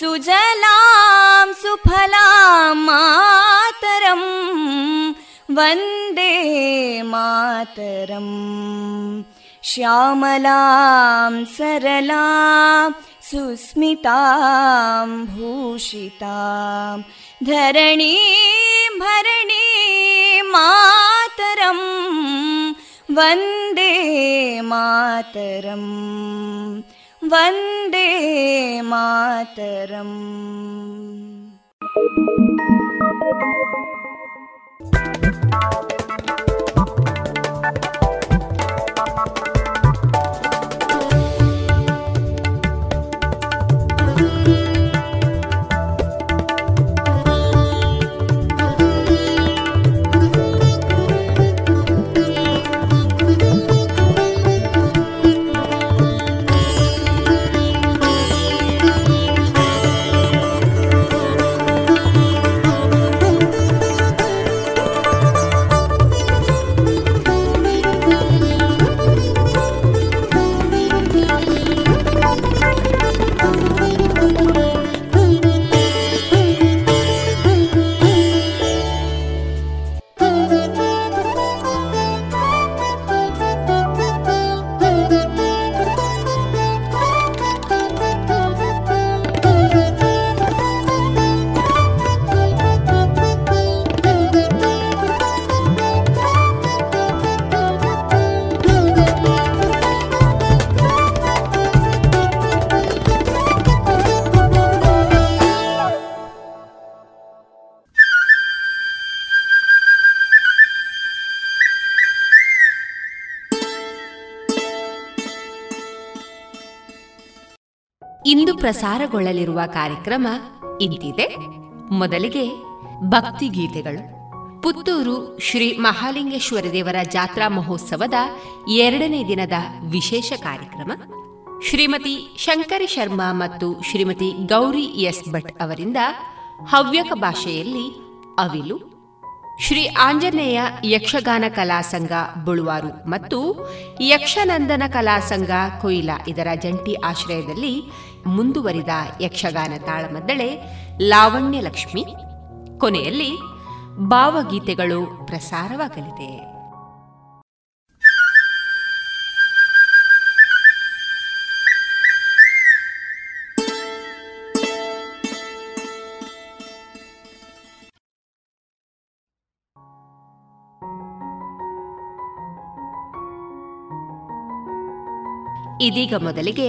ಸುಜಲಾಂ ಸುಫಲಾಂ ಮಾತರಂ ವಂದೇ ಮಾತರಂ. ಶ್ಯಾಮಲಾಂ ಸರಳಾಂ ಸುಸ್ಮಿತಾಂ ಭೂಷಿತಾಂ ಧರಣೀಂ ಭರಣೀಂ ಮಾತರಂ ವಂದೇ ಮಾತರಂ. ವಂದೇ ಮಾತರಂ. ಇಂದು ಪ್ರಸಾರಗೊಳ್ಳಲಿರುವ ಕಾರ್ಯಕ್ರಮ ಇಂತಿದೆ. ಮೊದಲಿಗೆ ಭಕ್ತಿಗೀತೆಗಳು. ಪುತ್ತೂರು ಶ್ರೀ ಮಹಾಲಿಂಗೇಶ್ವರ ದೇವರ ಜಾತ್ರಾ ಮಹೋತ್ಸವದ 2ನೇ ದಿನದ ವಿಶೇಷ ಕಾರ್ಯಕ್ರಮ. ಶ್ರೀಮತಿ ಶಂಕರಿ ಶರ್ಮಾ ಮತ್ತು ಶ್ರೀಮತಿ ಗೌರಿ ಎಸ್ ಭಟ್ ಅವರಿಂದ ಹವ್ಯಕ ಭಾಷೆಯಲ್ಲಿ ಅವಿಲು, ಶ್ರೀ ಆಂಜನೇಯ ಯಕ್ಷಗಾನ ಕಲಾಸಂಘ ಬುಳುವಾರು ಮತ್ತು ಯಕ್ಷನಂದನ ಕಲಾಸಂಘ ಕೊಯ್ಲಾ ಇದರ ಜಂಟಿ ಆಶ್ರಯದಲ್ಲಿ ಮುಂದುವರಿದ ಯಕ್ಷಗಾನ ತಾಳಮದ್ದಳೆ ಲಾವಣ್ಯ ಲಕ್ಷ್ಮಿ. ಕೊನೆಯಲ್ಲಿ ಭಾವಗೀತೆಗಳು ಪ್ರಸಾರವಾಗಲಿದೆ. ಇದೀಗ ಮೊದಲಿಗೆ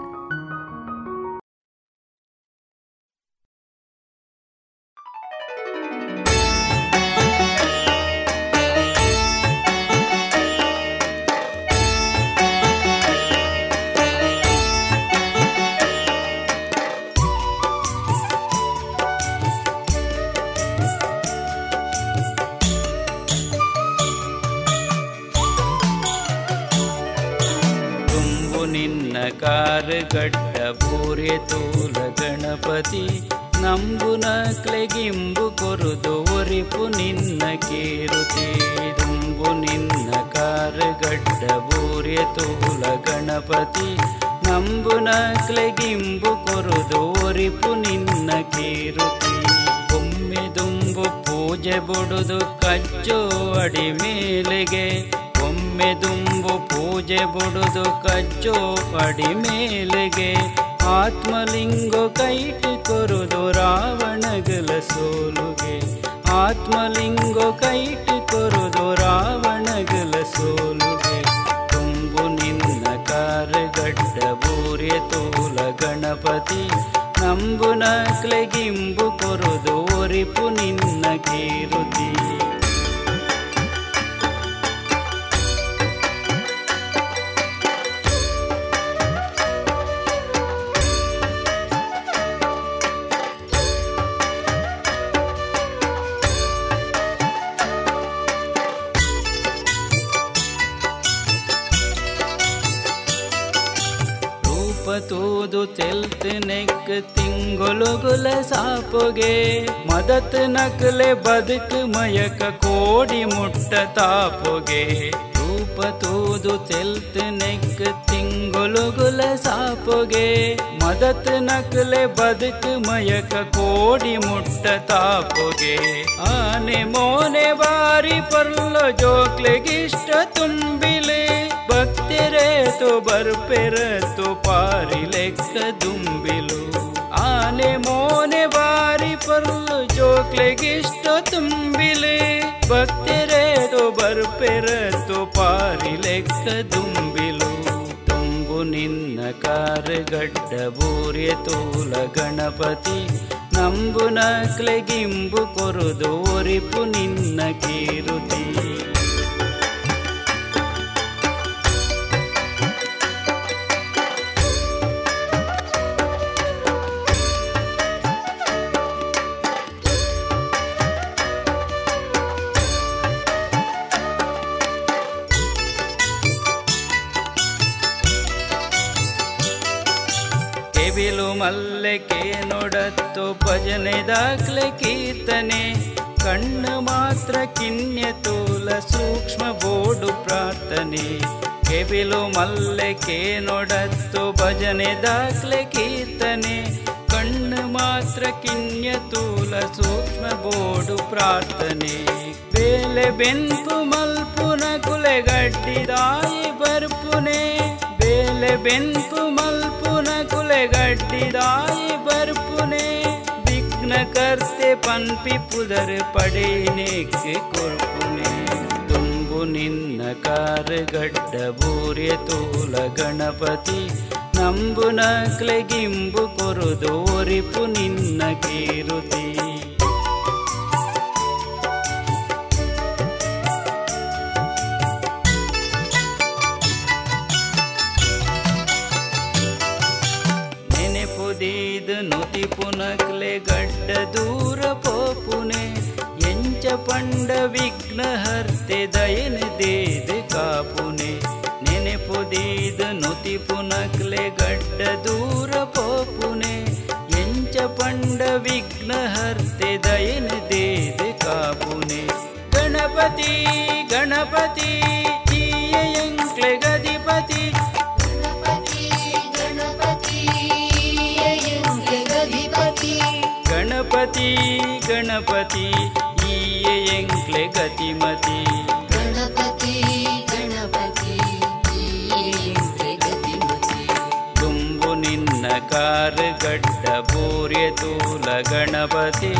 ಗಡ್ಡ ಪೂರೆ ತೋಲ ಗಣಪತಿ ನಂಬುನ ಕ್ಲೆಗಿಂಬು ಕೊರುದು ಒರಿಪು ನಿನ್ನ ಕೇರುತೆ ದುಂಬು ನಿನ್ನ ಕಾರ ಗಡ್ಡ ಪೂರೆ ತೋಲ ಗಣಪತಿ ನಂಬುನ ಕ್ಲೆಗಿಂಬು ಕೊರುದು ಒರಿಪು ನಿನ್ನ ಕೇರುತೆ ಒಮ್ಮೆ ದುಂಬು ಪೂಜೆ ಬುಡುದು ಕಚ್ಚು ಅಡಿ ಮೇಲೆಗೆ ಒಮ್ಮೆ ದುಂಬು ಪೂಜೆ ಬುಡುದು ಕಚ್ಚೋ ಪಡಿ ಮೇಲೆಗೆ ಆತ್ಮಲಿಂಗೋ ಕೈಟಿ ಕೊರುದು ರಾವಣಗಲ ಸೋಲುಗೆ ಆತ್ಮಲಿಂಗೋ ಕೈಟಿ ಕೊರುದು ರಾವಣಗಲ ಸೋಲುಗೆ ತುಂಬು ನಿನ್ನ ಕಾರ ಗಡ್ಡ ಬೂರೆ ತೋಲ ಗಣಪತಿ ನಂಬು ನಕ್ಲೆಗಿಂಬು ಕೊರುದು ಒರಿಪು ನಿನ್ನ ಕೀರುತಿ ತೆಲ್ತ್ ನೆಕ್ ತಿಂಗೊಲುಗುಲ ಸಾಪುಗೆ ಮದತ್ ನಕಲೆ ಬದುಕು ಮಯಕ ಕೋಡಿ ಮುಟ್ಟ ತಾಪುಗೆ ರೂಪ ತೂದು ತೆಲ್ತ್ ನೆಕ್ ತಿಂಗೊಲುಗುಲ ಸಾಪುಗೆ ಮದತ್ ನಕಲೆ ಬದುಕು ಮಯಕ ಕೋಡಿ ಮುಟ್ಟ ತಾಪುಗೆ ಆನೆ ಮೋನೆ ಬಾರಿ ಪರ್ಲು ಜೋಕ್ಲೆಗಿಷ್ಟ ತುಂಬಿಲೆ ಭಕ್ತಿರೇತು ಬರ್ಪೆರತು ಪಾರಿ ಲೆಕ್ಕ ದುಂಬಿಲು आने मोने बारी पर जोक्लेगिष्ट ತುಂಬಿಲೆ ಬತ್ತಿರೇದು ಬರ್ಪೆರತು ಪಾರಿ ಲೆಕ್ಕ ದುಂಬಿಲು ತುಂಬು ನಿನ್ನ ಕಾರಗಡ್ಡ ಬೂರ್ಯ ತೂಲ ಗಣಪತಿ ನಂಬು ನಕ್ಲೆಗಿಂಬು ಕೊರುದು ಒರಿಪು ನಿನ್ನ ಕೀರುತಿ ಮಲ್ಲಕೆ ನೋಡತ್ತು ಭಜನೆ ದಾಖಲೆ ಕೀರ್ತನೆ ಕಣ್ಣ ಮಾತ್ರ ಕಿನ್ಯ ತೂಲ ಸೂಕ್ಷ್ಮ ಬೋಡು ಪ್ರಾರ್ಥನೆ ಕೆವಿಲು ಮಲ್ಲಕೆ ನೋಡತ್ತು ಭಜನೆ ದಾಖಲೆ ಕೀರ್ತನೆ ಕಣ್ಣ ಮಾತ್ರ ಕಿನ್ಯ ತೂಲ ಸೂಕ್ಷ್ಮ ಬೋಡು ಪ್ರಾರ್ಥನೆ ಬೇಲೆ ಬೆಂಪು ಮಲ್ಪು ನಕುಲೆ ಗಡ್ಡಿದಾಯಿ ಬರ್ಪುನೆ ಬೇಲೆ ಬೆಂಪು ಮಲ್ಪು ನಕುಲೆ ಗಡ್ಡಿದಾಯಿ ಬರ್ಪುನೆ ವಿಘ್ನ ಕರ್ತೆ ಪನ್ಪಿ ಪುದರ್ ಪಡೇನೆಕ್ಕೆ ಕೊರ್ಪುನೆ ತುಂಬು ನಿನ್ನ ಕಾರಗಡ್ಡ ಬೂರ್ಯ ತೂಲ ಗಣಪತಿ ನಂಬು ನಕ್ಲೆಗಿಂಬು ಕೊರುದು ಒರಿಪು ನಿನ್ನ ಕೀರುತಿ ನುತಿ ಪುನಕ್ಲೆ ಗಡ್ಡ ದೂರ ಪೋಪುನೆ ಎಂಚ ಪಂಡ ವಿಘ್ನ ಹರ್ತೆ ದಯನ ದೇದ ಕಾಪುನೆ ನೆನೆಪುದೀದ ನುತಿ ಪುನಕ್ಲೆ ಗಡ್ಡ ದೂರ ಪೋಪುನೆ ಎಂಚ ಪಂಡ ವಿಘ್ನ ಹರ್ತೆ ದಯನ ದೇದ ಕಾಪುನೆ ಗಣಪತಿ ಗಣಪತಿ ಎಂಕ್ಲೆ ಗದಿಪತಿ ಗಣಪತಿ ಗಣಪತಿ ಈಯೆ ಎಂಕ್ಲೆ ಗತಿಮತಿ ಗಣಪತಿ ಗಣಪತಿ ಈಯೆ ಎಂಕ್ಲೆ ಗತಿಮತಿ ತುಂಬು ನಿನ್ನ ಕಾರಗಡ್ಡ ಬೂರ್ಯ ತೂಲ ಗಣಪತಿ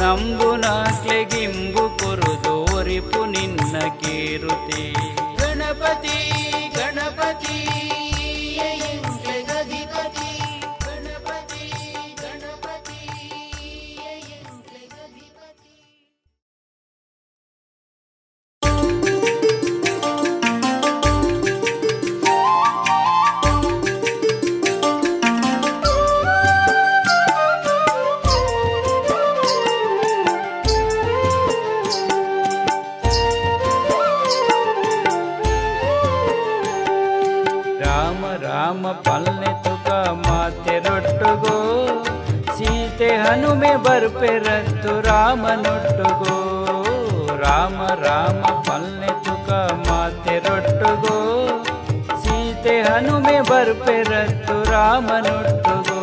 ನಂಬು ನಾಕ್ಲೆಗಿಂಬು ಕೊರುದು ಒರಿಪು ನಿನ್ನ ಕೀರುತಿ ಗಣಪತಿ ಗಣಪತಿ ಹನುಮೆ ಬರ್ಪೆರತ್ತು ರಾಮನೊಟ್ಟುಗೋ ರಾಮ ರಾಮ ಪಲ್ನೆ ತುಕ ಮಾತೆರೊಟ್ಟುಗೋ ಸೀತೆ ಹನುಮೆ ಬರ್ಪೆರತ್ತು ರಾಮನೊಟ್ಟುಗೋ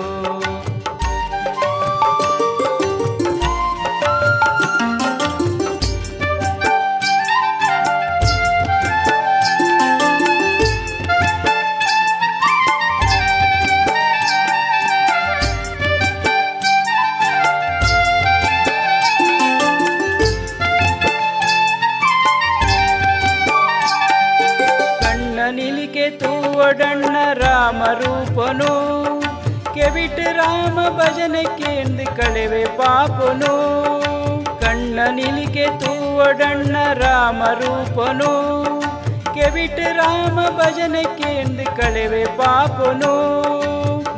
ಒಡಣ್ಣ ರಾಮ ರೂಪನು ಕೆವಿಟ ರಾಮ ಭಜನೆ ಕೇಂದ್ರ ಕಳೆವೆ ಪಾಪನು ಕಣ್ಣ ನಿಲಿಕೆ ತೂವಡಣ್ಣ ರಾಮ ರೂಪನು ಕೆವಿಟ ರಾಮ ಭಜನೆ ಕೇಂದ್ರ ಕಳೆವೆ ಪಾಪನು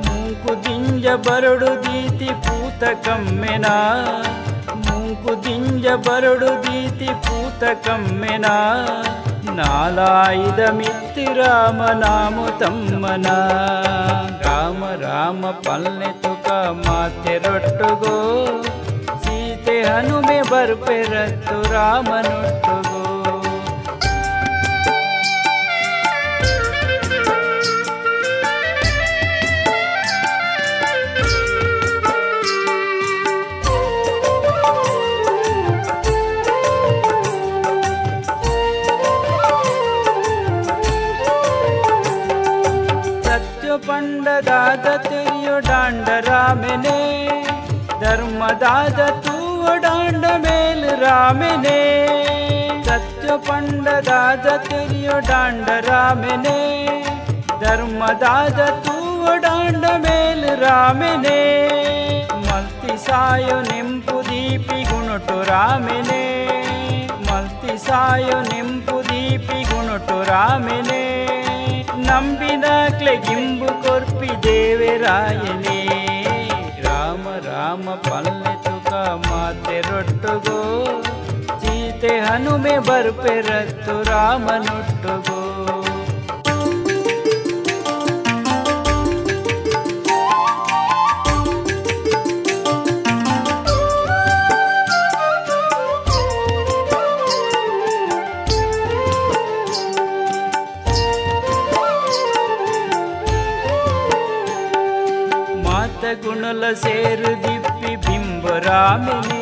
ಮೂಕು ದಿಂಜ ಬರಡು ದೀತಿ ಪೂತ ಕಮ್ಮೆನಾ ಮೂಕು ದಿಂಜ ಬರಡು ದೀತಿ ಪೂತ ಕಮ್ಮೆನಾ ನಾಲಾಯಿದ ಮಿತ್ತಿ ರಾಮ ನಾಮು ತಮ್ಮನ ರಾಮ ರಾಮ ಪಲ್ನೆ ತುಕ ಮಾತೆರೊಟ್ಟುಗೋ ಸೀತೆ ಹನುಮೆ ಬರ್ಪೆರತ್ತು ರಾಮನೊಟ್ಟುಗೋ तेरियो पंडदाद तेरियो डांडरा मैंने धर्मदाद तू डांड मेल रामने सत्य पंडदाद तेरियो डांडरा मैंने धर्मदाद तू डांड मेल रामने मल्ति सायो निंपु दीपि गुणुटु रामने मल्ति सायो निंपु दीपि गुणुटु रामने ನಂಬಿನಾಗ್ಲೆ ಗಿಂಬು ಕೊರ್ಪಿ ದೇವರಾಯನೇ ರಾಮ ರಾಮ ಪಲ್ಲೆ ತುಕ ಮಾತೆ ರೊಟ್ಟುಗೋ ಜೀತೆ ಹನುಮೆ ಬರ್ಪೆ ರತ್ತು ರಾಮನೊಟ್ಟುಗೋ ಗುಣಲ ಸೇರು ದಿಪ್ಪಿ ಬಿಂಬರಾಮನೆ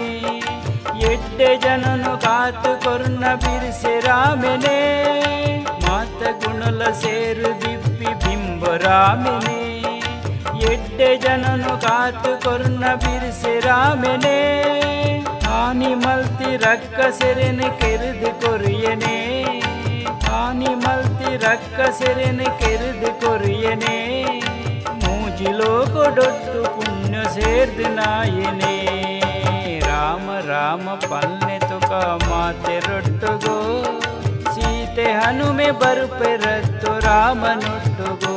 ಎಡ್ಡೆ ಜನನು ಕಾತು ಕೊರ್ನ ಬಿರ್ಸೆ ರಾಮನೆ ಮಾತ ಗುಣಲ ಸೇರು ದಿಪ್ಪಿ ಬಿಂಬರಾಮನೆ ಎಡ್ಡೆ ಜನನು ಕಾತು ಕೊರ್ನ ಬಿರ್ಸೆ ರಾಮನೆ ಹಾನಿ ಮಲ್ತಿ ರಕ್ಕ ಸೆರೆನೆ ಕೆರೆದು ಕೊರಿಯನೆ ಹಾನಿ ಮಲ್ತಿ ರಕ್ಕ ಸೆರೆನೆ ಕೆರೆದು ಕೊರಿಯನೆ ಲೋಕೊಡೊಟ್ಟು ಪುಣ್ಯ ಸೇರ್ದು ನಾಯನೇ ರಾಮ ರಾಮ ಪಲ್ನೆ ತುಕ ಮಾತೆ ರೊಟ್ಟುಗೋ ಸೀತೆ ಹನುಮೆ ಬರುಪೆ ರತ್ತು ರಾಮನೊಟ್ಟುಗೋ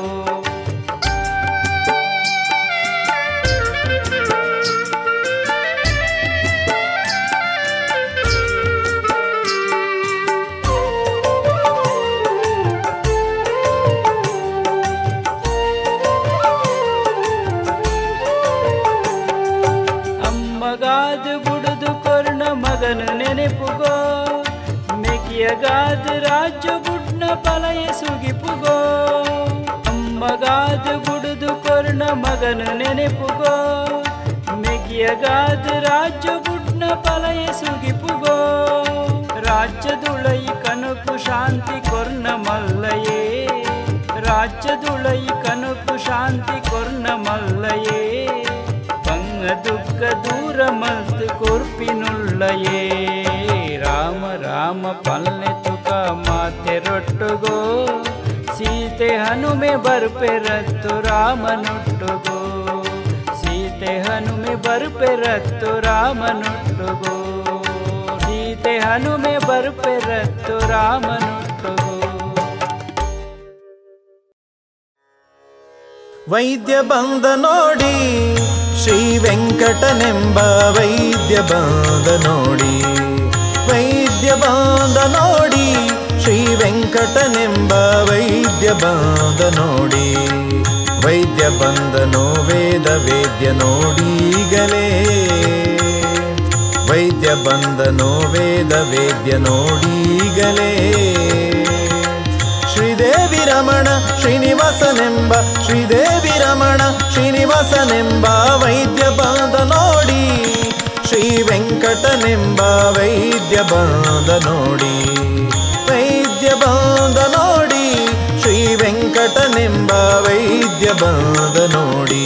ನೆನೆಪುಗೋ ಮೆಗಿಯಗಾದ ರಾಜ್ಯ ಬುಡ್ನ ಪಲಯ ಸುಗಿಪುಗೋ ಅಮ್ಮಗಾದ ಬುಡದು ಕೊರ್ಣ ಮಗನ ನೆನೆಪುಗೋ ಮೆಗಿಯಗಾದ ರಾಜ್ಯ ಬುಡ್ನ ಪಲಯ ಸುಗಿಪುಗೋ ರಾಜ್ಯದುಳೈ ಕನಕು ಶಾಂತಿ ಕೊರ್ಣ ಮಲ್ಲಯೇ ರಾಜ್ಯದುಳೈ ಕನಕು ಶಾಂತಿ ಕೊರ್ಣ ಮಲ್ಲಯೇ ದುಃಖ ದೂರ ಮಲ್ತು ಕೊರ್ಪಿನುಳ್ಳಯೇ ರಾಮ ರಾಮ ಪಲ್ನೆ ತುಕ ಮಾತೆ ರೊಟ್ಟುಗೋ ಸೀತೆ ಹನುಮೆ ಬರ್ಪೆರತ್ತು ರಾಮನೊಟ್ಟುಗೋ ಸೀತೆ ಹನುಮೆ ಬರ್ಪೆರತ್ತು ರಾಮನೊಟ್ಟುಗೋ ಸೀತೆ ಹನುಮೆ ಬರ್ಪೆರತ್ತು ರಾಮನೊಟ್ಟುಗೋ. ವೈದ್ಯ ಬಂದ ನೋಡಿ ಶ್ರೀ ವೆಂಕಟನೆಂಬ ವೈದ್ಯ ಬಂದ ನೋಡಿ ವೈದ್ಯ ಬಂದ ನೋಡಿ ಶ್ರೀ ವೆಂಕಟನೆಂಬ ವೈದ್ಯ ಬಂದ ನೋಡಿ ವೈದ್ಯ ಬಂದನೋ ವೇದ ವೇದ್ಯ ನೋಡೀಗಲೇ ವೈದ್ಯ ಬಂದನೋ ವೇದ ವೇದ್ಯ ನೋಡೀಗಲೇ ಶ್ರೀದೇವಿ ರಮಣ ಶ್ರೀನಿವಾಸನೆಂಬ ಶ್ರೀದೇವಿ ರಮಣ ಶ್ರೀನಿವಾಸನೆಂಬ ವೈದ್ಯ ಬಂದ ನೋಡಿ ಶ್ರೀ ವೆಂಕಟನೆಂಬ ವೈದ್ಯ ಬಂದ ನೋಡಿ ವೈದ್ಯ ಬಂದ ನೋಡಿ ಶ್ರೀ ವೆಂಕಟನೆಂಬ ವೈದ್ಯ ಬಂದ ನೋಡಿ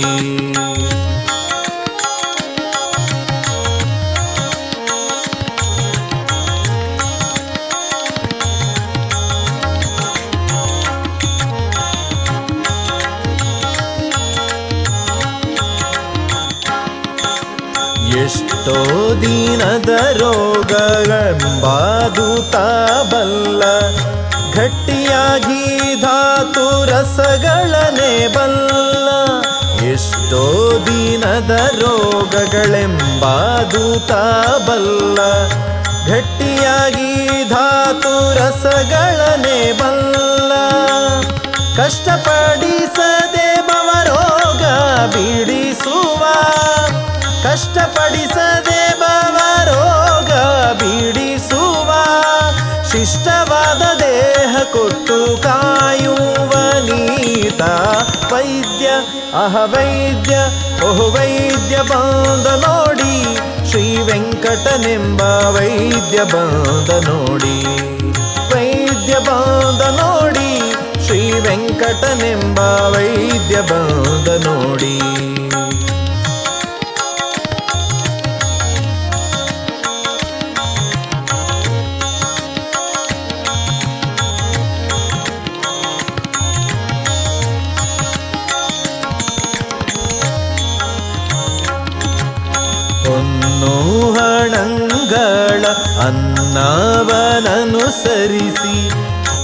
ಎಷ್ಟೋ ದೀನದ ರೋಗಗಳೆಂಬಾದೂತ ಬಲ್ಲ ಗಟ್ಟಿಯಾಗಿ ಧಾತು ರಸಗಳನೆ ಬಲ್ಲ ಎಷ್ಟೋ ದೀನದ ರೋಗಗಳೆಂಬಾದೂತ ಬಲ್ಲ ಗಟ್ಟಿಯಾಗಿ ಧಾತು ರಸಗಳನೆ ಬಲ್ಲ ಕಷ್ಟಪಡಿಸದೆ ಬವರೋಗ ಬಿಡಿಸುವ ಕಷ್ಟಪಡಿಸದೆ ಬವರೋಗ ಬಿಡಿಸುವ ಶಿಷ್ಟವಾದ ದೇಹ ಕೊಟ್ಟು ಕಾಯುವ ನೀತ ವೈದ್ಯ ಅಹ ವೈದ್ಯ ಓಹೋ ವೈದ್ಯ ಬಂದ ನೋಡಿ ಶ್ರೀ ವೆಂಕಟನೆಂಬ ವೈದ್ಯ ಬಂದ ನೋಡಿ ವೈದ್ಯ ಬಂದ ನೋಡಿ ಶ್ರೀ ವೆಂಕಟನೆಂಬ ವೈದ್ಯ ಅನ್ನೋಹಣಂಗಳ ಅನ್ನವನನುಸರಿಸಿ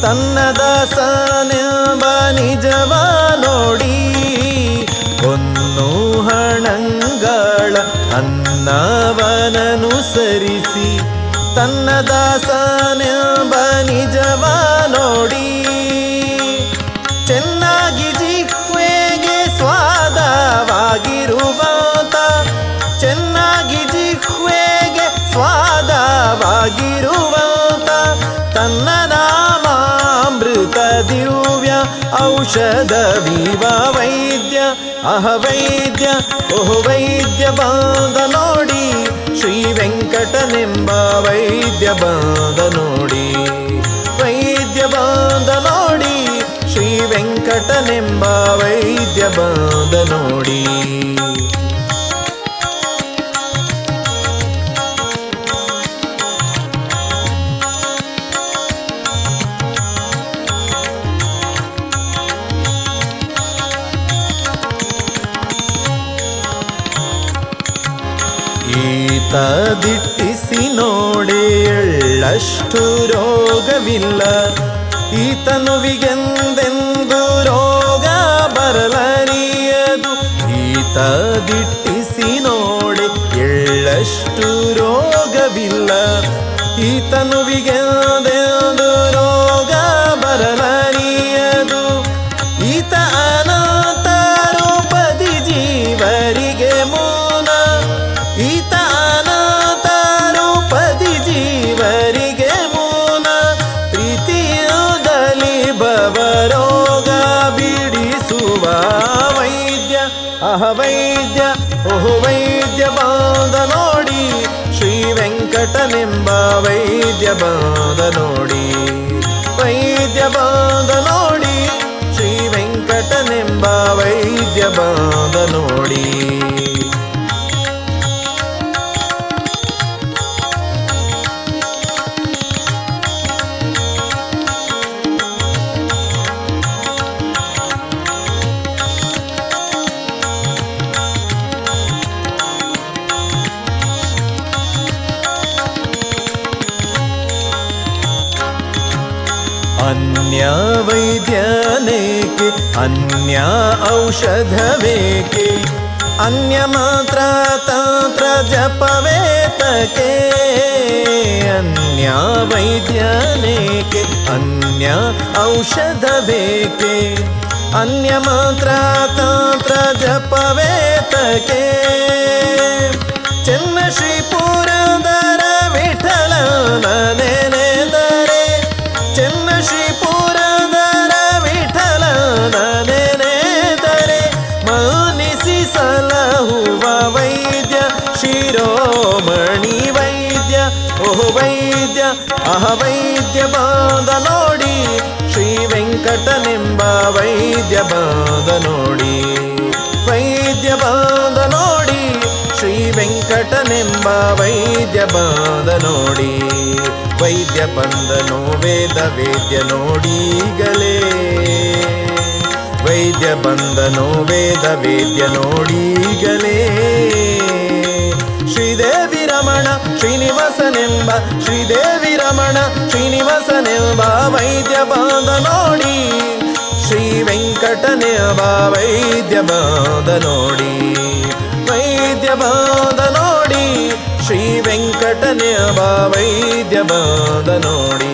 ತನ್ನದಾಸನೆಂಬ ನಿಜವ ನೋಡಿ ಅನ್ನೋಹಣಂಗಳ ಅನ್ನವನನುಸರಿಸಿ ತನ್ನದಾಸನೆಂಬ ನಿಜವ ನೋಡಿ ಚೆನ್ನಾಗಿ ಜಿಹ್ವೆಗೆ ಸ್ವಾದವಾಗಿರುವಂತ ಚೆನ್ನಾಗಿ ಜಿಹ್ವೆಗೆ ಸ್ವಾದವಾಗಿರುವಂತ ತನ್ನ ನಾಮಾಮೃತ ದಿವ್ಯ ಔಷಧ ವಿವ ವೈದ್ಯ ಅಹವೈದ್ಯ ಓಹೋ ವೈದ್ಯ ಬಂದ ನೋಡಿ ಶ್ರೀ ವೆಂಕಟನೆಂಬ ವೈದ್ಯ ಬಂದ ನೋಡಿ ವೈದ್ಯ ಬಂದ ನೋಡಿ ಶ್ರೀ ವೆಂಕಟನೆಂಬ ವೈದ್ಯ ಬಂದ ನೋಡಿ ದಿಟ್ಟಿಸಿ ನೋಡೆ ಎಳ್ಳಷ್ಟು ರೋಗವಿಲ್ಲ ಈತನುವಿಗೆಂದೆಂದು ರೋಗ ಬರಲಾರಿಯದು ಈತ ದಿಟ್ಟಿಸಿ ನೋಡೆ ಎಳ್ಳಷ್ಟು ರೋಗವಿಲ್ಲ ಈತನುವಿಗೆಂದೆಂದು ರೋಗ ಬರಲಾರಿಯದು ಈತ ಅನಾಥ ರೂಪದಿ ಜೀವರಿಗೆ ಮೂಲ ಈತ ವೈದ್ಯ ಓಹೋ ವೈದ್ಯ ಬಂದ ನೋಡಿ ಶ್ರೀ ವೆಂಕಟನೆಂಬ ವೈದ್ಯ ಬಂದ ನೋಡಿ ವೈದ್ಯ ಬಂದ ನೋಡಿ ಶ್ರೀ ವೆಂಕಟನೆಂಬ ವೈದ್ಯ ಬಂದ ನೋಡಿ ಅನ್ಯ ವೈದ್ಯನೇಕೆ ಅನ್ಯ ಔಷಧವೇಕೆ ಅನ್ಯ ಮಾತ್ರ ತಂತ್ರ ಜಪವೇತಕೆ ಅನ್ಯ ವೈದ್ಯನೇಕೆ ಅನ್ಯ ಔಷಧವೇಕೆ ಅನ್ಯ ಮಾತ್ರ ತಂತ್ರ ಜಪವೇತಕೆ ಚೆನ್ನ ಶ್ರೀ ಪುರಂದರ ವಿಠಲನೆನೆದರೆ ಚೆನ್ನ ಶ್ರೀ ಪುರಂದರ ವಿಠಲನೆನೆದರೆ ಮಾನಿಸಿ ಸಲಹುವ ವೈದ್ಯ ಶಿರೋಮಣಿ ವೈದ್ಯ ಓಹೋ ವೈದ್ಯ ಅಹ ವೈದ್ಯ ಬಂದ ನೋಡಿ ಶ್ರೀ ವೆಂಕಟನೆಂಬ ವೈದ್ಯ ಬಂದ ನೋಡಿ ವೈದ್ಯ ಬಂದ ನೋಡಿ ಶ್ರೀ ವೆಂಕಟನೆಂಬ ವೈದ್ಯ ಬಂದ ನೋಡಿ ವೈದ್ಯ ಬಂದನೋ ವೇದ ವೇದ್ಯ ನೋಡೀಗಲೇ ವೈದ್ಯ ಬಂದನೋ ವೇದ ವೇದ್ಯ ನೋಡೀಗಲೇ ಶ್ರೀದೇವಿ ರಮಣ ಶ್ರೀನಿವಾಸನೆಂಬ ಶ್ರೀದೇವಿ ರಮಣ ಶ್ರೀನಿವಾಸನೆಂಬ ವೈದ್ಯ ಬಂದ ನೋಡಿ ಶ್ರೀ ವೆಂಕಟನೆಂಬ ವೈದ್ಯ ಬಂದ ನೋಡಿ ವೈದ್ಯ ಬಂದ ನೋಡಿ ಶ್ರೀ ವೆಂಕಟನೆಂಬ ವೈದ್ಯ ಬಂದ ನೋಡಿ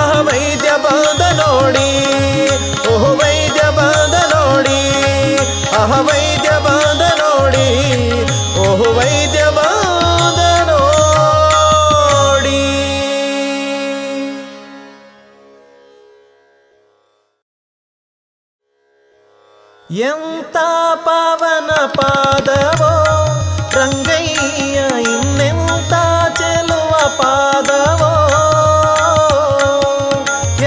ಅಹ ವೈದ್ಯ ಬಂದ ನೋಡಿ ಓಹೋ ವೈದ್ಯ ಬಂದ ನೋಡಿ ಅಹ ವೈದ್ಯ ಬಂದ ನೋಡಿ ಓಹೋ ವೈದ್ಯ ಬಂದ ನೋಡಿ. ಎಂತ ಪಾವನ ಪಾದವೋ ರಂಗಯ್ಯ ಇನ್ನೆಂತ ಚೆಲುವ ಪಾದವೋ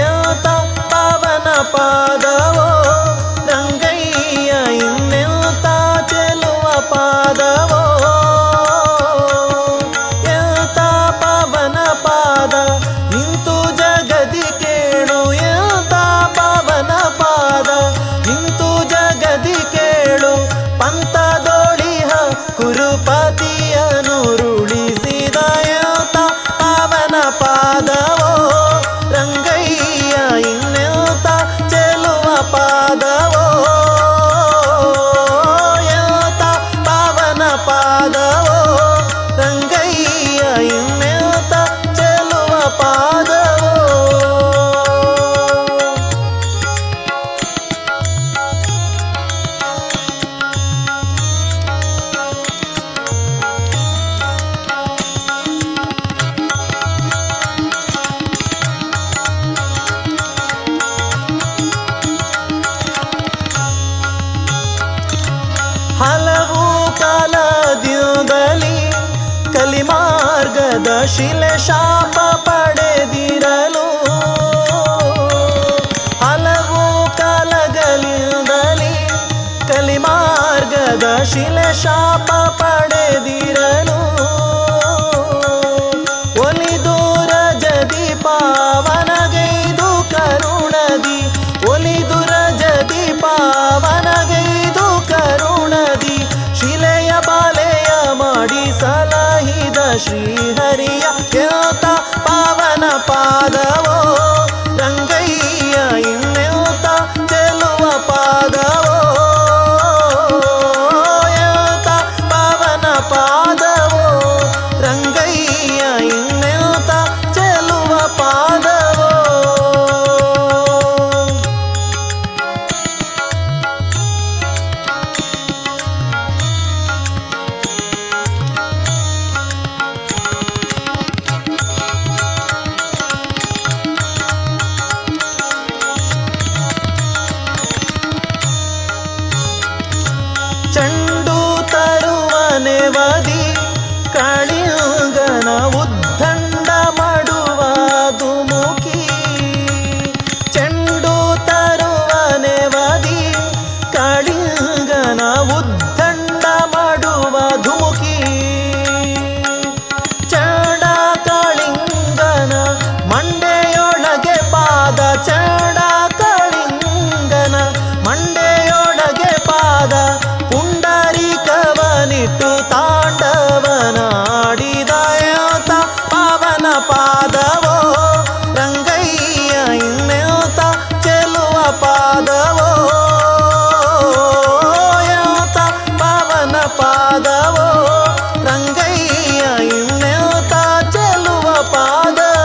ಎಂತ ಪಾವನ ಪಾದವೋ ರಂಗಯ್ಯ ಇನ್ನೆಂತ ಚೆಲುವ ಪಾದವೋ ಎಂತ ಪಾವನ ಪಾದ ಇಂತು ಜಗದಿ ಕೇಳು ಎಂತ ಪಾವನ ಪಾದ ಇಂತು ಜಗದಿ ಕೇಳು ಪಂತ ಕುರುಪತಿಯನೂರು ಮಾರ್ಗದ ಶಿಲೆ ಶಾಪ ಪಡೆದಿರಲು ಹಲವು ಕಾಲಗಳಿಂದಲೇ ಕಲಿಮಾರ್ಗದ ಶಿಲೆ ಶಾಪ ಪಡೆದಿರಲು ಒಲಿದು ರಜದಿ ಪಾವನಗೈದು ಕರುಣದಿ ಒಲಿದು ರಜದಿ ಪಾವನಗೈದು ಕರುಣದಿ ಶಿಲೆಯ ಬಾಲೆಯ ಮಾಡಿ ಸಲಹಿದ ಶ್ರೀಹರಿಯ ಖ್ಯಾತ ಪಾವನ ಪಾದವೋ ರಂಗಯ್ಯ ಇನ್ನೆಂತ ಚೆಲ್ಲುವ ಪಾದವೋ ಯಾತ ಪಾವನ ಪಾದವೋ ರಂಗಯ್ಯ ಇನ್ನೆಂತ ಚೆಲ್ಲುವ ಪಾದವೋ ಚಂಡು ತರುವನೆವದಿ ಕಳಿಯುಗನ ಉದ್ದಂಡ ಮಾಡುವ ದುಮುಖಿ ಚಂಡು ತರುವನೆವದಿ ಕಳಿಯುಗನ ಉದ್ದಂಡ ಮಾಡುವ ಧುಮುಖಿ ಚಂಡ ಕಳಿಂಗನ ಮಂಡೆಯೊಳಗೆ ಪಾದ ಚಂಡ ಕಳಿಂಗನ ಮಂಡೆಯೊಳಗೆ ಪಾದ ಕವನಿಟ್ಟು ತಾಂಡವನಾಡಿದ ಯಾತ ಪಾವನ ಪಾದವೋ ರಂಗಯ್ಯ ಇನ್ನೆಂತ ಚೆಲ್ಲುವ ಪಾದವೋ ಯಾತ ಪಾವನ ಪಾದವೋ ರಂಗಯ್ಯ ಇನ್ನೆಂತ ಚೆಲ್ಲುವ ಪಾದವೋ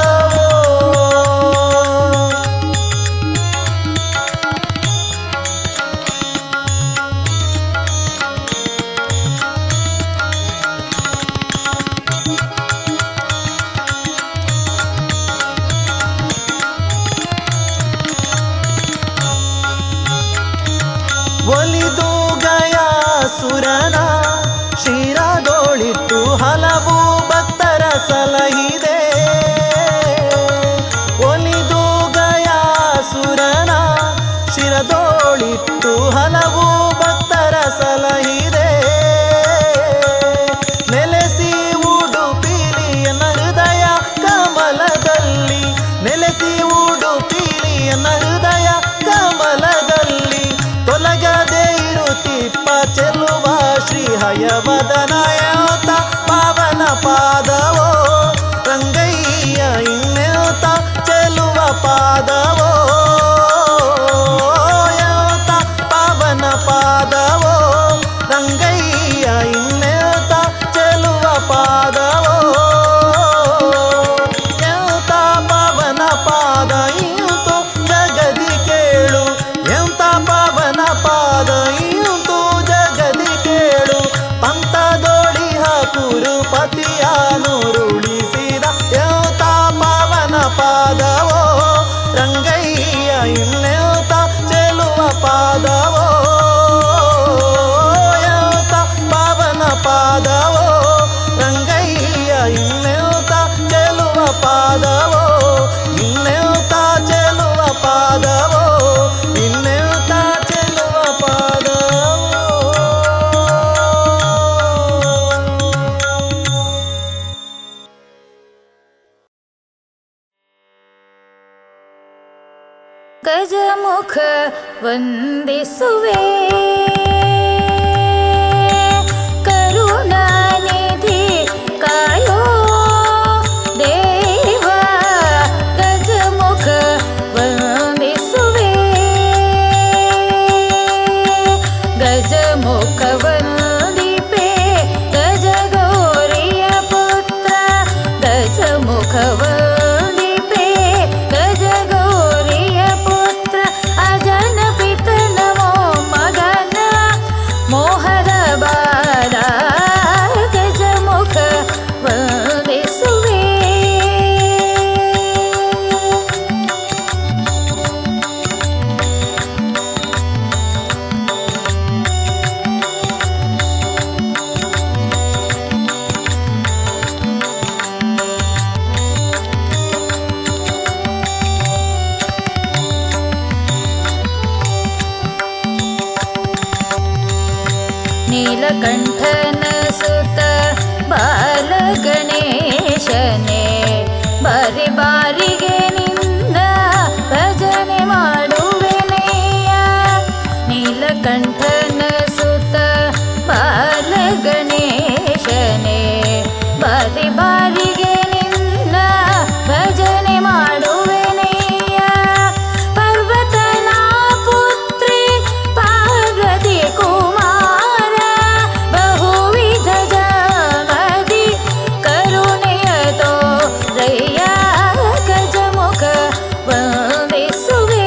ಒಲಿದು ಗಯಾಸುರನ ಶಿರದೋಳಿಟ್ಟು ಹಲವು ಭಕ್ತರ ಸಲಹಿದೆ ಒಲಿದು ಗಯಾಸುರನ ಶಿರದೋಳಿಟ್ಟು ಹಲವು ಭಕ್ತರ ಸಲಹಿದೆ ನೆಲೆಸಿ ಉಡುಪಿಲಿಯ ಹೃದಯ ಕಮಲದಲ್ಲಿ ನೆಲೆಸಿ ಉಡುಪಿಲಿಯ ಹೃದಯ ಕಮಲದಲ್ಲಿ ತೊಲಗದೆ ಇರುತ್ತಿಪ್ಪ ಚೆಲ್ಲುವ ಶ್ರೀ ಹಯವದನಯತ ಪಾವನ ಪಾದವೋ ರಂಗಯ್ಯ ಇನ್ನೆಂತ ಚೆಲ್ಲುವ ಪಾದವೋ ಯಾತ ಪಾವನ ಪಾದವೋ ರಂಗಯ್ಯ ಇನ್ನೆಂತ ಚೆಲ್ಲುವ ಪಾದವೋ ಯಾತ ಪಾವನ ಪಾದ ಇಂತು ಜಗದಿ ಕೇಳು ಎಂತ ಪಾವನ ಪಾದ ಇಂತು ಜಗದಿ ಕೇಳು ಪಂಥದೋಳಿ ಹಾಕುರು ಪತಿಯಾನುರುಳಿಸಿದ ಎಂತ ಪಾವನ ಪಾದವೋ ರಂಗಯ್ಯ ಇನ್ನೆಂತ ಚೆಲ್ಲುವ ಪಾದವೋ ಎಂತ ಪಾವನ ಪಾದವೋ ರಂಗಯ್ಯ ಇನ್ನೆಂತ ಚೆಲ್ಲುವ ಪಾದವೋ ಇನ್ನೆಂತ ಚೆಲ್ಲುವ ಪಾದವೋ ಇನ್ನೆಂತ ಚೆಲ್ಲುವ ಪಾದವೋ. ಗಜಮುಖ ವಂದಿಸುವೆ ಗಜ ಗೌರಿಯ ಪುತ್ರ ಅಜನಪಿತ ನಮೋ ಮಗ ನೀಲಕಂಠನ ಸುತ ಬಾಲಗಣೇಶನೇ, ಬಾರಿ ಬಾರಿಗೆ ನಿನ್ನ ಭಜನೆ ಮಾಡುವೆನೆಯ. ನೀಲಕಂಠನ ಸುತ ಬಾಲಗಣೇಶನೇ, ಬಾರಿ ಬಾರಿಗೆ ನಿನ್ನ ಭಜನೆ ಮಾಡುವೆನೆಯ. ಪರ್ವತನ ಪುತ್ರಿ ಪಾರ್ವತಿ ಕುಮಾರ, ಬಹುವಿಧ ಜಾಮದಿ ಕರುಣೆಯ ತೋರಯ್ಯ. ಗಜಮುಖ ವಂದಿಸುವೆ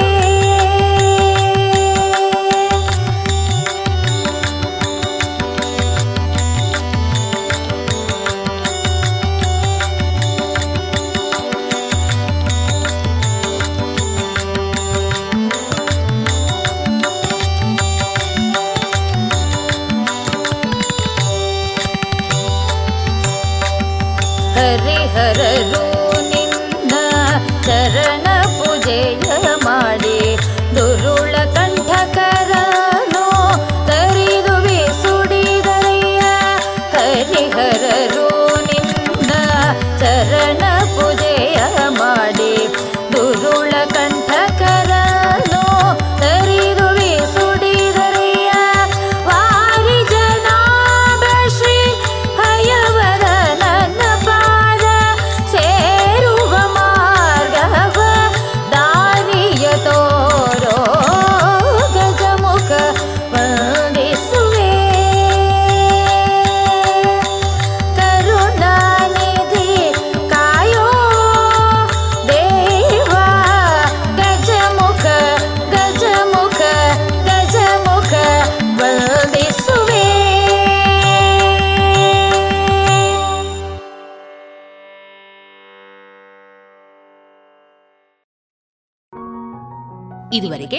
ಹರಿಹರರು ನಿನ್ನ ಚರಣ ಪೂಜೆಯ ಮಾಡಿ, ದುರುಳ ಕಂಠಕರನು ತರಿದುವೆ ಸುಡಿದರೆಯ. ಹರಿಹರರು ನಿನ್ನ ಚರಣ ಪೂಜೆಯ ಮಾಡಿ, ದುರುಳ ಕಂಠಕರನು ತರಿದುವೆ ಸುಡಿದರೆಯ. ವಾರಿ ಜನಾಭ ಶ್ರೀ ಹಯವರ ನನ್ನ ಪಾದ, ಸೇರುವ ಮಾರ್ಗವ ದಾರಿಯ ತೋರೋ. ಗಜಮುಖ ವಂದಿಸುವೆ ಕರುಣಾನಿಧಿ ಕಾಯೋ ದೇವಾ. ಗಜಮುಖ ಗಜಮುಖ ಗಜಮುಖ ವಂದಿಸುವೆ. ಇದುವರೆಗೆ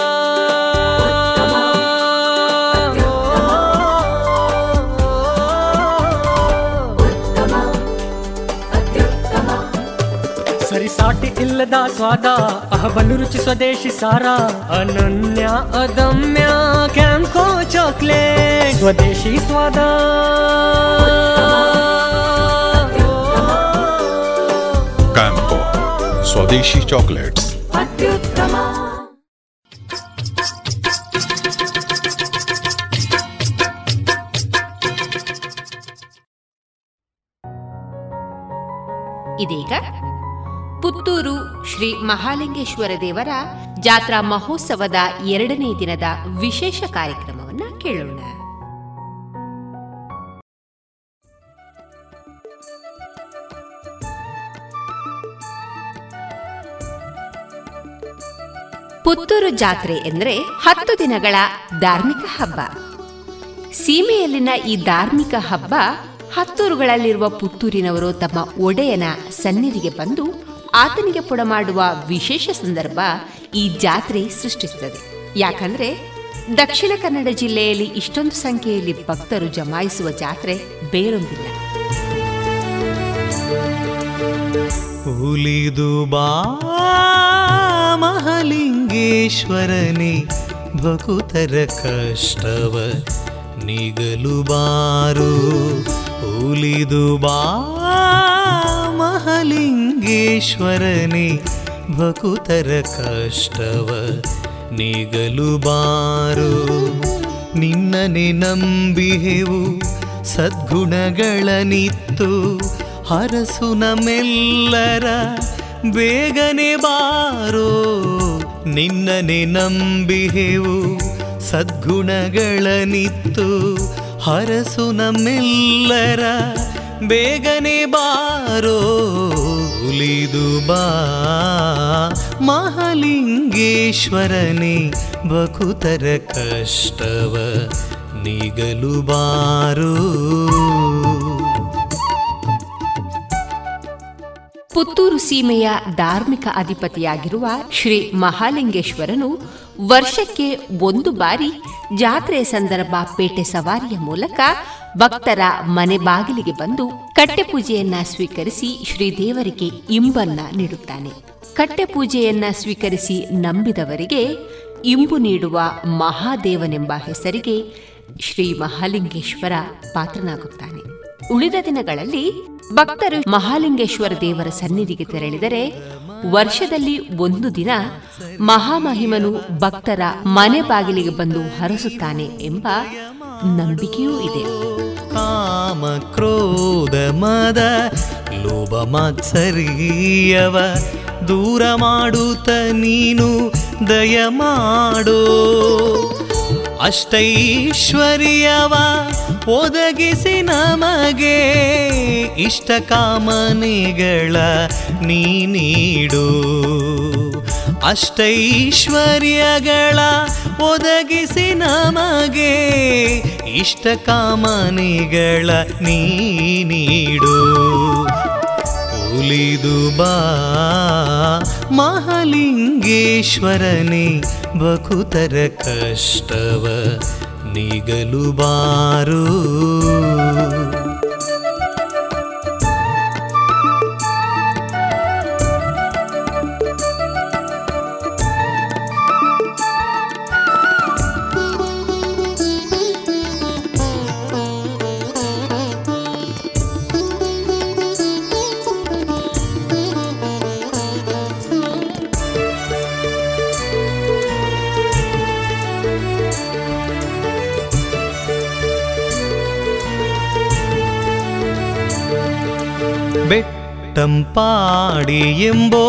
ಸಾಟಿ ಇಲ್ಲದ ಸ್ವಾದ, ಅಹಬಲು ರುಚಿ ಸ್ವದೇಶಿ ಸಾರ, ಅನನ್ಯ ಅದಮ್ಯ ಕ್ಯಾಂಕೋ ಚಾಕ್ಲೇಟ್ ಸ್ವದೇಶಿ ಸ್ವಾದ. ಕ್ಯಾಂಕೋ ಸ್ವದೇಶಿ ಚಾಕ್ಲೇಟ್ಸ್ ಅತ್ಯುತ್ತಮ. ಇದೀಗ ಪುತ್ತೂರು ಶ್ರೀ ಮಹಾಲಿಂಗೇಶ್ವರ ದೇವರ ಜಾತ್ರಾ ಮಹೋತ್ಸವದ 2ನೇ ದಿನದ ವಿಶೇಷ ಕಾರ್ಯಕ್ರಮವನ್ನು ಕೇಳೋಣ. ಪುತ್ತೂರು ಜಾತ್ರೆ ಎಂದರೆ 10 ದಿನಗಳ ಧಾರ್ಮಿಕ ಹಬ್ಬ. ಸೀಮೆಯಲ್ಲಿನ ಈ ಧಾರ್ಮಿಕ ಹಬ್ಬ ಹತ್ತೂರುಗಳಲ್ಲಿರುವ ಪುತ್ತೂರಿನವರು ತಮ್ಮ ಒಡೆಯನ ಸನ್ನಿಧಿಗೆ ಬಂದು ಆತನಿಗೆ ಪುಡಮಾಡುವ ವಿಶೇಷ ಸಂದರ್ಭ ಈ ಜಾತ್ರೆ ಸೃಷ್ಟಿಸುತ್ತದೆ. ಯಾಕಂದ್ರೆ ದಕ್ಷಿಣ ಕನ್ನಡ ಜಿಲ್ಲೆಯಲ್ಲಿ ಇಷ್ಟೊಂದು ಸಂಖ್ಯೆಯಲ್ಲಿ ಭಕ್ತರು ಜಮಾಯಿಸುವ ಜಾತ್ರೆ ಬೇರೊಂದಿಲ್ಲ. ಉಲಿದು ಬಾ ಮಹಾಲಿಂಗೇಶ್ವರನೇ, ಭಕುತರ ಕಷ್ಟವ ನೀಗಲು ಬಾರು. ಉಲಿದು ಬಾ ಮಹಾಲಿಂಗೇಶ್ವರನೇ, ಭಕುತರ ಕಷ್ಟವ ನೀಗಲು ಬಾರು. ನಿನ್ನನೆ ನಂಬಿಹೆವು ಸದ್ಗುಣಗಳನಿತ್ತು, ಹರಸು ನಮ್ಮೆಲ್ಲರ ಬೇಗನೆ ಬಾರೋ. ನಿನ್ನನೆ ನಂಬಿಹೆವು ಸದ್ಗುಣಗಳನಿತ್ತು, ಹರಸು ನಮ್ಮೆಲ್ಲರ ಬೇಗನೆ ಬಾರೋ. ಉಲಿದು ಬಾ ಮಹಾಲಿಂಗೇಶ್ವರನೇ, ಭಕುತರ ಕಷ್ಟವ ನೀಗಲು ಬಾರೋ. ಪುತ್ತೂರು ಸೀಮೆಯ ಧಾರ್ಮಿಕ ಅಧಿಪತಿಯಾಗಿರುವ ಶ್ರೀ ಮಹಾಲಿಂಗೇಶ್ವರನು ವರ್ಷಕ್ಕೆ ಒಂದು ಬಾರಿ ಜಾತ್ರೆಯ ಸಂದರ್ಭ ಪೇಟೆ ಸವಾರಿಯ ಮೂಲಕ ಭಕ್ತರ ಮನೆ ಬಾಗಿಲಿಗೆ ಬಂದು ಕಟ್ಟೆಪೂಜೆಯನ್ನ ಸ್ವೀಕರಿಸಿ ಶ್ರೀದೇವರಿಗೆ ಇಂಬನ್ನ ನೀಡುತ್ತಾನೆ. ಕಟ್ಟೆಪೂಜೆಯನ್ನ ಸ್ವೀಕರಿಸಿ ನಂಬಿದವರಿಗೆ ಇಂಬು ನೀಡುವ ಮಹಾದೇವನೆಂಬ ಹೆಸರಿಗೆ ಶ್ರೀ ಮಹಾಲಿಂಗೇಶ್ವರ ಪಾತ್ರನಾಗುತ್ತಾನೆ. ಉಳಿದ ದಿನಗಳಲ್ಲಿ ಭಕ್ತರು ಮಹಾಲಿಂಗೇಶ್ವರ ದೇವರ ಸನ್ನಿಧಿಗೆ ತೆರಳಿದರೆ ವರ್ಷದಲ್ಲಿ ಒಂದು ದಿನ ಮಹಾಮಹಿಮನು ಭಕ್ತರ ಮನೆ ಬಾಗಿಲಿಗೆ ಬಂದು ಹರಸುತ್ತಾನೆ ಎಂಬ ನಂಬಿಕೆಯೂ ಇದೆ. ಕಾಮ ಕ್ರೋಧ ಮದ ಲೋಭ ಮಾತ್ಸರ್ಯವ ದೂರ ಮಾಡುತ್ತ ನೀನು ದಯ ಮಾಡೋ, ಅಷ್ಟೈಶ್ವರ್ಯವ ಒದಗಿಸಿ ನಮಗೆ ಇಷ್ಟ ಕಾಮನೆಗಳ ನೀ ನೀಡು, ಅಷ್ಟೈಶ್ವರ್ಯಗಳ ಒದಗಿಸಿ ನಮಗೆ ಇಷ್ಟ ಕಾಮನೆಗಳ ನೀ ನೀಡು. ಉಲಿದು ಬಾ ಮಹಾಲಿಂಗೇಶ್ವರನೇ ಬಕುತರ ಕಷ್ಟವ ನೀಗಲು ಬಾರೋ. ತಂಪಾಡಿ ಎಂಬೋ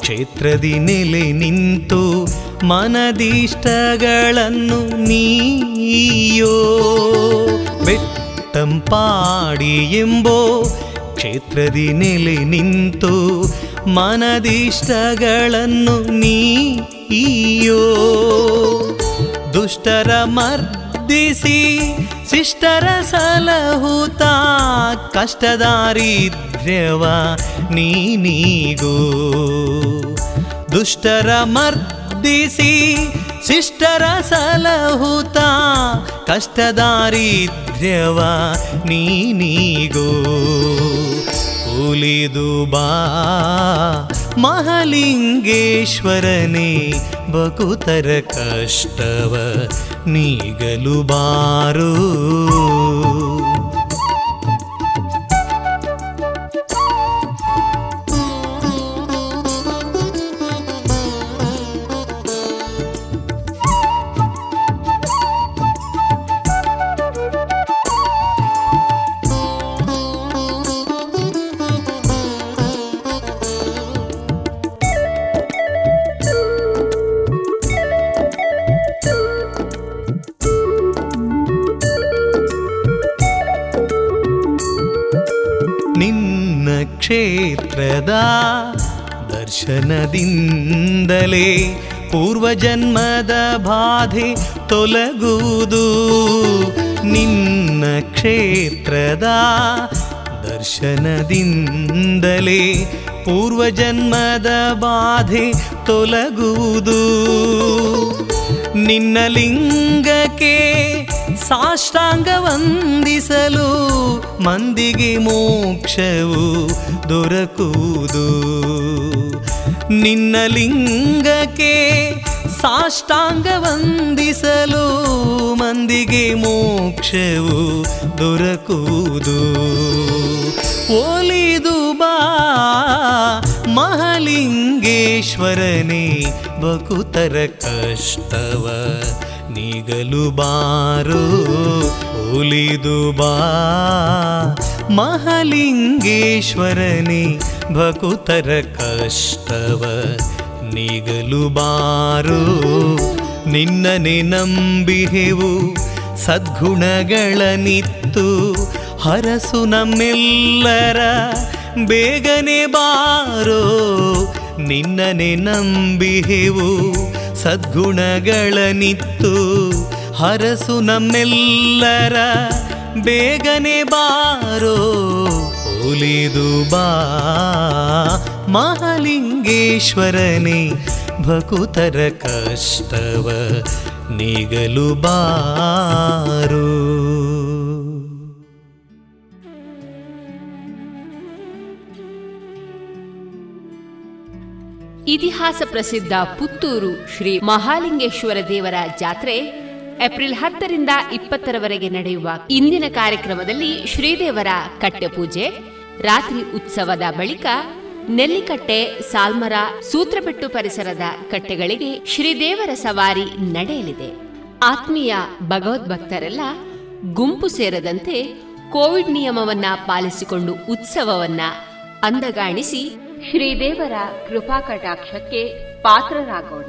ಕ್ಷೇತ್ರದಿ ನೆಲೆ ನಿಂತು ಮನದಿಷ್ಟಗಳನ್ನು ನೀಯೋ, ಬೆಟ್ಟಂಪಾಡಿ ಎಂಬೋ ಕ್ಷೇತ್ರದಿ ನೆಲೆ ನಿಂತು ಮನದಿಷ್ಟಗಳನ್ನು ನೀಯೋ, ದುಷ್ಟರ ಮರ್ದಿಸಿ ಶಿಷ್ಟರ ಸಲಹುತ ಕಷ್ಟದಾರಿದ್ರ್ಯವ ನೀನೀಗೋ, ದುಷ್ಟರ ಮರ್ದಿಸಿ ಶಿಷ್ಟರ ಸಲಹುತ ಕಷ್ಟದಾರಿದ್ರ್ಯವ ನೀನೀಗೋ. ಉಲಿದು ಬಾ ಮಹಾಲಿಂಗೇಶ್ವರನೇ ಬಕುತರ ಕಷ್ಟವ ನೀಗಲು ಬಾರೋ. ದರ್ಶನದಿಂದಲೇ ಪೂರ್ವಜನ್ಮದ ಬಾಧೆ ತೊಲಗುವುದು, ನಿನ್ನ ಕ್ಷೇತ್ರದ ದರ್ಶನದಿಂದಲೇ ಪೂರ್ವಜನ್ಮದ ಬಾಧೆ ತೊಲಗುವುದು, ನಿನ್ನ ಲಿಂಗಕ್ಕೆ ಸಾಷ್ಟಾಂಗ ವಂದಿಸಲು ಮಂದಿಗೆ ಮೋಕ್ಷವು ದೊರಕುವುದು, ನಿನ್ನ ಲಿಂಗಕ್ಕೆ ಸಾಷ್ಟಾಂಗ ವಂದಿಸಲು ಮಂದಿಗೆ ಮೋಕ್ಷವು ದೊರಕುವುದು. ಒಲಿದು ಬಾ ಮಹಾಲಿಂಗೇಶ್ವರನೇ ಬಕುತರ ಕಷ್ಟವ ನೀಗಲು ಬಾರೋ. ಒಲಿದು ಬಾ ಮಹಾಲಿಂಗೇಶ್ವರನೇ ಬಕುತರ ಕಷ್ಟವ ನೀಗಲು ಬಾರೋ. ನಿನ್ನನೆ ನಂಬಿಹೆವು ಸದ್ಗುಣಗಳನಿತ್ತು ಹರಸು ನಮ್ಮೆಲ್ಲರ ಬೇಗನೆ ಬಾರೋ, ನಿನ್ನನೆ ನಂಬಿಹೆವು ಸದ್ಗುಣಗಳನಿತ್ತು ಹರಸು ನಮ್ಮೆಲ್ಲರ ಬೇಗನೆ ಬಾರೋ ಒಲಿದು ಬಾ ಮಹಾಲಿಂಗೇಶ್ವರನೇ, ಭಕುತರ ಕಷ್ಟವ ನೀಗಲು ಬಾರೋ. ಇತಿಹಾಸ ಪ್ರಸಿದ್ಧ ಪುತ್ತೂರು ಶ್ರೀ ಮಹಾಲಿಂಗೇಶ್ವರ ದೇವರ ಜಾತ್ರೆ ಏಪ್ರಿಲ್ 10ರಿಂದ 20ರವರೆಗೆ ನಡೆಯುವ ಇಂದಿನ ಕಾರ್ಯಕ್ರಮದಲ್ಲಿ ಶ್ರೀದೇವರ ಕಟ್ಟೆಪೂಜೆ, ರಾತ್ರಿ ಉತ್ಸವದ ಬಳಿಕ ನೆಲ್ಲಿಕಟ್ಟೆ, ಸಾಲ್ಮರ, ಸೂತ್ರಪೆಟ್ಟು ಪರಿಸರದ ಕಟ್ಟೆಗಳಿಗೆ ಶ್ರೀದೇವರ ಸವಾರಿ ನಡೆಯಲಿದೆ. ಆತ್ಮೀಯ ಭಗವದ್ಭಕ್ತರೆಲ್ಲ ಗುಂಪು ಸೇರದಂತೆ ಕೋವಿಡ್ ನಿಯಮವನ್ನ ಪಾಲಿಸಿಕೊಂಡು ಉತ್ಸವವನ್ನ ಅಂದಗಾಣಿಸಿ ಶ್ರೀದೇವರ ಕೃಪಾ ಕಟಾಕ್ಷಕ್ಕೆ ಪಾತ್ರರಾಗೋಣ.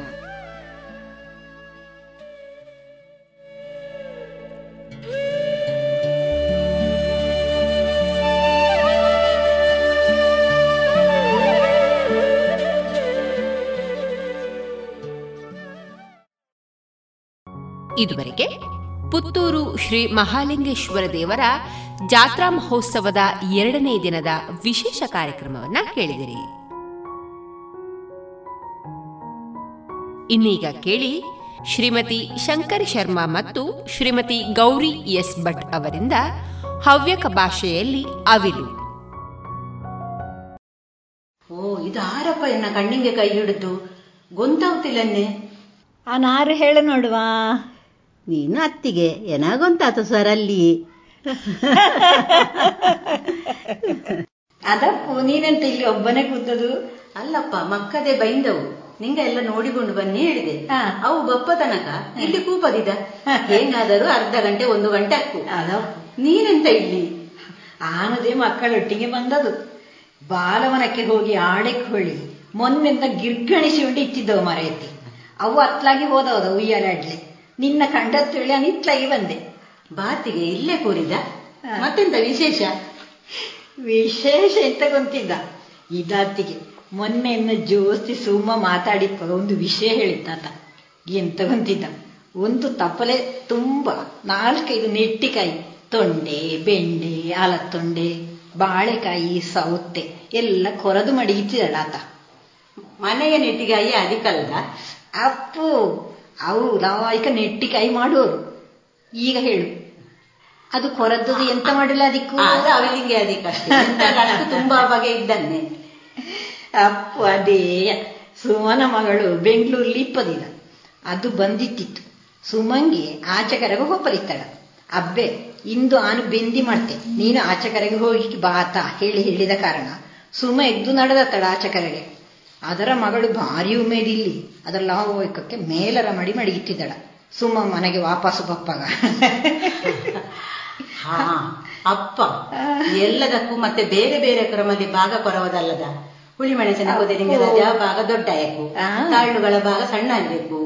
ಇದುವರೆಗೆ ಪುತ್ತೂರು ಶ್ರೀ ಮಹಾಲಿಂಗೇಶ್ವರ ದೇವರ ಜಾತ್ರಾ ಮಹೋತ್ಸವದ 2ನೇ ದಿನದ ವಿಶೇಷ ಕಾರ್ಯಕ್ರಮವನ್ನ ಕೇಳಿದಿರಿ. ಇನ್ನೀಗ ಕೇಳಿ ಶ್ರೀಮತಿ ಶಂಕರ್ ಶರ್ಮಾ ಮತ್ತು ಶ್ರೀಮತಿ ಗೌರಿ ಎಸ್ ಭಟ್ ಅವರಿಂದ ಹವ್ಯಕ ಭಾಷೆಯಲ್ಲಿ ಅವಿಲು. ಓ, ಇದು ಆರಪ್ಪ ಎನ್ನ ಕಣ್ಣಿಗೆ ಕೈ ಹಿಡಿದು ಗೊಂತಾಗ್ತಿಲ್ಲನ್ನೇ. ನಾರು ಹೇಳ ನೋಡುವ ನೀನು ಅತ್ತಿಗೆ ಏನಾಗೊಂತಾತ ಸರ್ ಅಲ್ಲಿ ಅದಪ್ಪು ನೀನಂತ ಇಲ್ಲಿ ಒಬ್ಬನೇ ಕೂತದು. ಅಲ್ಲಪ್ಪ, ಮಕ್ಕದೇ ಬೈಂದವು ನಿಂಗ ಎಲ್ಲ ನೋಡಿಕೊಂಡು ಬನ್ನಿ ಹೇಳಿದೆ. ಅವು ಬಪ್ಪ ತನಕ ಇಲ್ಲಿ ಕೂಪದಿದ. ಹೇಗಾದರೂ ಅರ್ಧ ಗಂಟೆ 1 ಗಂಟೆ ಹಾಕು. ನೀನಂತ ಇಲ್ಲಿ ಆನದೇ ಮಕ್ಕಳೊಟ್ಟಿಗೆ ಬಂದದು. ಬಾಲವನಕ್ಕೆ ಹೋಗಿ ಆಡಕ್ಕೆ ಹೊಳ್ಳಿ ಮೊನ್ನೆಂದ ಗಿರ್ಗಣಿಸಿ ಉಂಟು ಇಚ್ಚಿದ್ದವು ಮರೆಯತ್ತಿ. ಅವು ಅತ್ಲಾಗಿ ಹೋದವದ ಉಯ್ಯಾಲಾಡ್ಲೆ. ನಿನ್ನ ಕಂಡದ್ದು ಹೇಳಿ ಅನಿತ್ಲಾಗಿ ಬಂದೆ. ಬಾತಿಗೆ ಇಲ್ಲೇ ಕೂರಿದ. ಮತ್ತೆಂತ ವಿಶೇಷ? ವಿಶೇಷ ಎಂತ ಗೊಂತಿದ್ದ ಇದಾತಿಗೆ. ಮೊನ್ನೆಯನ್ನು ಜೋಸ್ತಿ ಸುಮ್ಮ ಮಾತಾಡಿಪ್ಪ ಒಂದು ವಿಷಯ ಹೇಳಿದ್ದಾತ. ಎಂತ ಗೊಂತಿದ್ದ, ಒಂದು ತಪ್ಪಲೆ ತುಂಬ 4-5 ನೆಟ್ಟಿಕಾಯಿ, ತೊಂಡೆ, ಬೆಂಡೆ, ಆಲತ್ತೊಂಡೆ, ಬಾಳೆಕಾಯಿ, ಸೌತೆ ಎಲ್ಲ ಕೊರದು ಮಾಡಿ ಇಟ್ಟಿದ್ದಾಳ ಆತ. ಮನೆಯ ನೆಟ್ಟಿಕಾಯಿ ಅದಕ್ಕಲ್ದ ಅಪ್ಪು. ಅವು ಲವಾಯಿಕ ನೆಟ್ಟಿಕಾಯಿ ಮಾಡೋರು. ಈಗ ಹೇಳು, ಅದು ಕೊರದ್ದು ಎಂತ ಮಾಡಿಲ್ಲ ಅದಕ್ಕೂ ಅವಲಿಂಗೆ ಅದಕ್ಕೆ ತುಂಬಾ ಬಗೆ ಇದ್ದನ್ನೇ ಅಪ್ಪು. ಅದೇ ಸುಮನ ಮಗಳು ಬೆಂಗಳೂರಲ್ಲಿ ಇಪ್ಪದಿಲ್ಲ, ಅದು ಬಂದಿತ್ತಿತ್ತು. ಸುಮಂಗೆ ಆಚೆ ಕರೆಗೆ ಹೋಗಲಿತ್ತಾಳ. ಅಬ್ಬೆ ಇಂದು ಆನು ಬೆಂದಿ ಮಾಡ್ತೆ, ನೀನು ಆಚೆ ಕರೆಗೆ ಹೋಗಿ ಬಾತ ಹೇಳಿ ಹೇಳಿದ ಕಾರಣ ಸುಮ ಎದ್ದು ನಡೆದತ್ತಳ ಆಚೆ ಕರೆಗೆ. ಅದರ ಮಗಳು ಭಾರಿ ಉಮೇದಿಲ್ಲಿ ಅದರ ಲಾಭಕ್ಕೆ ಮೇಲರ ಮಡಿ ಮಡಗಿಟ್ಟಿದ್ದಾಳ. ಸುಮ್ಮ ಮನೆಗೆ ವಾಪಸ್ಸು ಬಪ್ಪಾಗ. ಹಾ ಅಪ್ಪ, ಎಲ್ಲದಕ್ಕೂ ಮತ್ತೆ ಬೇರೆ ಬೇರೆ ಕ್ರಮದಲ್ಲಿ ಭಾಗ ಕೊರವದಲ್ಲದ. ಹುಳಿಮೆಣಸಿನ ಕೊದೆನಿಗೆ ರಜಾ ಭಾಗ ದೊಡ್ಡ ಆಯ್ಕು, ತಾಳುಗಳ ಭಾಗ ಸಣ್ಣ ಆಗ್ಬೇಕು,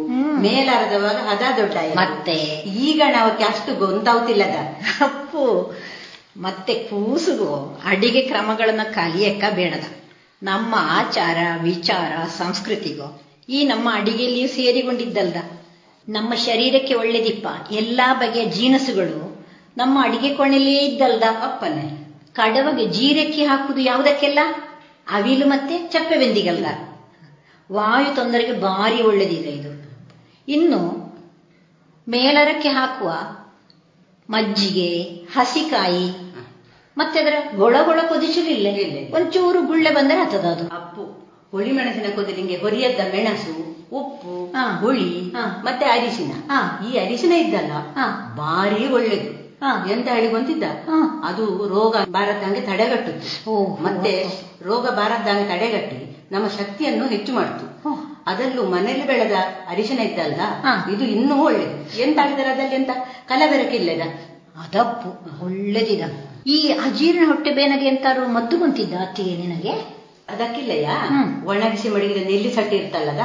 ಮೇಲಾರದ ಭಾಗ ಹದ ದೊಡ್ಡ. ಮತ್ತೆ ಈಗ ನಾವಕ್ಕೆ ಅಷ್ಟು ಗೊಂದಾವುತ್ತಿಲ್ಲದ ಅಪ್ಪು. ಮತ್ತೆ ಕೂಸುಗೋ ಅಡಿಗೆ ಕ್ರಮಗಳನ್ನ ಕಲಿಯಕ್ಕ ಬೇಡದ. ನಮ್ಮ ಆಚಾರ ವಿಚಾರ ಸಂಸ್ಕೃತಿಗೂ ಈ ನಮ್ಮ ಅಡಿಗೆಯಲ್ಲಿಯೂ ಸೇರಿಕೊಂಡಿದ್ದಲ್ದ. ನಮ್ಮ ಶರೀರಕ್ಕೆ ಒಳ್ಳೇದಿಪ್ಪ ಎಲ್ಲಾ ಬಗೆಯ ಜೀನಸುಗಳು ನಮ್ಮ ಅಡಿಗೆ ಕೋಣೆಯಲ್ಲಿಯೇ ಇದ್ದಲ್ದ ಅಪ್ಪನೇ. ಕಡವಗೆ ಜೀರಕ್ಕೆ ಹಾಕುದು ಯಾವುದಕ್ಕೆಲ್ಲ, ಅವಿಲು ಮತ್ತೆ ಚಪ್ಪೆ ಬೆಂದಿಗಲ್ಲ. ವಾಯು ತೊಂದರೆಗೆ ಭಾರಿ ಒಳ್ಳೇದಿದೆ ಇದು. ಇನ್ನು ಮೇಲರಕ್ಕೆ ಹಾಕುವ ಮಜ್ಜಿಗೆ, ಹಸಿಕಾಯಿ, ಮತ್ತೆ ಅದರ ಗೊಳಗೊಳ ಕೊದಿಸಲಿಲ್ಲ, ಒಂಚೂರು ಗುಳ್ಳೆ ಬಂದರೆ ಹತ್ತದ ಅದು ಅಪ್ಪು. ಹುಳಿಮೆಣಸಿನ ಕೊದಲಿಂಗೆ ಹೊರಿಯದ್ದ ಮೆಣಸು, ಉಪ್ಪು, ಹುಳಿ ಮತ್ತೆ ಅರಿಶಿನ. ಈ ಅರಿಶಿನ ಇದ್ದಲ್ಲ ಭಾರಿ ಒಳ್ಳೇದು. ಎಂತ ಹೇಳಿ ಬಂತಿದ್ದ, ಅದು ರೋಗ ಬಾರದಂಗೆ ತಡೆಗಟ್ಟುತ್ತೆ. ಮತ್ತೆ ರೋಗ ಬಾರದಂಗೆ ತಡೆಗಟ್ಟಿ ನಮ್ಮ ಶಕ್ತಿಯನ್ನು ಹೆಚ್ಚು ಮಾಡ್ತು. ಅದರಲ್ಲೂ ಮನೆಯಲ್ಲಿ ಬೆಳೆದ ಅರಿಶಿನ ಇದ್ದಲ್ಲ ಇದು ಇನ್ನೂ ಒಳ್ಳೇದು. ಎಂತ ಆಗಿದಾರೆ ಅದಲ್ಲಿ ಎಂತ ಕಲಬೆರಕೆ ಇಲ್ಲದ ಅದಪ್ಪು, ಒಳ್ಳೇದಿದ. ಈ ಅಜೀರ್ಣ ಹೊಟ್ಟೆ ಬೇನೆಗೆ ಎಂತಾರು ಮದ್ದು ಬಂತಿದ್ದ ಅತ್ತಿಗೆ ನಿನಗೆ? ಅದಕ್ಕಿಲ್ಲಯ್ಯ, ಒಣಗಿಸಿ ಮಡಗಿದ ನೆಲ್ಲಿ ಸಟ್ಟಿ ಇರ್ತಲ್ಲದ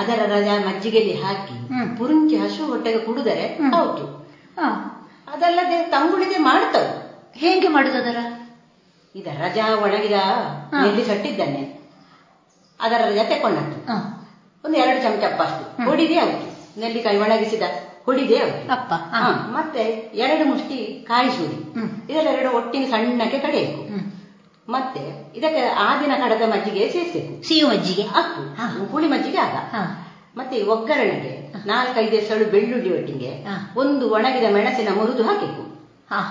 ಅದರ ರಜ ಮಜ್ಜಿಗೆಯಲ್ಲಿ ಹಾಕಿ ಪುರುಂಚಿ ಹಸು ಹೊಟ್ಟೆಗೆ ಕುಡಿದರೆ ಹೌದು. ಅದಲ್ಲದೆ ತಂಗುಳಿಗೆ ಮಾಡ್ತಾವ. ಹೇಗೆ ಮಾಡುದರ? ಇದ ರಜಾ ಒಣಗಿದ ನೆಲ್ಲಿ ಸಟ್ಟಿದ್ದಾನೆ ಅದರ ರಜ ತೆಕೊಂಡದ್ದು ಒಂದು 2 ಚಮಚ ಅಪ್ಪಷ್ಟು ಹೊಡಿದೆ. ಅದಕ್ಕೆ ನೆಲ್ಲಿಕಾಯಿ ಒಣಗಿಸಿದ ಹೊಡಿದೆ ಅಪ್ಪ. ಮತ್ತೆ 2 ಮುಷ್ಟಿ ಕಾಯಿ ಸುರಿ, ಇದೆರಡು ಒಟ್ಟಿಗೆ ಸಣ್ಣಕ್ಕೆ ಕಡೆಯಬೇಕು. ಮತ್ತೆ ಇದಕ್ಕೆ ಆ ದಿನ ಕಡದ ಮಜ್ಜಿಗೆ ಸೇರಿಸಬೇಕು, ಸಿಹಿ ಮಜ್ಜಿಗೆ ಹಾಕು, ಹುಳಿ ಮಜ್ಜಿಗೆ ಆಗ. ಮತ್ತೆ ಒಗ್ಗರಣೆಗೆ 4-5 ಎಸಳು ಬೆಳ್ಳುಳ್ಳಿ ಒಟ್ಟಿಗೆ, 1 ಒಣಗಿದ ಮೆಣಸಿನ ಮುರಿದು ಹಾಕಬೇಕು.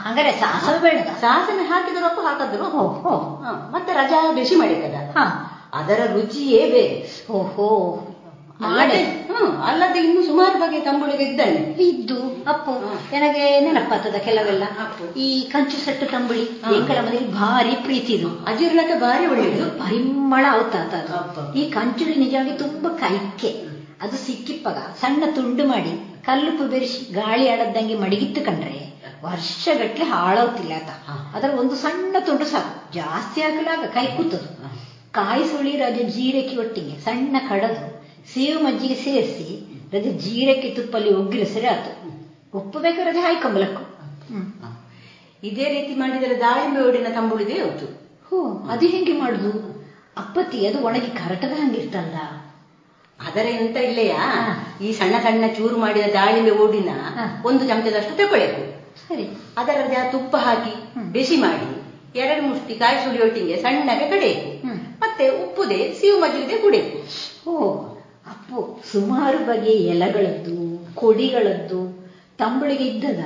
ಹಾಗಾದ್ರೆ ಸಾಸನೆ ಹಾಕಿದ್ರು ಅಪ್ಪು, ಹಾಕಿದ್ರು. ಮತ್ತೆ ರಜಾ ಬಿಸಿ ಮಾಡಿದ ಅದರ ರುಚಿಯೇ ಬೇರೆ. ಓಹೋ, ಅಲ್ಲದೆ ಇನ್ನು ಸುಮಾರು ಬಗೆಯ ತಂಬುಳಿಗೆ ಇದ್ದಾನೆ ಇದ್ದು ಅಪ್ಪು. ನನಗೆ ನೆನಪಾತದ ಕೆಲವೆಲ್ಲ. ಈ ಕಂಚು ಸಟ್ಟು ತಂಬುಳಿ ಎಂಕಳ ಮನೆಯಲ್ಲಿ ಭಾರಿ ಪ್ರೀತಿದು, ಅಜೀರ್ಣಕ್ಕೆ ಭಾರಿ ಒಳ್ಳೆಯದು, ಪರಿಮಳ ಅವತಾತ. ಈ ಕಂಚುಳಿ ನಿಜವಾಗಿ ತುಂಬಾ ಕೈಕೆ. ಅದು ಸಿಕ್ಕಿಪ್ಪಾಗ ಸಣ್ಣ ತುಂಡು ಮಾಡಿ ಕಲ್ಲುಪ್ಪು ಬೆರೆಸಿ ಗಾಳಿ ಆಡದಂಗೆ ಮಡಗಿತ್ತು ಕಂಡ್ರೆ ವರ್ಷಗಟ್ಟಲೆ ಹಾಳಾಗುತ್ತಿಲ್ಲ ಆತ. ಅದರ ಒಂದು ಸಣ್ಣ ತುಂಡು ಸಾಕು, ಜಾಸ್ತಿ ಆಗಲಾಗ ಕೈ ಕೂತದು. ಕಾಯಿ ಸುಳಿ ರಜೆ ಜೀರಕ್ಕೆ ಒಟ್ಟಿಗೆ ಸಣ್ಣ ಕಡದು ಸೇವು ಮಜ್ಜಿಗೆ ಸೇರಿಸಿ ರಜೆ ಜೀರಕ್ಕೆ ತುಪ್ಪಲ್ಲಿ ಒಗ್ಗಿರಿಸರೆ ಆತು. ಉಪ್ಪು ಬೇಕು ರಜೆ ಹಾಯ್ಕೊಂಬಲಕ್ಕು. ಇದೇ ರೀತಿ ಮಾಡಿದರೆ ದಾಳಿಂಬೆ ಒಡಿನ ತಂಬುಳಿದೇ ಹೋಯ್ತು. ಹೋ, ಅದು ಹೆಂಗೆ ಮಾಡುದು ಅಪ್ಪತ್ತಿ? ಅದು ಒಣಗಿ ಕರಟದ ಹಂಗಿರ್ತಲ್ಲ, ಅದರ ಎಂತ ಇಲ್ಲೆಯಾ. ಈ ಸಣ್ಣ ಸಣ್ಣ ಚೂರು ಮಾಡಿದ ದಾಳಿಂಬೆ ಓಡಿನ 1 ಚಮಚದಷ್ಟು ತಗೊಳ್ಬೇಕು. ಸರಿ, ಅದರ ತುಪ್ಪ ಹಾಕಿ ಬಿಸಿ ಮಾಡಿ 2 ಮುಷ್ಟಿ ಕಾಯಿ ಸುಳಿ ಒಟ್ಟಿಗೆ ಸಣ್ಣಗೆ ಕಡೆಯಬೇಕು. ಮತ್ತೆ ಉಪ್ಪುದೇ ಸಿಹಿ ಮಜ್ಜಿಗೆ ಕುಡಿಯಬೇಕು. ಓ ಅಪ್ಪು, ಸುಮಾರು ಬಗೆಯ ಎಲೆಗಳದ್ದು, ಕೊಡಿಗಳದ್ದು ತಂಬುಳಿಗೆ ಇದ್ದದ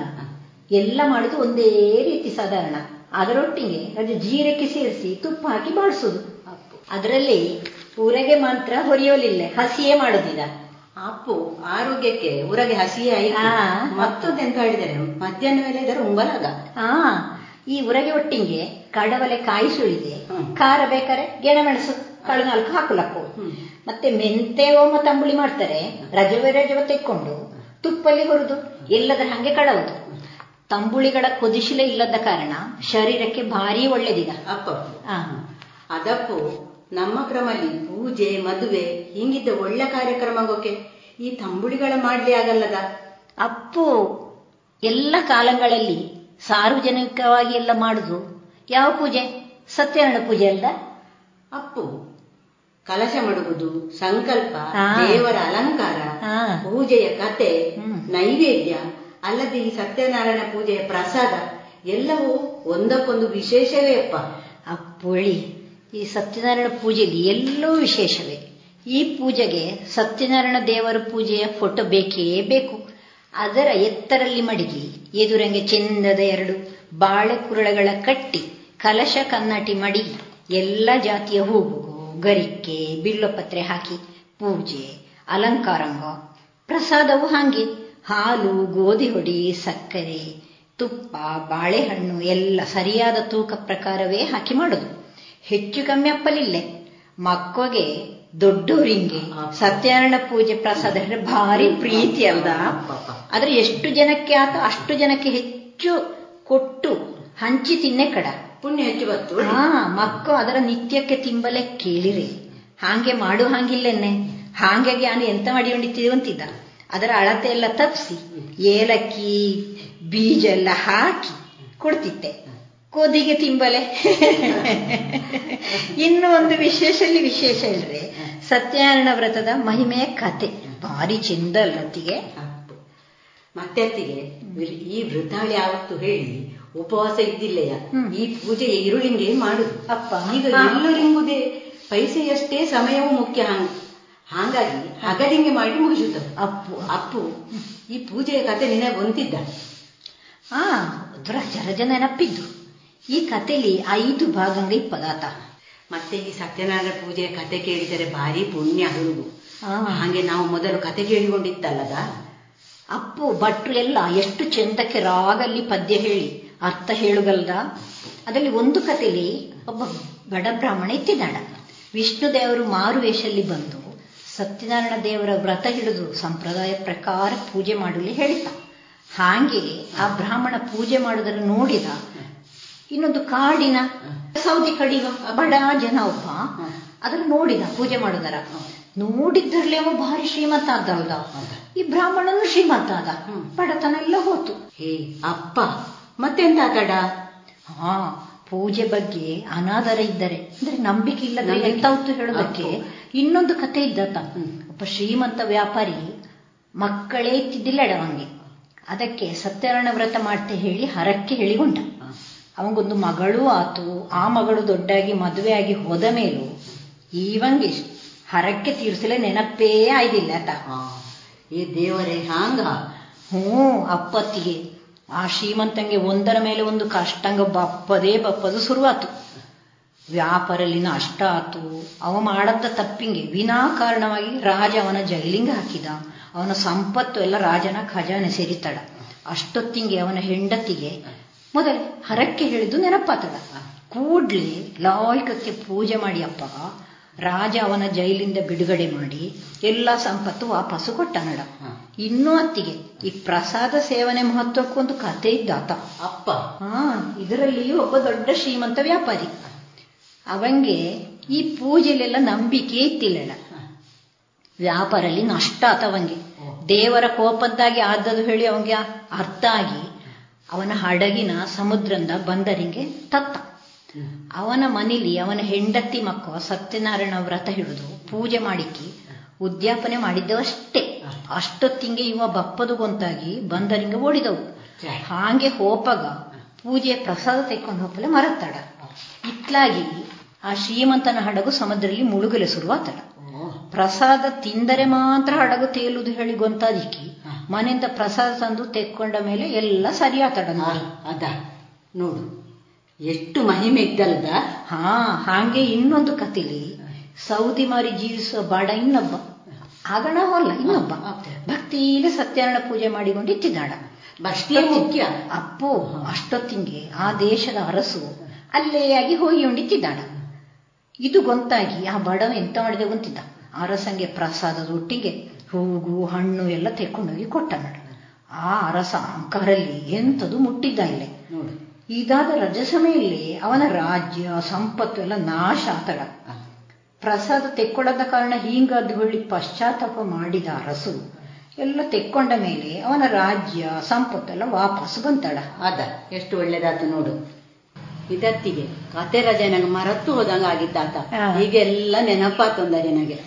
ಎಲ್ಲ ಮಾಡುದು ಒಂದೇ ರೀತಿ ಸಾಧಾರಣ. ಅದರೊಟ್ಟಿಗೆ ಅದು ಜೀರಕ್ಕೆ ಸೇರಿಸಿ ತುಪ್ಪ ಹಾಕಿ ಬಾಡಿಸೋದು. ಅದರಲ್ಲಿ ಉರಗೆ ಮಾತ್ರ ಹೊರಿಯೋಲಿಲ್ಲ, ಹಸಿಯೇ ಮಾಡುದಿಲ್ಲ ಅಪ್ಪು. ಆರೋಗ್ಯಕ್ಕೆ ಉರಗೆ ಹಸಿಯೇ ಆಯ್ತು. ಮತ್ತೊಂದು ಎಂತ ಹೇಳಿದರೆ ಮಧ್ಯಾಹ್ನ ಮೇಲೆ ಇದರ ಉಂಬಲಾಗ. ಈ ಉರಗೆ ಒಟ್ಟಿಗೆ ಕಡವಲೆ ಕಾಯಿ ಸುಳಿದೆ, ಖಾರ ಬೇಕಾರೆ ಗೆಣಮೆಣಸು ಕಾಳು 4 ಹಾಕುಲಕ್ಕು. ಮತ್ತೆ ಮೆಂತೆ ಓಮ ತಂಬುಳಿ ಮಾಡ್ತಾರೆ, ರಜವೆ ತೆಕ್ಕೊಂಡು ತುಪ್ಪಲ್ಲಿ ಹುರಿದು ಎಲ್ಲದರ ಹಂಗೆ ಕಡವುದು. ತಂಬುಳಿಗಳ ಕುದಿಶಿಲೆ ಇಲ್ಲದ ಕಾರಣ ಶರೀರಕ್ಕೆ ಭಾರಿ ಒಳ್ಳೇದಿದೆ ಅಪ್ಪ. ಅದಕ್ಕೂ ನಮ್ಮ ಕ್ರಮಲ್ಲಿ ಪೂಜೆ, ಮದುವೆ ಹಿಂಗಿದ್ದ ಒಳ್ಳೆ ಕಾರ್ಯಕ್ರಮಕ್ಕೆ ಈ ತಂಬುಳಿಗಳ ಮಾಡ್ಲಿ ಆಗಲ್ಲದ ಅಪ್ಪು. ಎಲ್ಲ ಕಾಲಗಳಲ್ಲಿ ಸಾರ್ವಜನಿಕವಾಗಿ ಎಲ್ಲ ಮಾಡುದು ಯಾವ ಪೂಜೆ? ಸತ್ಯನಾರಾಯಣ ಪೂಜೆ ಅಲ್ಲ ಅಪ್ಪು. ಕಲಶ ಮಾಡುವುದು, ಸಂಕಲ್ಪ, ದೇವರ ಅಲಂಕಾರ, ಪೂಜೆಯ ಕತೆ, ನೈವೇದ್ಯ, ಅಲ್ಲದೆ ಈ ಸತ್ಯನಾರಾಯಣ ಪೂಜೆಯ ಪ್ರಸಾದ ಎಲ್ಲವೂ ಒಂದಕ್ಕೊಂದು ವಿಶೇಷವೇ ಅಪ್ಪ. ಅಪ್ಪೊಳಿ, ಈ ಸತ್ಯನಾರಾಯಣ ಪೂಜೆಯಲ್ಲಿ ಎಲ್ಲವೂ ವಿಶೇಷವೇ. ಈ ಪೂಜೆಗೆ ಸತ್ಯನಾರಾಯಣ ದೇವರ ಪೂಜೆಯ ಫೋಟೋ ಬೇಕೇ ಬೇಕು. ಅದರ ಎತ್ತರಲ್ಲಿ ಮಡಗಿ ಎದುರಂಗೆ ಚೆಂದದ 2 ಬಾಳೆಕುರುಳೆಗಳ ಕಟ್ಟಿ, ಕಲಶ ಕನ್ನಟಿ ಮಡಗಿ, ಎಲ್ಲ ಜಾತಿಯ ಹೂವು, ಗರಿಕೆ, ಬಿಲ್ಲೊಪತ್ರೆ ಹಾಕಿ ಪೂಜೆ ಅಲಂಕಾರಂಗ. ಪ್ರಸಾದವು ಹಾಗೆ ಹಾಲು, ಗೋಧಿ ಹೊಡಿ, ಸಕ್ಕರೆ, ತುಪ್ಪ, ಬಾಳೆಹಣ್ಣು ಎಲ್ಲ ಸರಿಯಾದ ತೂಕ ಪ್ರಕಾರವೇ ಹಾಕಿ ಮಾಡೋದು. ಹೆಚ್ಚು ಕಮ್ಮಿ ಅಪ್ಪಲಿಲ್ಲ. ಮಕ್ಕಳಿಗೆ, ದೊಡ್ಡೋರಿಂಗೆ ಸತ್ಯನಾರಾಯಣ ಪೂಜೆ ಪ್ರಸಾದ ಅಂದ್ರೆ ಭಾರಿ ಪ್ರೀತಿ ಅಲ್ದ. ಆದ್ರೆ ಎಷ್ಟು ಜನಕ್ಕೆ ಆತ ಅಷ್ಟು ಜನಕ್ಕೆ ಹೆಚ್ಚು ಕೊಟ್ಟು ಹಂಚಿ ತಿನ್ನೆ ಕಡ ಪುಣ್ಯ ಹೆಚ್ಚು ಬತ್ತು. ಮಕ್ಕಳು ಅದರ ನಿತ್ಯಕ್ಕೆ ತಿಂಬಲೆ ಕೇಳಿರಿ. ಹಾಗೆ ಮಾಡು ಹಾಂಗಿಲ್ಲೇನೆ. ಹಾಗಾಗಿ ನಾನು ಎಂತ ಮಾಡಿಕೊಂಡಿದ್ದೀವಿ ಅಂತಿದ್ದ. ಅದರ ಅಳತೆ ಎಲ್ಲ ತಪ್ಪಿಸಿ ಏಲಕ್ಕಿ ಬೀಜ ಎಲ್ಲ ಹಾಕಿ ಕೊಡ್ತಿತ್ತೆ. ಕೋದಿಗೆ ತಿಂಬಲೆ. ಇನ್ನು ಒಂದು ವಿಶೇಷಲ್ಲಿ ವಿಶೇಷ ಇಲ್ರಿ, ಸತ್ಯನಾರಾಯಣ ವ್ರತದ ಮಹಿಮೆಯ ಕತೆ ಭಾರಿ ಚೆಂದ ಅಲ್ಲತ್ತಿಗೆ. ಮತ್ತೆ ಅತ್ತಿಗೆ ಈ ವೃತಾಳಿ ಯಾವತ್ತು ಹೇಳಿ ಉಪವಾಸ ಇದ್ದಿಲ್ಲಯ್ಯ. ಈ ಪೂಜೆಯ ಈರುಳಿಂಗೆ ಮಾಡುದು ಅಪ್ಪ. ಈಗ ಎಲ್ಲರಿಂಗುದೇ ಪೈಸೆಯಷ್ಟೇ ಸಮಯವೂ ಮುಖ್ಯ. ಹಾಗಾಗಿ ಹಗಲಿಂಗೆ ಮಾಡಿ ಮುಗಿಸುತ್ತ ಅಪ್ಪು. ಅಪ್ಪು, ಈ ಪೂಜೆಯ ಕತೆ ನಿನಗೆ ಒಂತಿದ್ದ? ಆ ಜರ ಜನ ನೆನಪಿದ್ದು. ಈ ಕಥೆಯಲ್ಲಿ 5 ಭಾಗಂಗ ಪದಾರ್ಥ. ಮತ್ತೆ ಈ ಸತ್ಯನಾರಾಯಣ ಪೂಜೆಯ ಕತೆ ಕೇಳಿದರೆ ಭಾರಿ ಪುಣ್ಯ ಹುಡುಗು. ಹಾಗೆ ನಾವು ಮೊದಲು ಕತೆ ಕೇಳಿಕೊಂಡಿತ್ತಲ್ಲದ ಅಪ್ಪು. ಭಟ್ರು ಎಲ್ಲ ಎಷ್ಟು ಚಂದಕ್ಕೆ ರಾಗಲ್ಲಿ ಪದ್ಯ ಹೇಳಿ ಅರ್ಥ ಹೇಳುಗಲ್ದ. ಅದರಲ್ಲಿ ಒಂದು ಕಥೆಯಲ್ಲಿ ಒಬ್ಬ ಬಡ ಬ್ರಾಹ್ಮಣ ಇತ್ತಿದ್ದಾಳ. ವಿಷ್ಣು ದೇವರು ಮಾರು ವೇಷದಲ್ಲಿ ಬಂದು ಸತ್ಯನಾರಾಯಣ ದೇವರ ವ್ರತ ಹಿಡಿದು ಸಂಪ್ರದಾಯ ಪ್ರಕಾರ ಪೂಜೆ ಮಾಡಲಿ ಹೇಳ್ತಾ. ಹಾಗೆ ಆ ಬ್ರಾಹ್ಮಣ ಪೂಜೆ ಮಾಡುವುದನ್ನು ನೋಡಿದ ಇನ್ನೊಂದು ಕಾಡಿನ ಸೌದಿ ಕಡಿವ ಬಡ ಜನ ಒಬ್ಬ ಅದನ್ನು ನೋಡಿದ ಪೂಜೆ ಮಾಡುದರ. ನೋಡಿದ್ದರಲ್ಲೇ ಅವ ಭಾರಿ ಶ್ರೀಮಂತ ಆದಲ್ದ. ಈ ಬ್ರಾಹ್ಮಣನು ಶ್ರೀಮಂತ ಆದ, ಬಡತನ ಎಲ್ಲ ಹೋತು. ಹೇ ಅಪ್ಪ, ಮತ್ತೆಂತ ಆತಡ? ಹಾ, ಪೂಜೆ ಬಗ್ಗೆ ಅನಾದರ ಇದ್ದರೆ ಅಂದ್ರೆ ನಂಬಿಕೆ ಇಲ್ಲದ ಎಂತ ಹೊತ್ತು ಹೇಳೋದಕ್ಕೆ ಇನ್ನೊಂದು ಕತೆ ಇದ್ದತ. ಒಬ್ಬ ಶ್ರೀಮಂತ ವ್ಯಾಪಾರಿ ಮಕ್ಕಳೇ ಇತ್ತಿದ್ದಿಲ್ಲ ಅಡವಂಗೆ. ಅದಕ್ಕೆ ಸತ್ಯನಾರಾಯಣ ವ್ರತ ಮಾಡ್ತೆ ಹೇಳಿ ಹರಕ್ಕೆ ಹೇಳಿಕೊಂಡ. ಅವನಿಗೊಂದು ಮಗಳು ಆತು. ಆ ಮಗಳು ದೊಡ್ಡಾಗಿ ಮದುವೆಯಾಗಿ ಹೋದ ಮೇಲೂ ಇವಂಗೆ ಹರಕ್ಕೆ ತೀರಿಸಲೇ ನೆನಪೇ ಆಯ್ದಿಲ್ಲ ಆತ. ಈ ದೇವರೇ ಹಾಂಗ ಹ್ಞೂ ಅಪ್ಪತ್ತಿಗೆ ಆ ಶ್ರೀಮಂತಂಗೆ ಒಂದರ ಮೇಲೆ ಒಂದು ಕಷ್ಟಂಗ ಬಪ್ಪದು ಶುರುವಾತು. ವ್ಯಾಪಾರಲ್ಲಿನ ಅಷ್ಟ ಆತು. ಅವ ಮಾಡದ್ದ ತಪ್ಪಿಂಗೆ ವಿನಾಕಾರಣವಾಗಿ ರಾಜ ಅವನ ಜೈಲಿಂಗ ಹಾಕಿದ. ಅವನ ಸಂಪತ್ತು ಎಲ್ಲ ರಾಜನ ಖಜಾನೆ ಸೇರಿತಾಳ. ಅಷ್ಟೊತ್ತಿಂಗೆ ಅವನ ಹೆಂಡತಿಗೆ ಮೊದಲೇ ಹರಕ್ಕೆ ಹೇಳಿದ್ದು ನೆನಪಾತಳ. ಕೂಡ್ಲಿ ಲಾಯಕಕ್ಕೆ ಪೂಜೆ ಮಾಡಿಯಪ್ಪ ರಾಜ ಅವನ ಜೈಲಿಂದ ಬಿಡುಗಡೆ ಮಾಡಿ ಎಲ್ಲ ಸಂಪತ್ತು ವಾಪಸ್ಸು ಕೊಟ್ಟನಡ. ಇನ್ನೂ ಅತ್ತಿಗೆ ಈ ಪ್ರಸಾದ ಸೇವನೆ ಮಹತ್ವಕ್ಕೊಂದು ಕತೆ ಇದ್ದಾತ. ಅಪ್ಪ ಇದರಲ್ಲಿಯೂ ಒಬ್ಬ ದೊಡ್ಡ ಶ್ರೀಮಂತ ವ್ಯಾಪಾರಿ. ಅವಂಗೆ ಈ ಪೂಜೆಲೆಲ್ಲ ನಂಬಿಕೆ ಇತ್ತಿಲ್ಲ. ವ್ಯಾಪಾರಲ್ಲಿ ನಷ್ಟ ಆತ ಅವಂಗೆ. ದೇವರ ಕೋಪದ್ದಾಗಿ ಆದದ್ದು ಹೇಳಿ ಅವಂಗೆ ಅರ್ಥ ಆಗಿ ಅವನ ಹಡಗಿನ ಸಮುದ್ರದ ಬಂದರಿಗೆ ತತ್ತ. ಅವನ ಮನೇಲಿ ಅವನ ಹೆಂಡತಿ ಮಕ್ಕ ಸತ್ಯನಾರಾಯಣ ವ್ರತ ಹಿಡಿದು ಪೂಜೆ ಮಾಡಿಕ್ಕಿ ಉದ್ಯಾಪನೆ ಮಾಡಿದ್ದವಷ್ಟೇ. ಅಷ್ಟೊತ್ತಿಂಗೆ ಇವ ಬಪ್ಪದುಗೊಂತಾಗಿ ಬಂದರಿಂಗೆ ಓಡಿದವು. ಹಾಗೆ ಹೋಪಾಗ ಪೂಜೆ ಪ್ರಸಾದ ತೆಕ್ಕೊಂಡು ಹೋಪಲೆ ಮರತ್ತಾಡ. ಇತ್ಲಾಗಿ ಆ ಶ್ರೀಮಂತನ ಹಡಗು ಸಮುದ್ರದಲ್ಲಿ ಮುಳುಗಲೆ ಶುರುವಾತಡ. ಪ್ರಸಾದ ತಿಂದರೆ ಮಾತ್ರ ಹಡಗು ತೇಲುದು ಹೇಳಿ ಗೊಂತಾದಿಕ್ಕಿ ಮನೆಯಿಂದ ಪ್ರಸಾದ ತಂದು ತೆಕ್ಕೊಂಡ ಮೇಲೆ ಎಲ್ಲ ಸರಿ ಆತಡ. ಅದ ನೋಡು ಎಷ್ಟು ಮಹಿಮೆ ಇದ್ದಲ್ದ. ಹಾಗೆ ಇನ್ನೊಂದು ಕಥೆಲಿ ಸೌದಿ ಮಾರಿ ಜೀವಿಸುವ ಬಾಡ ಇನ್ನೊಬ್ಬ ಆಗಣ ಹೊಲ್ಲ ಇನ್ನೊಬ್ಬ ಭಕ್ತಿಯಲ್ಲಿ ಸತ್ಯನಾರಾಯಣ ಪೂಜೆ ಮಾಡಿಕೊಂಡು ಇತ್ತಿದ್ದಾಡ. ಭಕ್ತಿಯ ಮುಖ್ಯ ಅಪ್ಪು. ಅಷ್ಟೊತ್ತಿಂಗೆ ಆ ದೇಶದ ಅರಸು ಅಲ್ಲೇಯಾಗಿ ಹೋಗಿಕೊಂಡಿತ್ತಿದ್ದಾಡ. ಇದು ಗೊಂತಾಗಿ ಆ ಬಡವ ಎಂತ ಮಾಡಿದೆ ಗೊಂತಿದ್ದ. ಅರಸಂಗೆ ಪ್ರಸಾದದ ಒಟ್ಟಿಗೆ ಹೂಗು ಹಣ್ಣು ಎಲ್ಲ ತೆಕೊಂಡೋಗಿ ಕೊಟ್ಟ ನೋಡ. ಆ ಅರಸ ಅಂಕರಲ್ಲಿ ಎಂಥದ್ದು ಮುಟ್ಟಿದ್ದ ಇಲ್ಲೇ ನೋಡು. ಇದಾದ ರಜಸಮಯಲ್ಲಿ ಅವನ ರಾಜ್ಯ ಸಂಪತ್ತು ಎಲ್ಲ ನಾಶ ಆತಡ. ಪ್ರಸಾದ ತೆಕ್ಕೊಳ್ಳದ ಕಾರಣ ಹೀಂಗಾದ ಹೇಳಿ ಪಶ್ಚಾತ್ತಾಪ ಮಾಡಿದ ಅರಸು ಎಲ್ಲ ತೆಕ್ಕೊಂಡ ಮೇಲೆ ಅವನ ರಾಜ್ಯ ಸಂಪತ್ತೆಲ್ಲ ವಾಪಸ್ ಬಂತಾಡ. ಅದ ಎಷ್ಟು ಒಳ್ಳೇದಾತು ನೋಡು. ಇದತ್ತಿಗೆ ಕತೆ ರಜೆ ನನಗೆ ಮರೆತು ಹೋದಂಗ ಆಗಿದ್ದಾತ. ಈಗೆಲ್ಲ ನೆನಪಾತಂದರೆ ನನಗೆ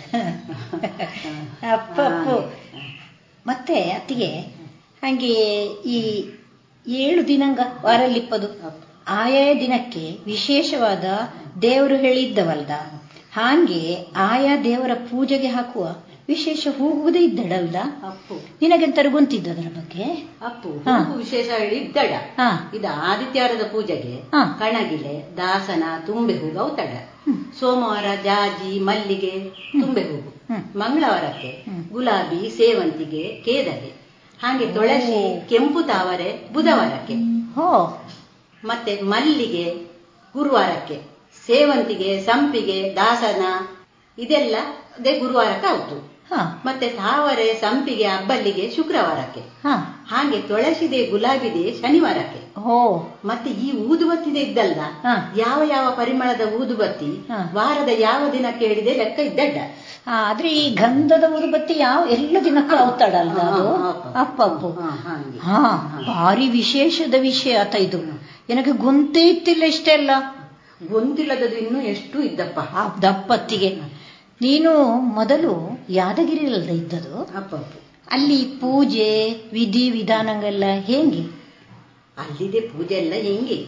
ಅಪ್ಪ ಅಪ್ಪು. ಮತ್ತೆ ಅತ್ತಿಗೆ ಹಾಗೆ ಈ 7 ದಿನಾಂಗ ವಾರಲ್ಲಿಪ್ಪದು ಆಯಾ ದಿನಕ್ಕೆ ವಿಶೇಷವಾದ ದೇವರು ಹೇಳಿದ್ದವಲ್ದ. ಹಾಗೆ ಆಯಾ ದೇವರ ಪೂಜೆಗೆ ಹಾಕುವ ವಿಶೇಷ ಹೂವುದೇ ಇದ್ದಡಲ್ದ. ನಿನಗೆಂತರೂ ಗೊಂತಿದ್ದ ಅದರ ಬಗ್ಗೆ ಅಪ್ಪು? ವಿಶೇಷ ಹೇಳಿ ಇದ್ದಡ. ಇದು ಆದಿತ್ಯವಾರದ ಪೂಜೆಗೆ ಕಣಗಿಲೆ, ದಾಸನ, ತುಂಬೆ ಹೂವು ಅವತಡ. ಸೋಮವಾರ ಜಾಜಿ, ಮಲ್ಲಿಗೆ, ತುಂಬೆ ಹೂವು. ಮಂಗಳವಾರಕ್ಕೆ ಗುಲಾಬಿ, ಸೇವಂತಿಗೆ, ಕೇದಲೆ, ಹಾಗೆ ತುಳಸಿ, ಕೆಂಪು ತಾವರೆ ಬುಧವಾರಕ್ಕೆ, ಮತ್ತೆ ಮಲ್ಲಿಗೆ ಗುರುವಾರಕ್ಕೆ, ಸೇವಂತಿಗೆ, ಸಂಪಿಗೆ, ದಾಸನ ಇದೆಲ್ಲ ಅದೇ ಗುರುವಾರಕ್ಕೆ ಆಯ್ತು. ಮತ್ತೆ ತಾವರೆ, ಸಂಪಿಗೆ, ಅಬ್ಬಲ್ಲಿಗೆ ಶುಕ್ರವಾರಕ್ಕೆ, ಹಾಗೆ ತುಳಸಿದೆ, ಗುಲಾಬಿದೆ ಶನಿವಾರಕ್ಕೆ. ಮತ್ತೆ ಈ ಊದುಬತ್ತಿದೆ ಇದ್ದಲ್ಲ, ಯಾವ ಯಾವ ಪರಿಮಳದ ಊದುಬತ್ತಿ ವಾರದ ಯಾವ ದಿನ ಕೇಳಿದೆ ಲೆಕ್ಕ ಇದ್ದಡ್ಡ. ಆದ್ರೆ ಈ ಗಂಧದ ಊದುಬತ್ತಿ ಯಾವ ಎಲ್ಲ ದಿನಕ್ಕೂ ಅವತಾಡಲ್ಲ ಅಪ್ಪ ಅಪ್ಪು. ಭಾರಿ ವಿಶೇಷದ ವಿಷಯ ಆತ ಇದು. ನನಗೆ ಗೊಂತೇ ಇತ್ತಿಲ್ಲ ಇಷ್ಟೆಲ್ಲ. ಗೊಂತಿಲ್ಲದದು ಇನ್ನು ಎಷ್ಟು ಇದ್ದಪ್ಪ ದಪ್ಪತ್ತಿಗೆ. ನೀನು ಮೊದಲು ಯಾದಗಿರಿಯಲ್ಲದ ಇದ್ದದು ಅಪ್ಪ ಅಪ್ಪು. ಅಲ್ಲಿ ಪೂಜೆ ವಿಧಿ ವಿಧಾನಗಳೆಲ್ಲ ಹೇಗೆ? ಅಲ್ಲಿದೆ ಪೂಜೆ ಎಲ್ಲ ಹೆಂಗೆ,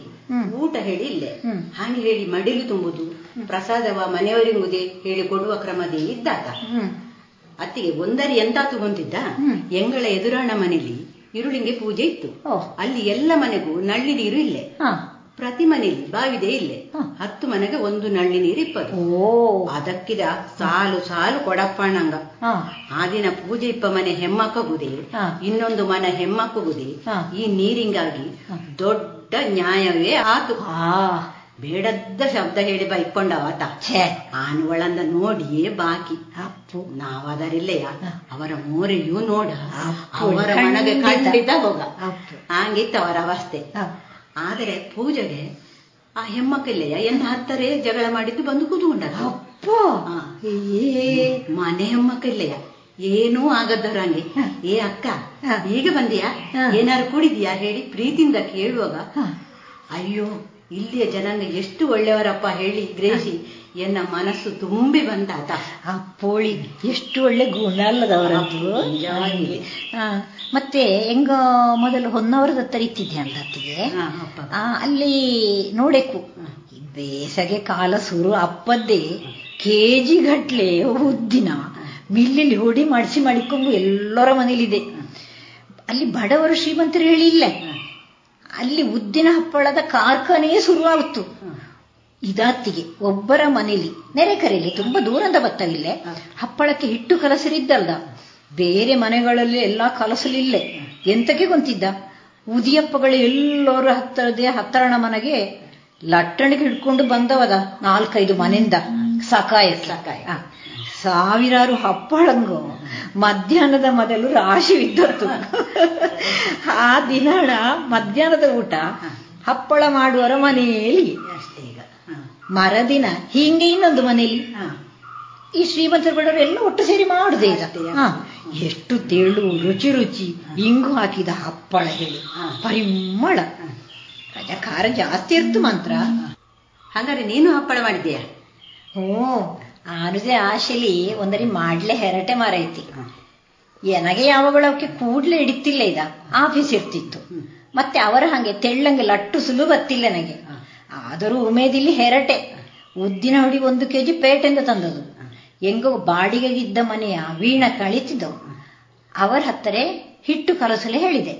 ಊಟ ಹೇಳಿ ಇಲ್ಲೇ ಹಾಗೆ ಹೇಳಿ ಮಡಿಲು ತುಂಬುದು, ಪ್ರಸಾದವ ಮನೆಯವರಿಗುದೇ ಹೇಳಿ ಕೊಡುವ ಕ್ರಮದೇ ಇದ್ದಾಗ. ಅತ್ತಿಗೆ ಒಂದರಿ ಎಂತಾತು ಹೊಂದಿದ್ದ, ಎಂಗಳ ಎದುರಾಣ ಮನೆಯಲ್ಲಿ ಇರುಳಿಂಗೆ ಪೂಜೆ ಇತ್ತು. ಅಲ್ಲಿ ಎಲ್ಲ ಮನೆಗೂ ನಳ್ಳಿ ನೀರು ಇಲ್ಲೇ, ಪ್ರತಿ ಮನೆಯಲ್ಲಿ ಬಾವಿದೆ ಇಲ್ಲೇ. 10 ಮನೆಗೆ ಒಂದು ನಳ್ಳಿ ನೀರು 20. ಅದಕ್ಕಿದ ಸಾಲು ಸಾಲು ಕೊಡಪ್ಪಣ್ಣಂಗ. ಆ ದಿನ ಪೂಜೆ ಇಪ್ಪ ಮನೆ ಹೆಮ್ಮಕ್ಕಗುದೆ, ಇನ್ನೊಂದು ಮನೆ ಹೆಮ್ಮಕ್ಕಗುದೆ. ಈ ನೀರಿಂಗಾಗಿ ದೊಡ್ಡ ನ್ಯಾಯವೇ ಆತು. ಬೇಡದ್ದ ಶಬ್ದ ಹೇಳಿ ಬೈಕೊಂಡವಾತ. ಆನು ಒಳಂದ ನೋಡಿಯೇ ಬಾಕಿ ನಾವದರಿಲ್ಲೆಯ ಅವರ ಮೋರೆಯೂ ನೋಡ, ಅವರ ಮನಗೆ ಖಂಡಿತ ಹೋಗ. ಹಂಗಿತ್ತು ಅವರ ಅವಸ್ಥೆ. ಆದರೆ ಪೂಜೆಗೆ ಆ ಹೆಮ್ಮಕ್ಕಲ್ಲೆಯ ಎಂದ 10ರೇ ಜಗಳ ಮಾಡಿದ್ದು ಬಂದು ಕೂತ್ಕೊಂಡಾಗ ಮನೆ ಹೆಮ್ಮಕ್ಕಲ್ಲೆಯ ಏನೂ ಆಗದ್ದವ್ರಂಗೆ, ಏ ಅಕ್ಕ ಈಗ ಬಂದಿಯಾ, ಏನಾರು ಕುಡಿದೀಯಾ ಹೇಳಿ ಪ್ರೀತಿಯಿಂದ ಕೇಳುವಾಗ, ಅಯ್ಯೋ ಇಲ್ಲಿಯ ಜನಾಂಗ ಎಷ್ಟು ಒಳ್ಳೆಯವರಪ್ಪ ಹೇಳಿ ಗ್ರೇಸಿ ಎನ್ನ ಮನಸ್ಸು ತುಂಬಿ ಬಂದಾತ. ಆ ಪೋಳಿ ಎಷ್ಟು ಒಳ್ಳೆ ಗುಣ ಅಲ್ಲದವರದ್ದು. ಮತ್ತೆ ಹೆಂಗ ಮೊದಲು ಹೊನ್ನವರದ ತರಿತಿದ್ದೆ ಅಂತತ್ತಿಗೆ ಅಲ್ಲಿ ನೋಡೇಕು ಬೇಸಗೆ ಕಾಲ ಸುರು ಅಪ್ಪದ್ದೇ ಕೆಜಿ ಗಟ್ಲೆ ಉದ್ದಿನ ಮಿಲ್ಲಿಲಿ ಹೊಡಿ ಮಾಡಿಸಿ ಮಾಡಿಕೊಂಡು ಎಲ್ಲರ ಮನೇಲಿದೆ. ಅಲ್ಲಿ ಬಡವರು ಶ್ರೀಮಂತರು ಹೇಳಿಲ್ಲ, ಅಲ್ಲಿ ಉದ್ದಿನ ಹಪ್ಪಳದ ಕಾರ್ಖಾನೆಯೇ ಶುರುವಾಗುತ್ತು. ಇದಾತಿಗೆ ಒಬ್ಬರ ಮನೇಲಿ ನೆರೆ ಕರೆಯಲ್ಲಿ ತುಂಬಾ ದೂರದ ಬತ್ತವಿಲ್ಲ, ಹಪ್ಪಳಕ್ಕೆ ಹಿಟ್ಟು ಕಲಸರಿದ್ದಲ್ದ, ಬೇರೆ ಮನೆಗಳಲ್ಲಿ ಎಲ್ಲಾ ಕಲಸಲಿಲ್ಲ. ಎಂತಕ್ಕೆ ಗೊಂತಿದ್ದ ಉದಿಯಪ್ಪಗಳು ಎಲ್ಲರೂ ಹತ್ತರಣ ಮನೆಗೆ ಲಟ್ಟಣಿಗೆ ಹಿಡ್ಕೊಂಡು ಬಂದವದ ನಾಲ್ಕೈದು ಮನೆಯಿಂದ ಸಕಾಯ ಸಕಾಯ ಸಾವಿರಾರು ಹಪ್ಪಳಂಗು ಮಧ್ಯಾಹ್ನದ ಮೊದಲು ರಾಶಿ ಇದ್ದತ್ತು. ಆ ದಿನ ಮಧ್ಯಾಹ್ನದ ಊಟ ಹಪ್ಪಳ ಮಾಡುವರ ಮನೆಯಲ್ಲಿ ಈಗ ಮರದಿನ ಹೀಗೆ ಇನ್ನೊಂದು ಮನೆಯಲ್ಲಿ ಈ ಶ್ರೀಮಂತರ ಬಡವರು ಎಲ್ಲ ಒಟ್ಟು ಸೇರಿ ಮಾಡುದೇ. ಎಷ್ಟು ತೆಳು ರುಚಿ ರುಚಿ ಇಂಗು ಹಾಕಿದ ಹಪ್ಪಳ ಹೇಳಿ ಪರಿಮಳ ಖಾರ ಜಾಸ್ತಿ ಇರ್ತು ಮಾತ್ರ. ಹಾಗಾದ್ರೆ ನೀನು ಹಪ್ಪಳ ಮಾಡಿದೀಯ? ಹ್ಞೂ, ಆನುದೇ ಆಶೆಲಿ ಒಂದರಿ ಮಾಡ್ಲೆ ಹೆರಟೆ ಮಾರೈತಿ. ನನಗೆ ಯಾವಾಗಲೂ ಅವಕ್ಕೆ ಕೂಡ್ಲೆ ಹಿಡಿತಿಲ್ಲ, ಇದ ಆಫೀಸ್ ಇರ್ತಿತ್ತು. ಮತ್ತೆ ಅವರ ಹಾಗೆ ತೆಳ್ಳಂಗೆ ಲಟ್ಟು ಸುಲು ಗೊತ್ತಿಲ್ಲ ನನಗೆ. ಆದರೂ ಉಮೇದಿಲ್ಲಿ ಹೆರಟೆ ಉದ್ದಿನ ಹೊಡಿ 1 ಕೆಜಿ ಪೇಟೆಂದ ತಂದದು. ಹೆಂಗೋ ಬಾಡಿಗೆಗಿದ್ದ ಮನೆಯ ವೀಣ ಕಳಿತಿದ್ದವು ಅವರ ಹತ್ತರ ಹಿಟ್ಟು ಕಲಸಲು ಹೇಳಿದೆ.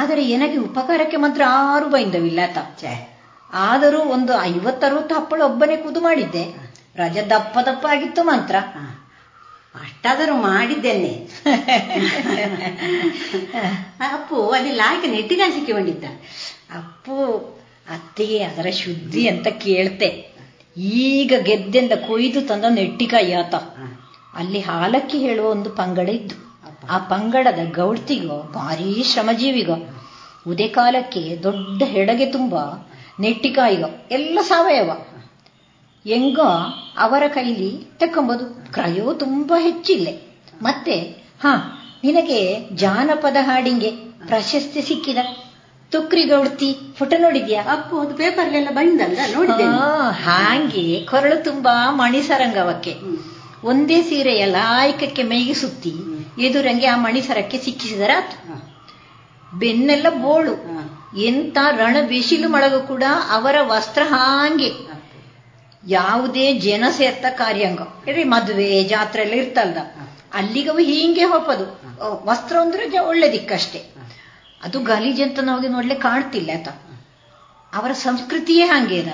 ಆದರೆ ನನಗೆ ಉಪಕಾರಕ್ಕೆ ಮಾತ್ರ 6 ಬೈಂದವಿಲ್ಲಾತ. ಆದರೂ ಒಂದು 50-60 ಹಪ್ಪಳ ಒಬ್ಬನೇ ಕೂದು ಮಾಡಿದ್ದೆ. ರಜೆ ದಪ್ಪ ದಪ್ಪ ಆಗಿತ್ತು ಮಾತ್ರ. ಅಷ್ಟಾದರೂ ಮಾಡಿದ್ದೇನೆ. ಅಪ್ಪು ಅಲ್ಲಿ ಲಾಯಕ ನೆಟ್ಟಿಗಾಯಿ ಸಿಕ್ಕಿಕೊಂಡಿದ್ದ. ಅಪ್ಪು ಅತ್ತಿಗೆ ಅದರ ಶುದ್ಧಿ ಅಂತ ಕೇಳ್ತೆ. ಈಗ ಗೆದ್ದೆಂದ ಕೊಯ್ದು ತಂದ ನೆಟ್ಟಿಕಾಯಿ ಆತ. ಅಲ್ಲಿ ಹಾಲಕ್ಕಿ ಹೇಳುವ ಒಂದು ಪಂಗಡ ಇದ್ದು, ಆ ಪಂಗಡದ ಗೌಡ್ತಿಗೋ ಭಾರಿ ಶ್ರಮಜೀವಿಗೋ. ಉದೇ ಕಾಲಕ್ಕೆ ದೊಡ್ಡ ಹೆಡಗೆ ತುಂಬ ನೆಟ್ಟಿಕಾಯಿಗೋ ಎಲ್ಲ ಸಾವಯವ. ಹೆಂಗ ಅವರ ಕೈಲಿ ತಕ್ಕೊಂಬೋದು, ಕ್ರಯೋ ತುಂಬಾ ಹೆಚ್ಚಿಲ್ಲ. ಮತ್ತೆ ನಿನಗೆ ಜಾನಪದ ಹಾಡಿಂಗೆ ಪ್ರಶಸ್ತಿ ಸಿಕ್ಕಿದ ತುಕ್ರಿ ಗೌಡ್ತಿ ಫೋಟೋ ನೋಡಿದ್ಯಾ? ಅಪ್ಪು ಅದು ಪೇಪರ್ಲೆಲ್ಲ ಬಂದಲ್ಲ ನೋಡಿದ್ಯಾ? ಹಾಗೆ ಕೊರಳು ತುಂಬಾ ಮಣಿಸರಂಗವಕ್ಕೆ ಒಂದೇ ಸೀರೆಯಲ್ಲ ಆಯ್ಕಕ್ಕೆ ಮೈಗೆ ಸುತ್ತಿ ಎದುರಂಗೆ ಆ ಮಣಿಸರಕ್ಕೆ ಸಿಕ್ಕಿಸಿದರ ಬೆನ್ನೆಲ್ಲ ಬೋಳು. ಎಂತ ರಣ ಬಿಸಿಲು ಮಳಗು ಕೂಡ ಅವರ ವಸ್ತ್ರ ಹಾಗೆ. ಯಾವುದೇ ಜನ ಸೇರ್ತ ಕಾರ್ಯಾಂಗ ಇರಿ ಮದುವೆ ಜಾತ್ರೆ ಎಲ್ಲ ಇರ್ತಲ್ದ, ಅಲ್ಲಿಗವು ಹೀಗೆ ಹೊಪ್ಪದು ವಸ್ತ್ರ ಅಂದ್ರೆ ಒಳ್ಳೇದಿಕ್ಕಷ್ಟೇ. ಅದು ಗಲೀಜಂತ ನಮಗೆ ನೋಡ್ಲೆ ಕಾಣ್ತಿಲ್ಲ ಆತ. ಅವರ ಸಂಸ್ಕೃತಿಯೇ ಹಾಗೆ ಅದ,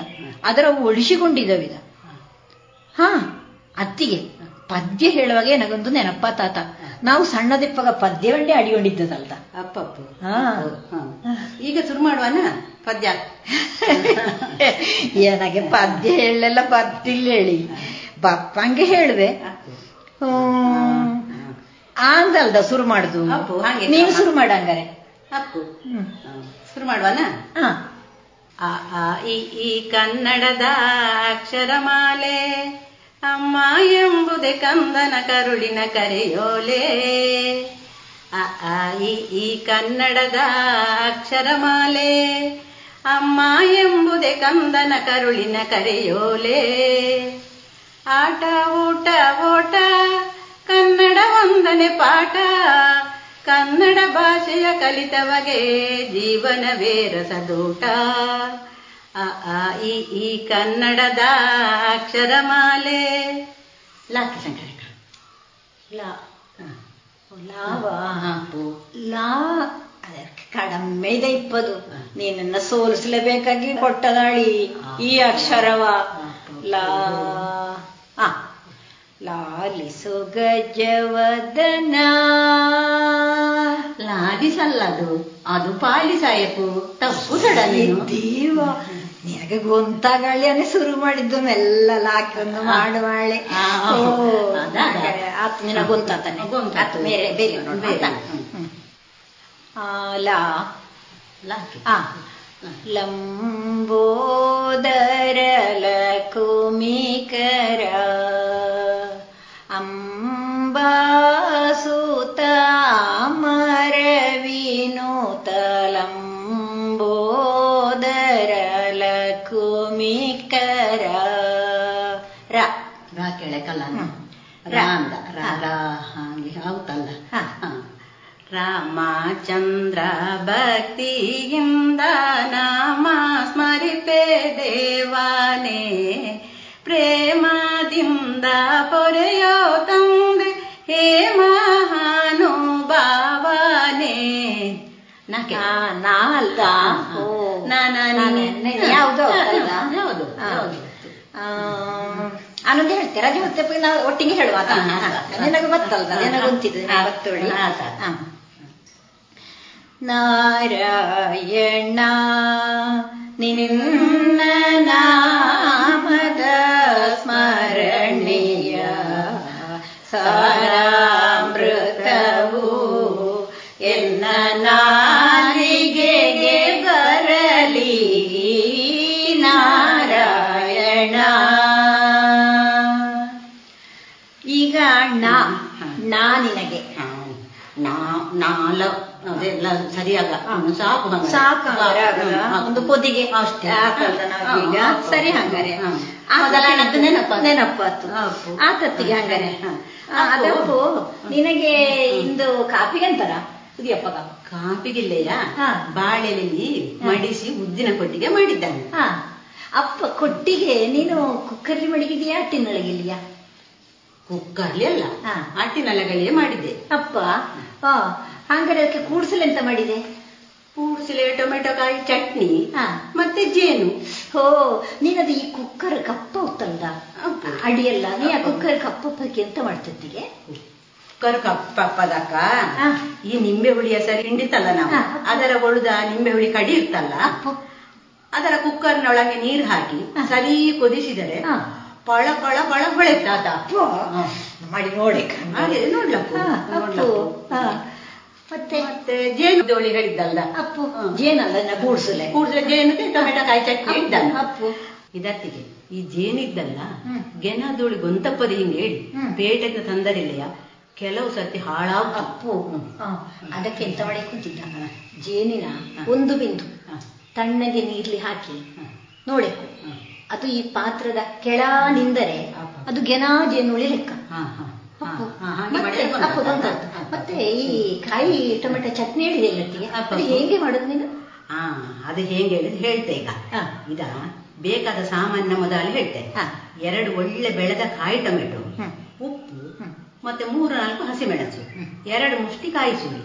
ಅದರ ಒಳಿಸಿಕೊಂಡಿದವಿದ. ಅತ್ತಿಗೆ ಪದ್ಯ ಹೇಳುವಾಗ ನನಗೊಂದು ನೆನಪ ತಾತ. ನಾವು ಸಣ್ಣದಿಪ್ಪಾಗ ಪದ್ಯವಲ್ಲೇ ಅಡಿಗೊಂಡಿದ್ದದಲ್ದ ಅಪ್ಪಪ್ಪು. ಈಗ ಶುರು ಮಾಡುವನ ಪದ್ಯ? ನನಗೆ ಪದ್ಯ ಹೇಳಲ್ಲ ಬರ್ತಿಲ್ಲ ಹೇಳಿ ಬಪ್ಪಂಗೆ ಹೇಳುವೆ ಆಂದಲ್ದ ಶುರು ಮಾಡುದು. ನೀನು ಶುರು ಮಾಡಂಗಾರೆ ಅಪ್ಪು, ಶುರು ಮಾಡುವನ? ಈ ಕನ್ನಡದ ಅಕ್ಷರಮಾಲೆ ಅಮ್ಮ ಎಂಬುದೇ ಕಂದನ ಕರುಳಿನ ಕರೆಯೋಲೆ. ಈ ಕನ್ನಡದ ಅಕ್ಷರಮಾಲೆ ಅಮ್ಮ ಎಂಬುದೇ ಕಂದನ ಕರುಳಿನ ಕರೆಯೋಲೆ. ಆಟ ಊಟ ಓಟ ಕನ್ನಡ ವಂದನೆ ಪಾಠ, ಕನ್ನಡ ಭಾಷೆಯ ಕಲಿತವಗೆ ಜೀವನವೇ ರಸದೋಟ. ಈ ಕನ್ನಡದ ಅಕ್ಷರಮಾಲೆ ಲಾಕಿ ಸಂಕರಕ ಲಾ ಕಡಮೆ ಇದೆ 20. ನೀನನ್ನ ಸೋಲಿಸಲೇಬೇಕಾಗಿ ಕೊಟ್ಟದಾಳಿ ಈ ಅಕ್ಷರವ ಲಾ. ಲಾಲಿಸು ಗಜವದನ ಲಾಲಿಸಲ್ಲದು ಅದು ಪಾಲಿಸಾಯಪ್ಪು ತಪ್ಪು ಸಡಲಿ ದೇವ. ನಿನಗೆ ಗೊಂತಾಗಾಳಿಯನ್ನೇ ಶುರು ಮಾಡಿದ್ದು ಮೆಲ್ಲ ಲಾಕೊಂಡು ಮಾಡುವಾಳೆ. ಆತ್ ನಿನ ಗೊಂತಾತಾನೆ ಗೊಂತಾತ ಬೇರೆ ಬೇರೆ ನೋಡ್ಬೇಡ. ಲಾ ಲಂಬೋದರ ಲಕುಮಿಕರ ಅಂಬಾಸುತ ಮರವಿನೂತ ಲಂಬೋದರ ಮೇಕರ ರಾ ಕೆಳಕಲ್ಲ ರಾಂದ ಹಾಗೆ ಆಗುತ್ತಲ್ಲ. ರಾಮಚಂದ್ರ ಭಕ್ತಿಯಿಂದ ನಾಮ ಸ್ಮರಿಪೆ ದೇವಾನೇ, ಪ್ರೇಮದಿಂದ ಪೊರೆಯೋ ತಂದೆ ಹೇ ಮಹಾನುಭಾವನೇ. ನಾನೊಂದು ಹೇಳ್ತೇನೆ, ರಜೆ ಮತ್ತೆ ನಾವು ಒಟ್ಟಿಗೆ ಹೇಳುವ. ನನಗೆ ಗೊತ್ತಲ್ಲ, ನನಗೊಂತಿದೆ ಗೊತ್ತೋಳಿ. ನಾರಾಯಣ ನಿನ್ನ ನಾಮದ ಸ್ಮರಣೀಯ ಸಾರಾಮೃತವು ಎನ್ನ ನಾಲಿಗೆ ಬರಲಿ. ನಾರಾಯಣ. ಈಗ ನಾ ನಿನಗೆ ನಾಲ ಅದೆಲ್ಲ ಸರಿಯಲ್ಲ, ಸಾಕು ಸಾಕು ಒಂದು ಪೊದಿಗೆ ಅಷ್ಟೇ ಈಗ ಸರಿ. ಹಂಗಾರೆ ನೆನಪಾತು ಆತತ್ತಿಗೆ. ಹಂಗಾರೆ ಅದಪ್ಪು ನಿನಗೆ ಇಂದು ಕಾಪಿಗೆ ಅಂತಾರ ಉದಿಯಪ್ಪ. ಕಾಪಿಗಿಲ್ಲೆಯ ಬಾಳೆಲೆಯಲ್ಲಿ ಮಡಿಸಿ ಉದ್ದಿನ ಕೊಟ್ಟಿಗೆ ಮಾಡಿದ್ದಾನೆ ಅಪ್ಪ. ಕೊಟ್ಟಿಗೆ ನೀನು ಕುಕ್ಕರ್ಲಿ ಮಡಗಿದೆಯಾ ಟಿನ್ನೊಳಗಿಲ್ಲೆಯಾ? ಕುಕ್ಕರ್ಲಿ ಅಲ್ಲ, ಆಟಿನೊಳಗಲ್ಲಿಯೇ ಮಾಡಿದ್ದೆ ಅಪ್ಪ. ಹಂಗಾರೆ ಅದಕ್ಕೆ ಕೂಡ್ಸಲೆ ಅಂತ ಮಾಡಿದೆ? ಕೂಡ್ಸಲೆ ಟೊಮೆಟೊ ಕಾಯಿ ಚಟ್ನಿ ಮತ್ತೆ ಜೇನು. ಹೋ, ನೀನದು ಈ ಕುಕ್ಕರ್ ಕಪ್ಪ ಹೋಗ್ತಲ್ಲ ಅಡಿಯಲ್ಲ, ನೀ ಆ ಕುಕ್ಕರ್ ಕಪ್ಪಕ್ಕೆ ಅಂತ ಮಾಡ್ತಿದ್ದಿಗೆ. ಕುಕ್ಕರ್ ಕಪ್ಪದಕ್ಕ ಈ ನಿಂಬೆ ಹುಳಿಯ ಸರಿ ಹಿಂಡಿತಲ್ಲ ನಾವು, ಅದರ ಒಳದ ನಿಂಬೆ ಹುಳಿ ಕಡಿ ಇರ್ತಲ್ಲ, ಅದರ ಕುಕ್ಕರ್ನೊಳಗೆ ನೀರು ಹಾಕಿ ಸರಿ ಕುದಿಸಿದರೆ ಪಳ ಪಳ ಪಳ ಹೊಳೆತ ಮಾಡಿ ನೋಡಕ್ಕೆ. ಹಾಗೆ ನೋಡ್ಲಪ್ಪ ಮತ್ತೆ ಮತ್ತೆ ಜೇನು ದೋಳಿ ಹೇಳಿದ್ದಲ್ಲ ಅಪ್ಪು, ಜೇನಲ್ಲ ಕೂಡ್ಸಲೆ. ಕೂಡ್ಸಲೆ ಜೇನು ಟೊಮೆಟೊ ಕಾಯಿ ಚಟ್ನಿ ಇದ್ದಾನೆ ಅಪ್ಪು. ಇದತ್ತಿಗೆ ಈ ಜೇನಿದ್ದಲ್ಲ ಗೆನ ದೋಳಿ ಗೊಂತಪ್ಪದಿ ಹಿಂಗೆ ಹೇಳಿ ಪೇಟೆಗೆ ತಂದರಿಲೆಯ ಕೆಲವು ಸರ್ತಿ ಹಾಳಾಗ ಅಪ್ಪು. ಅದಕ್ಕೆ ಎಂತ ಮಾಡಿ ಕೂತಿದ್ದ, ಜೇನಿನ ಒಂದು ಬಿಂದು ತಣ್ಣಗೆ ನೀರ್ಲಿ ಹಾಕಿ ನೋಡಕು, ಅದು ಈ ಪಾತ್ರದ ಕೆಳ ನಿಂದರೆ ಅದು ಗೆನ ಜೇನುಳಿ ಲೆಕ್ಕ. ಮತ್ತೆ ಈ ಕಾಯಿ ಟೊಮೆಟೊ ಚಟ್ನಿ ಹೇಳಿದೆ, ಹೇಗೆ ಮಾಡುದು ನೀನು? ಅದು ಹೇಗೆ ಹೇಳಿದ್ ಹೇಳ್ತೆ. ಈಗ ಇದ ಬೇಕಾದ ಸಾಮಾನ್ಯ ಮೊದಲು ಹೇಳ್ತೆ. ಎರಡು ಒಳ್ಳೆ ಬೆಳೆದ ಕಾಯಿ ಟೊಮೆಟೊ, ಉಪ್ಪು ಮತ್ತೆ 3-4 ಹಸಿಮೆಣಸು, 2 ಮುಷ್ಟಿ ಕಾಯಿ ಸುಳಿ,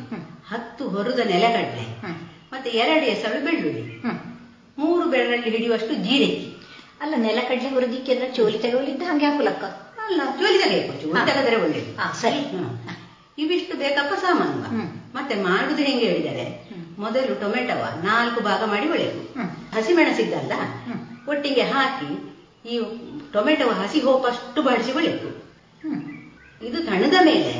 10 ಹೊರದ ನೆಲಗಡ್ಡೆ, ಮತ್ತೆ 2 ಎಸಳು ಬೆಳ್ಳುಳ್ಳಿ, 3 ಬೆಳ್ಳುಳ್ಳಿ ಹಿಡಿಯುವಷ್ಟು ಜೀರಿಗೆ. ಅಲ್ಲ, ನೆಲಗಡ್ಡೆ ಹುರಿದಿಕ್ಕೆ ಎಲ್ಲ ಚೋಲಿ ತಗೊಳ್ಳಿದ್ದ ಹಾಗೆ ಹಾಕುಲಕ್ಕ ಅಲ್ಲ, ಜೋಲಿ ತೆಗೆದರೆ ಒಳ್ಳೇದು. ಸರಿ, ಇವಿಷ್ಟು ಬೇಕಪ್ಪ ಸಾಮಾನು. ಮತ್ತೆ ಮಾಡುದು ಹೆಂಗೆ ಹೇಳಿದರೆ, ಮೊದಲು ಟೊಮೆಟೊವ 4 ಭಾಗ ಮಾಡಿ ಒಳ್ಳೆಯದು. ಹಸಿಮೆಣಸಿದ್ದಲ್ಲ ಒಟ್ಟಿಗೆ ಹಾಕಿ ಈ ಟೊಮೆಟೊವ ಹಸಿ ಹೋಗಷ್ಟು ಬಾಡಿಸಿ ಒಳ್ಳೆಯದು. ಇದು ತಣದ ಮೇಲೆ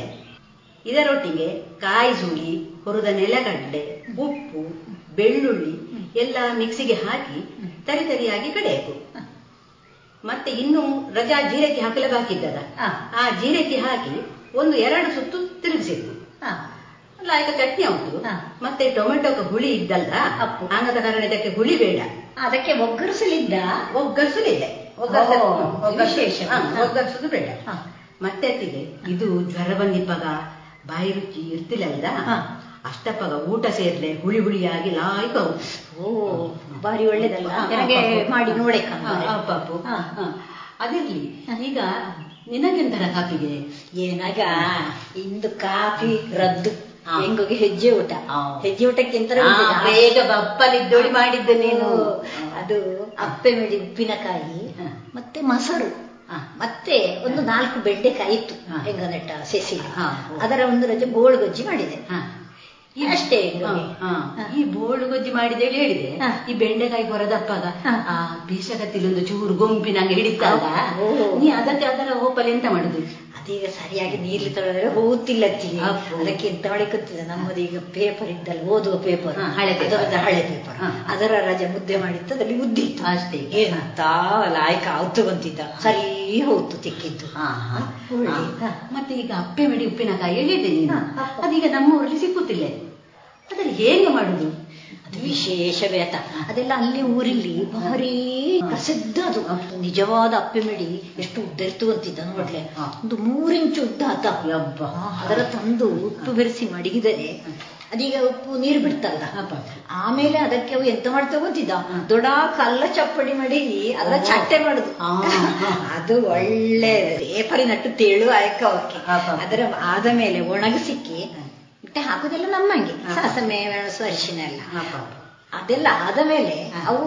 ಇದರೊಟ್ಟಿಗೆ ಕಾಯಿ ಸುಳಿ, ಹುರಿದ ನೆಲಗಡ್ಡೆ, ಉಪ್ಪು, ಬೆಳ್ಳುಳ್ಳಿ ಎಲ್ಲ ಮಿಕ್ಸಿಗೆ ಹಾಕಿ ತರಿತರಿಯಾಗಿ ಕಡೆಯಬೇಕು. ಮತ್ತೆ ಇನ್ನು ರಜಾ ಜೀರಿಗೆ ಹಾಕಲು ಬಾಕಿದ್ದದ, ಆ ಜೀರಿಗೆ ಹಾಕಿ 1-2 ಸುತ್ತು ತಿರುಗಿಸಿದ್ದು ಲಾಯ್ಕ ಚಟ್ನಿ ಉಂಟು. ಮತ್ತೆ ಟೊಮೆಟೊಕ್ಕೆ ಹುಳಿ ಇದ್ದಲ್ಲ ಅಪ್ಪು, ಆಂಗದ ಕಾರಣ ಇದಕ್ಕೆ ಹುಳಿ ಬೇಡ, ಅದಕ್ಕೆ ಒಗ್ಗರಿಸಲಿದ್ದ ಒಗ್ಗರಿಸಲಿದೆ, ಒಗ್ಗರಿಸುದು ಬೇಡ. ಮತ್ತೆ ಅತ್ತಿಗೆ ಇದು ಜ್ವರ ಬಂದಿಪ್ಪಗ ಬಾಯಿ ರುಚಿ ಇರ್ತಿಲ್ಲದ, ಅಷ್ಟಪ್ಪಾಗ ಊಟ ಸೇರ್ಲೆ ಹುಳಿ ಹುಳಿಯಾಗಿ ಲಾಯ್ಕ. ಓ, ಬಾರಿ ಒಳ್ಳೇದಲ್ಲ, ನನಗೆ ಮಾಡಿ ನೋಡಕ್ಕ ಪಾಪು. ಅದಿರ್ಲಿ, ಈಗ ನಿನಗೆಂತರ ಕಾಪಿಗೆ? ಏನಾಗ ಇಂದು ಕಾಫಿ ರದ್ದು, ಹೆಂಗೋಗಿ ಹೆಜ್ಜೆ ಊಟ. ಹೆಜ್ಜೆ ಊಟಕ್ಕಿಂತ ಬೇಗ ಬಪ್ಪಲಿದ್ದೋಳಿ ಮಾಡಿದ್ದೆ ನೀನು. ಅದು ಅಪ್ಪೆ ಮೇಡಿ ಉಪ್ಪಿನಕಾಯಿ ಮತ್ತೆ ಮೊಸರು, ಮತ್ತೆ ಒಂದು 4 ಬೆಂಡೆಕಾಯಿ ಇತ್ತು ಹೆಂಗ ನೆಟ್ಟ ಸೆಸಿ, ಅದರ ಒಂದು ರಜೆ ಗೋಳು ಗೊಜ್ಜಿ ಮಾಡಿದೆ ಅಷ್ಟೇ. ಈ ಬೋಳು ಗೊಜ್ಜಿ ಮಾಡಿದೆ ಹೇಳಿದೆ. ಈ ಬೆಂಡೆಕಾಯಿ ಹೊರದಪ್ಪಾಗ ಆ ಬೀಸಗತ್ತಿಲೊಂದು ಚೂರು ಗೊಂಪಿ ನಂಗೆ ಹಿಡಿತಾಗ ನೀ ಅದಕ್ಕೆ ಅದರ ಹೋಪಲ್ಲಿ ಎಂತ ಮಾಡುದು? ಅದೀಗ ಸರಿಯಾಗಿ ನೀರ್ಲಿ ತೊಳೆದ್ರೆ ಹೋಗುತ್ತಿಲ್ಲ, ಅದಕ್ಕೆ ಎಂತ ಹೊಳಿಕುತ್ತಿದೆ. ನಮ್ಮದು ಈಗ ಪೇಪರ್ ಇದ್ದಲ್ಲ, ಓದುವ ಪೇಪರ್, ಹಳೆ ಪೇಪರ್, ಅದರ ರಜೆ ಮುದ್ದೆ ಮಾಡಿತ್ತು, ಅದರಲ್ಲಿ ಉದ್ದಿತ್ತು ಅಷ್ಟೇ. ಏನಂತ ಲಾಯ್ಕ ಅವತ್ತು ಬಂತಿದ್ದ, ಸರಿ ಹೋಗ್ತು ತಿಕ್ಕಿದ್ದು. ಮತ್ತೆ ಈಗ ಅಪ್ಪೆ ಮೇಡಿ ಉಪ್ಪಿನಕಾಯಿ ಹೇಳಿದೆ ನೀನು, ಅದೀಗ ನಮ್ಮೂರಲ್ಲಿ ಸಿಕ್ಕುತ್ತಿಲ್ಲ, ಅದನ್ನ ಹೇಗೆ ಮಾಡುದು? ವಿಶೇಷ ವೇತ ಅದೆಲ್ಲ ಅಲ್ಲಿ ಊರಿಲಿ ಭಾರಿ ಪ್ರಸಿದ್ಧ. ಅದು ನಿಜವಾದ ಅಪ್ಪೆಮಿಡಿ ಎಷ್ಟು ಉದ್ದ ಇರ್ತು ಅಂತಿದ್ದ ನೋಡ್ಲೆ, ಒಂದು 3 ಇಂಚು ಉದ್ದ ಆತ. ಅದರ ತಂದು ಉಪ್ಪು ಬೆರೆಸಿ ಮಡಗಿದರೆ ಅದೀಗ ಉಪ್ಪು ನೀರು ಬಿಡ್ತಲ್ಲ, ಆಮೇಲೆ ಅದಕ್ಕೆ ಅವು ಎಂತ ಮಾಡ್ತಾ ಗೊತ್ತಿದ್ದ, ದೊಡ್ಡ ಕಲ್ಲ ಚಪ್ಪಡಿ ಮಾಡಿ ಅದರ ಚಟ್ಟೆ ಮಾಡುದು. ಅದು ಒಳ್ಳೆ ಪೇಪರಿ ನಟ್ಟು ತೇಳು ಆಯ್ಕ ಅವಕ್ಕೆ ಅದರ ಆದ ಮೇಲೆ ಒಣಗಿಸಿಕ್ಕಿ ಮತ್ತೆ ಹಾಕೋದೆಲ್ಲ ನಮ್ಮಂಗೆ ಸಾಸಮೆ ಮೆಣಸು ಅರಿಶಿನ ಎಲ್ಲ ಅದೆಲ್ಲ ಆದ ಮೇಲೆ ಅವು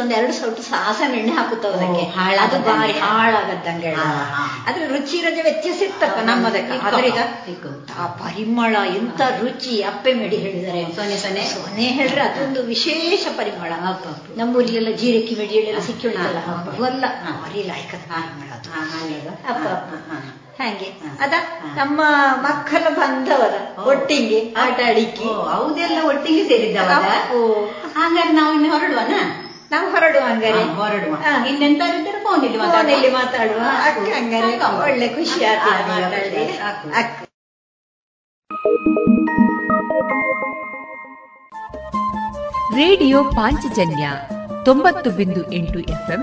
ಒಂದೆರಡು ಸೌಟು ಸಾಸನೆ ಎಣ್ಣೆ ಹಾಕುತ್ತವ ಅದಕ್ಕೆ, ಅದು ಬಾರಿ ಹಾಳಾಗದ್ದಂಗೆ. ಆದ್ರೆ ರುಚಿ ರಜೆ ವ್ಯತ್ಯಾಸ ಇರ್ತಪ್ಪ ನಮ್ಮದಕ್ಕೆ. ಆದ್ರೆ ಈಗ ಆ ಪರಿಮಳ ಎಂತ ರುಚಿ ಅಪ್ಪೆ ಮಿಡಿ ಹೇಳಿದರೆ ಸೊನೆ ಸೊನೆ ಸೊನೆ ಹೇಳ್ರೆ ಅದೊಂದು ವಿಶೇಷ ಪರಿಮಳ. ನಮ್ಮೂರಿಗೆಲ್ಲ ಜೀರಕ್ಕೆ ಮಿಡಿ ಎಲ್ಲ ಸಿಕ್ಕಿ ಉಳಿದಲ್ಲ ಅವೆಲ್ಲ ಭಾರಿ ಲಾಯಕ ಪರಿಮಳ ಅದು. ಅಪ್ಪ ಹಾಗೆ ಅದ ನಮ್ಮ ಮಕ್ಕಳ ಬಂದವರ ಒಟ್ಟಿಗೆ ಆಟ ಅಡಿಕೆ ಅವದೆಲ್ಲ ಒಟ್ಟಿಗೆ ಸೇರಿದ್ದವ. ಹಾಗಾದ್ರೆ ನಾವು ಇನ್ನು ಹೊರಡುವನ, ನಾವು ಹೊರಡುವ ಹಂಗಾರೆ, ಹೊರಡುವ ಇನ್ನೆಂತಾರಿದ್ದರೆ ಫೋನಲ್ಲಿ ಮಾತಾಡುವ ಅಕ್ಕ. ಹಂಗಾರೆ ಒಳ್ಳೆ ಖುಷಿ ಆಗಿದೆ ಅಕ್ಕ. ರೇಡಿಯೋ ಪಾಂಚಜನ್ಯ 90.8 FM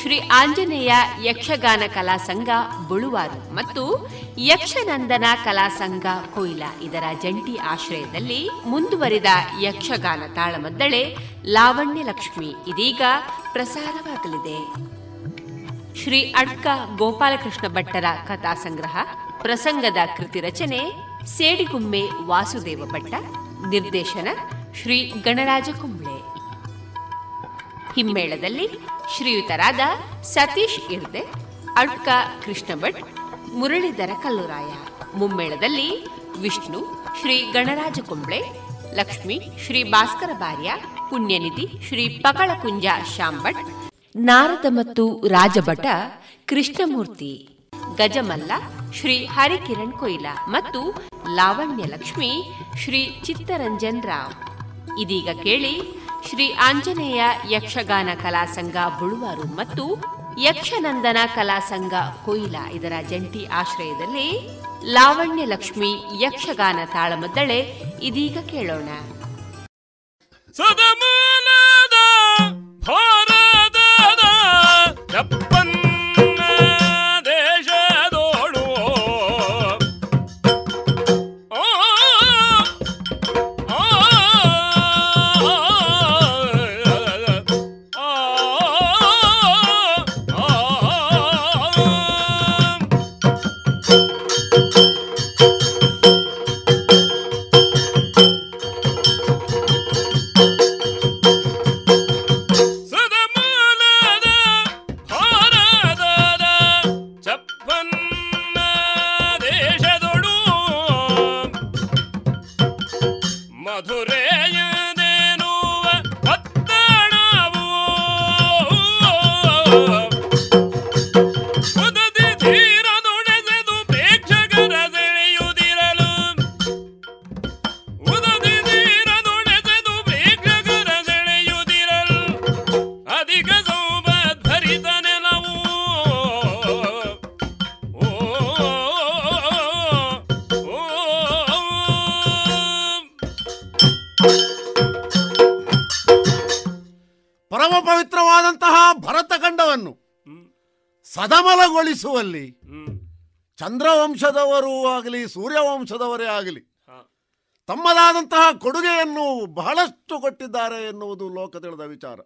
ಶ್ರೀ ಆಂಜನೇಯ ಯಕ್ಷಗಾನ ಕಲಾ ಸಂಘ ಬುಳುವಾರು ಮತ್ತು ಯಕ್ಷನಂದನ ಕಲಾ ಸಂಘ ಕೊಯ್ಲಾ ಇದರ ಜಂಟಿ ಆಶ್ರಯದಲ್ಲಿ ಮುಂದುವರಿದ ಯಕ್ಷಗಾನ ತಾಳಮದ್ದಳೆ ಲಾವಣ್ಯ ಲಕ್ಷ್ಮಿ ಇದೀಗ ಪ್ರಸಾರವಾಗಲಿದೆ. ಶ್ರೀ ಅಡ್ಕ ಗೋಪಾಲಕೃಷ್ಣ ಭಟ್ಟರ ಕಥಾ ಸಂಗ್ರಹ, ಪ್ರಸಂಗದ ಕೃತಿ ರಚನೆ ಸೇಡಿಗುಮ್ಮೆ ವಾಸುದೇವ ಭಟ್ಟ, ನಿರ್ದೇಶನ ಶ್ರೀ ಗಣರಾಜ ಕುಂಬ್ಳೆ. ಹಿಮ್ಮೇಳದಲ್ಲಿ ಶ್ರೀಯುತರಾದ ಸತೀಶ್ ಇರ್ದೆ, ಅಡ್ಕ ಕೃಷ್ಣಭಟ್, ಮುರಳೀಧರ ಕಲ್ಲುರಾಯ. ಮುಮ್ಮೇಳದಲ್ಲಿ ವಿಷ್ಣು ಶ್ರೀ ಗಣರಾಜ ಕುಂಬ್ಳೆ, ಲಕ್ಷ್ಮಿ ಶ್ರೀ ಭಾಸ್ಕರ ಬಾರ್ಯ, ಪುಣ್ಯನಿಧಿ ಶ್ರೀ ಪಕಳಕುಂಜ ಶಾಂಭಟ್, ನಾರದ ಮತ್ತು ರಾಜಭಟ ಕೃಷ್ಣಮೂರ್ತಿ, ಗಜಮಲ್ಲ ಶ್ರೀ ಹರಿಕಿರಣ್ ಕೊಯ್ಲಾ ಮತ್ತು ಲಾವಣ್ಯ ಲಕ್ಷ್ಮಿ ಶ್ರೀ ಚಿತ್ತರಂಜನ್ ರಾವ್. ಇದೀಗ ಕೇಳಿ ಶ್ರೀ ಆಂಜನೇಯ ಯಕ್ಷಗಾನ ಕಲಾ ಸಂಘ ಬುಳುವಾರು ಮತ್ತು ಯಕ್ಷನಂದನ ಕಲಾ ಸಂಘ ಕೊಯ್ಲಾ ಇದರ ಜಂಟಿ ಆಶ್ರಯದಲ್ಲಿ ಲಾವಣ್ಯ ಲಕ್ಷ್ಮಿ ಯಕ್ಷಗಾನ ತಾಳಮದ್ದಳೆ ಇದೀಗ ಕೇಳೋಣ. ಸದಮಲಗೊಳಿಸುವಲ್ಲಿ ಚಂದ್ರವಂಶದವರೂ ಆಗಲಿ ಸೂರ್ಯವಂಶದವರೇ ಆಗಲಿ ತಮ್ಮದಾದಂತಹ ಕೊಡುಗೆಯನ್ನು ಬಹಳಷ್ಟು ಕೊಟ್ಟಿದ್ದಾರೆ ಎನ್ನುವುದು ಲೋಕ ತಿಳಿದ ವಿಚಾರ.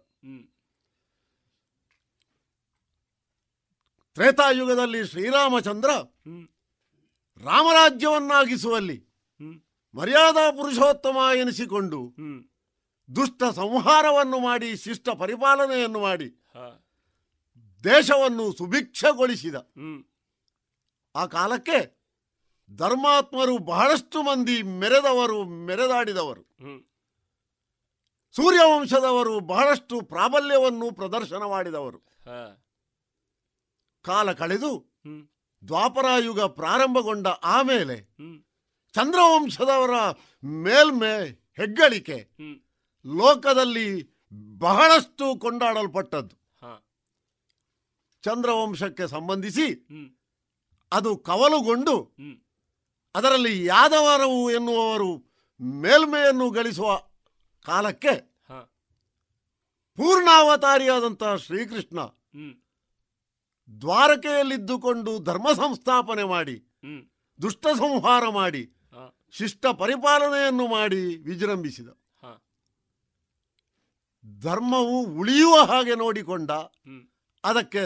ತ್ರೇತಾಯುಗದಲ್ಲಿ ಶ್ರೀರಾಮಚಂದ್ರ ರಾಮರಾಜ್ಯವನ್ನಾಗಿಸುವಲ್ಲಿ ಮರ್ಯಾದಾ ಪುರುಷೋತ್ತಮ ಎನಿಸಿಕೊಂಡು ದುಷ್ಟ ಸಂಹಾರವನ್ನು ಮಾಡಿ ಶಿಷ್ಟ ಪರಿಪಾಲನೆಯನ್ನು ಮಾಡಿ ದೇಶವನ್ನು ಸುಭಿಕ್ಷಗೊಳಿಸಿದ ಆ ಕಾಲಕ್ಕೆ ಧರ್ಮಾತ್ಮರು ಬಹಳಷ್ಟು ಮಂದಿ ಮೆರೆದಾಡಿದವರು. ಸೂರ್ಯವಂಶದವರು ಬಹಳಷ್ಟು ಪ್ರಾಬಲ್ಯವನ್ನು ಪ್ರದರ್ಶನ ಮಾಡಿದವರು. ಕಾಲ ಕಳೆದು ದ್ವಾಪರಾಯುಗ ಪ್ರಾರಂಭಗೊಂಡ ಆಮೇಲೆ ಚಂದ್ರವಂಶದವರ ಮೇಲ್ಮೆ ಹೆಗ್ಗಳಿಕೆ ಲೋಕದಲ್ಲಿ ಬಹಳಷ್ಟು ಕೊಂಡಾಡಲ್ಪಟ್ಟದ್ದು. ಚಂದ್ರವಂಶಕ್ಕೆ ಸಂಬಂಧಿಸಿ ಅದು ಕವಲುಗೊಂಡು ಅದರಲ್ಲಿ ಯಾದವರವು ಎನ್ನುವವರು ಮೇಲ್ಮೆಯನ್ನು ಗಳಿಸುವ ಕಾಲಕ್ಕೆ ಪೂರ್ಣಾವತಾರಿಯಾದಂತಹ ಶ್ರೀಕೃಷ್ಣ ದ್ವಾರಕೆಯಲ್ಲಿದ್ದುಕೊಂಡು ಧರ್ಮ ಸಂಸ್ಥಾಪನೆ ಮಾಡಿ, ದುಷ್ಟ ಸಂಹಾರ ಮಾಡಿ, ಶಿಷ್ಟ ಪರಿಪಾಲನೆಯನ್ನು ಮಾಡಿ ವಿಜೃಂಭಿಸಿದ. ಧರ್ಮವು ಉಳಿಯುವ ಹಾಗೆ ನೋಡಿಕೊಂಡ. ಅದಕ್ಕೆ